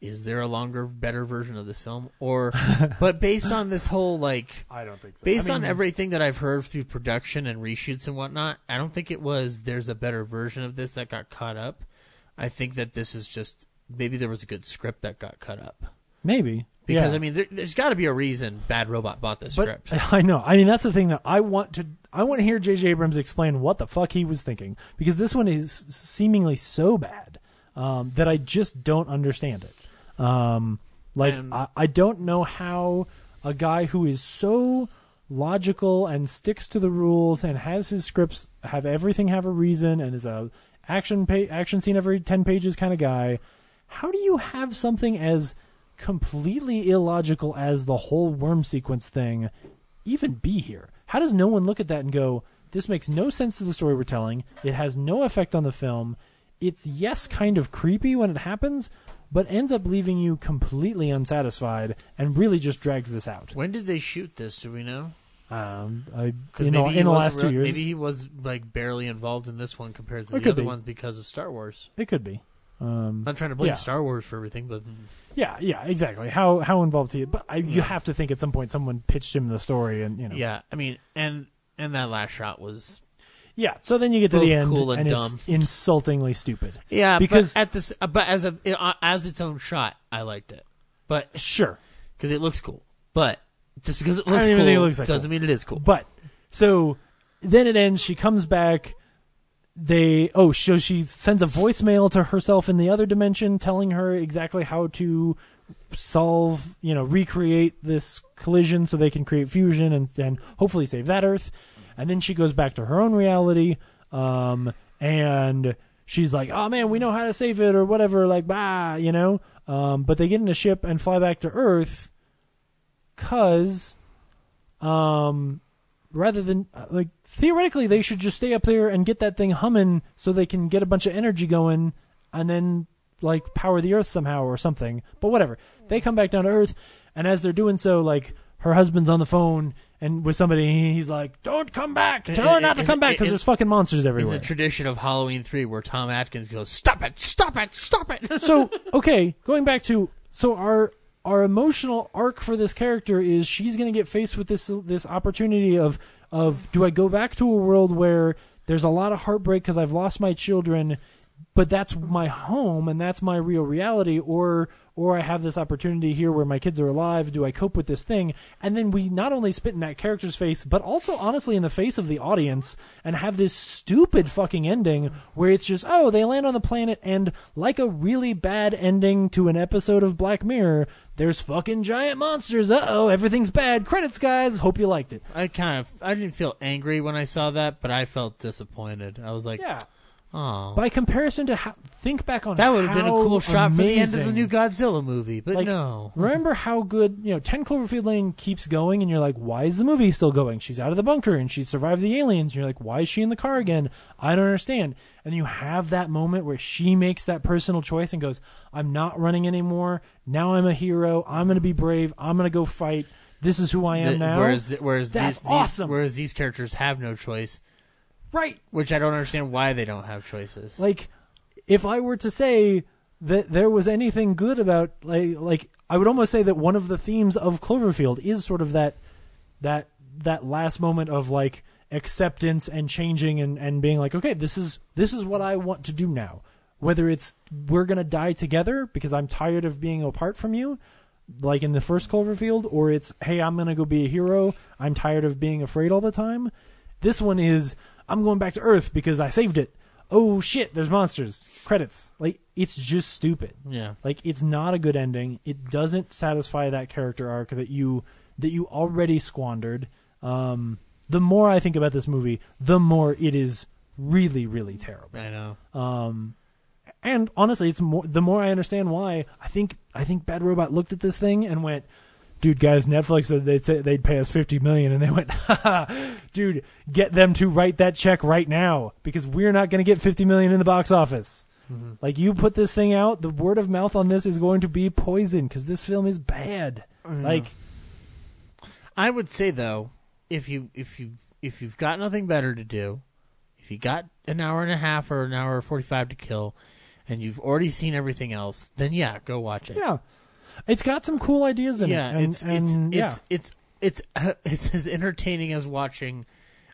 is there a longer, better version of this film? Or, but based on this whole like, I don't think so. Based I mean, on everything that I've heard through production and reshoots and whatnot, I don't think it was. There's a better version of this that got caught up. I think that this is just maybe there was a good script that got cut up. Maybe. Because, yeah. I mean, there, there's got to be a reason Bad Robot bought this but, script. I know. I mean, that's the thing that I want to... I want to hear J J Abrams explain what the fuck he was thinking. Because this one is seemingly so bad um, that I just don't understand it. Um, like, and, I, I don't know how a guy who is so logical and sticks to the rules and has his scripts have everything have a reason and is a action pa- action scene every ten pages kind of guy, how do you have something as... completely illogical as the whole worm sequence thing even be here? How does no one look at that and go, this makes no sense to the story we're telling, it has no effect on the film, it's yes kind of creepy when it happens, but ends up leaving you completely unsatisfied and really just drags this out? When did they shoot this, do we know? Um, I, in, all, in the last two years. Maybe he was like barely involved in this one compared to the other ones because of Star Wars. It could be. Um, I'm trying to blame yeah. Star Wars for everything, but yeah, yeah, exactly. How how involved he is, but I, yeah. you have to think at some point someone pitched him the story, and you know, yeah, I mean, and and that last shot was, yeah. So then you get to the end, cool and, and dumb. It's insultingly stupid. Yeah, because but at this, but as a as its own shot, I liked it. But sure, because it looks cool. But just because it looks cool it looks like doesn't cool. mean it is cool. But so then it ends. She comes back. They oh so she sends a voicemail to herself in the other dimension telling her exactly how to solve, you know, recreate this collision so they can create fusion and, and hopefully save that Earth. And then she goes back to her own reality, um, and she's like, oh man, we know how to save it or whatever, like bah, you know. Um, but they get in a ship and fly back to Earth because um, rather than like. Theoretically, they should just stay up there and get that thing humming so they can get a bunch of energy going and then, like, power the Earth somehow or something. But whatever. They come back down to Earth, and as they're doing so, like, her husband's on the phone and with somebody, he's like, don't come back! Tell her not to come back because there's fucking monsters everywhere. In the tradition of Halloween three where Tom Atkins goes, stop it! Stop it! Stop it! So, okay, going back to... So our... Our emotional arc for this character is she's going to get faced with this this opportunity of of do I go back to a world where there's a lot of heartbreak because I've lost my children, but that's my home and that's my real reality, or or I have this opportunity here where my kids are alive. Do I cope with this thing? And then we not only spit in that character's face, but also honestly in the face of the audience, and have this stupid fucking ending where it's just oh they land on the planet and like a really bad ending to an episode of Black Mirror. There's fucking giant monsters. Uh-oh, everything's bad. Credits, guys. Hope you liked it. I kind of... I didn't feel angry when I saw that, but I felt disappointed. I was like, yeah. Oh. By comparison to how... Think back on that would have been a cool shot amazing. For the end of the new Godzilla movie, but like, no. Remember how good... You know, ten Cloverfield Lane keeps going, and you're like, why is the movie still going? She's out of the bunker, and she survived the aliens. And you're like, why is she in the car again? I don't understand. And you have that moment where she makes that personal choice and goes, I'm not running anymore. Now I'm a hero. I'm going to be brave. I'm going to go fight. This is who I am the, now. Whereas, whereas That's these, awesome. These, whereas these characters have no choice. Right. Which I don't understand why they don't have choices. Like, if I were to say that there was anything good about, like, like I would almost say that one of the themes of Cloverfield is sort of that, that, that last moment of, like, acceptance and changing and, and being like, okay, this is this is what I want to do now. Whether it's we're going to die together because I'm tired of being apart from you, like in the first Cloverfield, or it's, hey, I'm going to go be a hero. I'm tired of being afraid all the time. This one is, I'm going back to Earth because I saved it. Oh, shit, there's monsters. Credits. Like, it's just stupid. Yeah. Like, it's not a good ending. It doesn't satisfy that character arc that you that you already squandered. Um... The more I think about this movie, the more it is really, really terrible. I know. Um, and honestly, it's more. The more I understand why, I think I think Bad Robot looked at this thing and went, "Dude, guys, Netflix said they'd say they'd pay us fifty million, and they went, "Haha, dude, get them to write that check right now because we're not going to get fifty million in the box office. Mm-hmm. Like you put this thing out, the word of mouth on this is going to be poison because this film is bad. I like, I would say though." If you if you if you've got nothing better to do, if you got an hour and a half or an hour forty five to kill, and you've already seen everything else, then yeah, go watch it. Yeah, it's got some cool ideas in yeah, it. And, it's, and, it's, yeah, it's it's it's it's as entertaining as watching.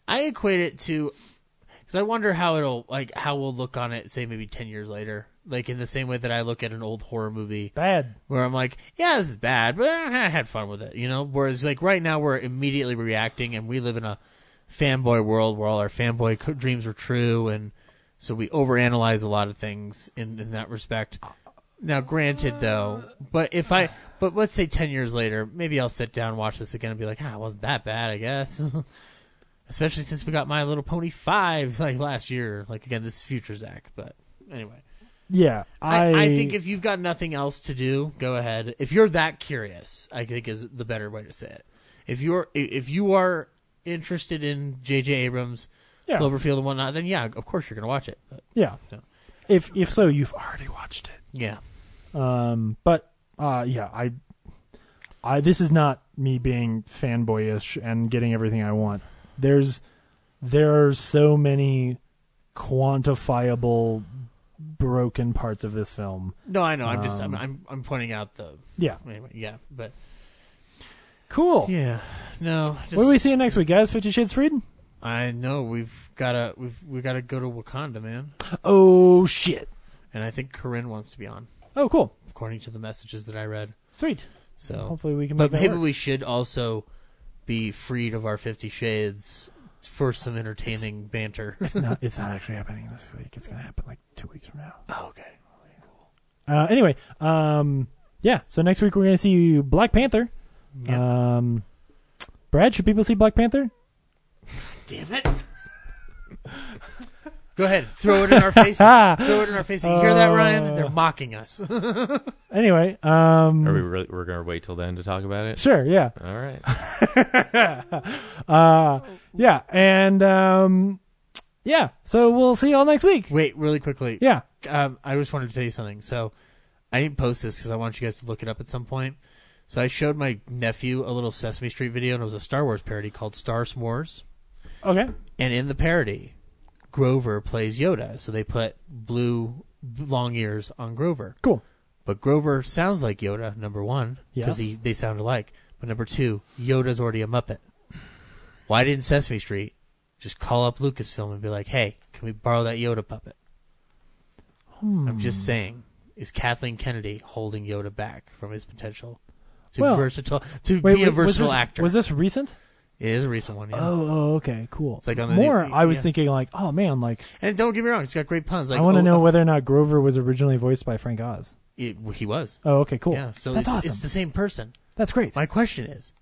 I equate it to because I wonder how it'll like how we'll look on it, say maybe ten years later, like in the same way that I look at an old horror movie, bad, where I'm like, yeah, this is bad, but I had fun with it, you know. Whereas like right now we're immediately reacting, and we live in a fanboy world where all our fanboy dreams are true, and so we overanalyze a lot of things in, in that respect. Now, granted, though, but if I, but let's say ten years later, maybe I'll sit down and watch this again and be like, ah, it wasn't that bad, I guess. Especially since we got My Little Pony five like last year. Like again, this is future Zach, but anyway. Yeah, I, I, I think if you've got nothing else to do, go ahead. If you're that curious, I think is the better way to say it. If you're if you are interested in J J Abrams, yeah. Cloverfield and whatnot, then yeah, of course you're gonna watch it. But, yeah, you know. if if so, you've already watched it. Yeah, um, but uh, yeah, I, I this is not me being fanboyish and getting everything I want. There's there are so many quantifiable broken parts of this film. No, I know. I'm um, just I'm, I'm I'm pointing out the yeah anyway, yeah. But cool. Yeah. No. Just, what do we see next week, guys? Fifty Shades Freed. I know we've gotta we've we gotta go to Wakanda, man. Oh shit! And I think Corinne wants to be on. Oh, cool. According to the messages that I read. Sweet. So hopefully we can. But make maybe that work. We should also be freed of our Fifty Shades for some entertaining it's, banter. It's not. It's not actually happening this week. It's gonna happen like two weeks from now. Oh, okay. Cool. Uh, anyway, um, yeah. So next week we're gonna see Black Panther. Yep. Um, Brad, should people see Black Panther? Damn it. Go ahead. Throw it in our faces. Throw it in our faces. You hear that, Ryan? They're mocking us. Anyway. Um, Are we really, we're going to wait till then to talk about it? Sure, yeah. All right. uh, yeah, and um, yeah, so we'll see you all next week. Wait, really quickly. Yeah. Um, I just wanted to tell you something. So I didn't post this because I want you guys to look it up at some point. So I showed my nephew a little Sesame Street video, and it was a Star Wars parody called Star S'mores. Okay. And in the parody, Grover plays Yoda, so they put blue long ears on Grover. Cool. But Grover sounds like Yoda, number one, because yes. they sound alike. But number two, Yoda's already a Muppet. Why didn't Sesame Street just call up Lucasfilm and be like, hey, can we borrow that Yoda puppet? Hmm. I'm just saying, is Kathleen Kennedy holding Yoda back from his potential? To, well, versatile, to wait, be wait, a versatile was this, actor. Was this recent? It is a recent one, yeah. Oh, oh okay, cool. It's like on the More, new, I was yeah. thinking like, oh, man, like... And don't get me wrong, it's got great puns. Like, I want to oh, know uh, whether or not Grover was originally voiced by Frank Oz. It, he was. Oh, okay, cool. Yeah, so that's it's, awesome. It's the same person. That's great. My question is,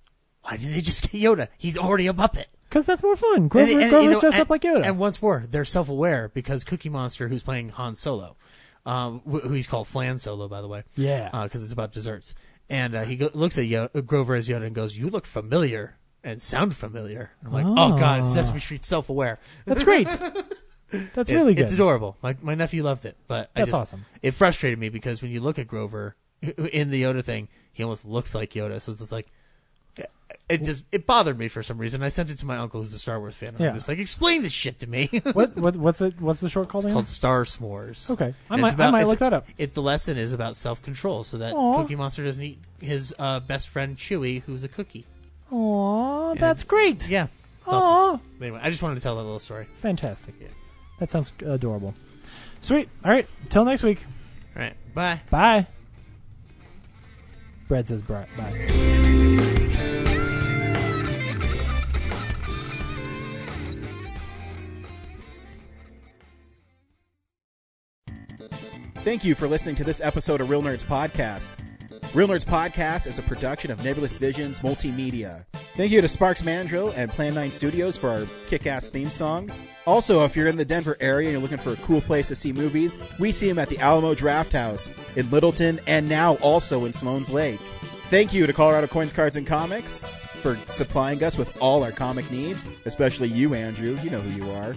why didn't they just get Yoda? He's already a puppet. Because that's more fun. Grover, and, and, Grover you know, dressed and, up like Yoda. And once more, they're self-aware because Cookie Monster, who's playing Han Solo, um, who he's called Flan Solo, by the way. Yeah. Because uh, it's about desserts. And uh, he go- looks at Yoda, Grover as Yoda and goes, you look familiar and sound familiar. And I'm like, oh, oh God, Sesame Street's self-aware. That's great. That's really it's, good. It's adorable. My, my nephew loved it. But That's I just, awesome. It frustrated me because when you look at Grover in the Yoda thing, he almost looks like Yoda. So it's just like, it just it bothered me for some reason. I sent it to my uncle who's a Star Wars fan. And yeah. I'm just like, explain this shit to me. what, what what's it? What's the short called? It's called Star S'mores. Okay, I might, about, I might look that up. It the lesson is about self control, so that Aww. Cookie Monster doesn't eat his uh, best friend Chewie, who's a cookie. Aw, that's great. Yeah. Aww. Awesome. Anyway, I just wanted to tell that little story. Fantastic. Yeah. That sounds adorable. Sweet. All right. Until next week. All right. Bye. Bye. Brad says bye. Bye. Thank you for listening to this episode of Real Nerds Podcast. Real Nerds Podcast is a production of Nebulous Visions Multimedia. Thank you to Sparks Mandrill and Plan nine Studios for our kick-ass theme song. Also, if you're in the Denver area and you're looking for a cool place to see movies, we see them at the Alamo Draft House in Littleton and now also in Sloan's Lake. Thank you to Colorado Coins, Cards, and Comics for supplying us with all our comic needs, especially you, Andrew. You know who you are.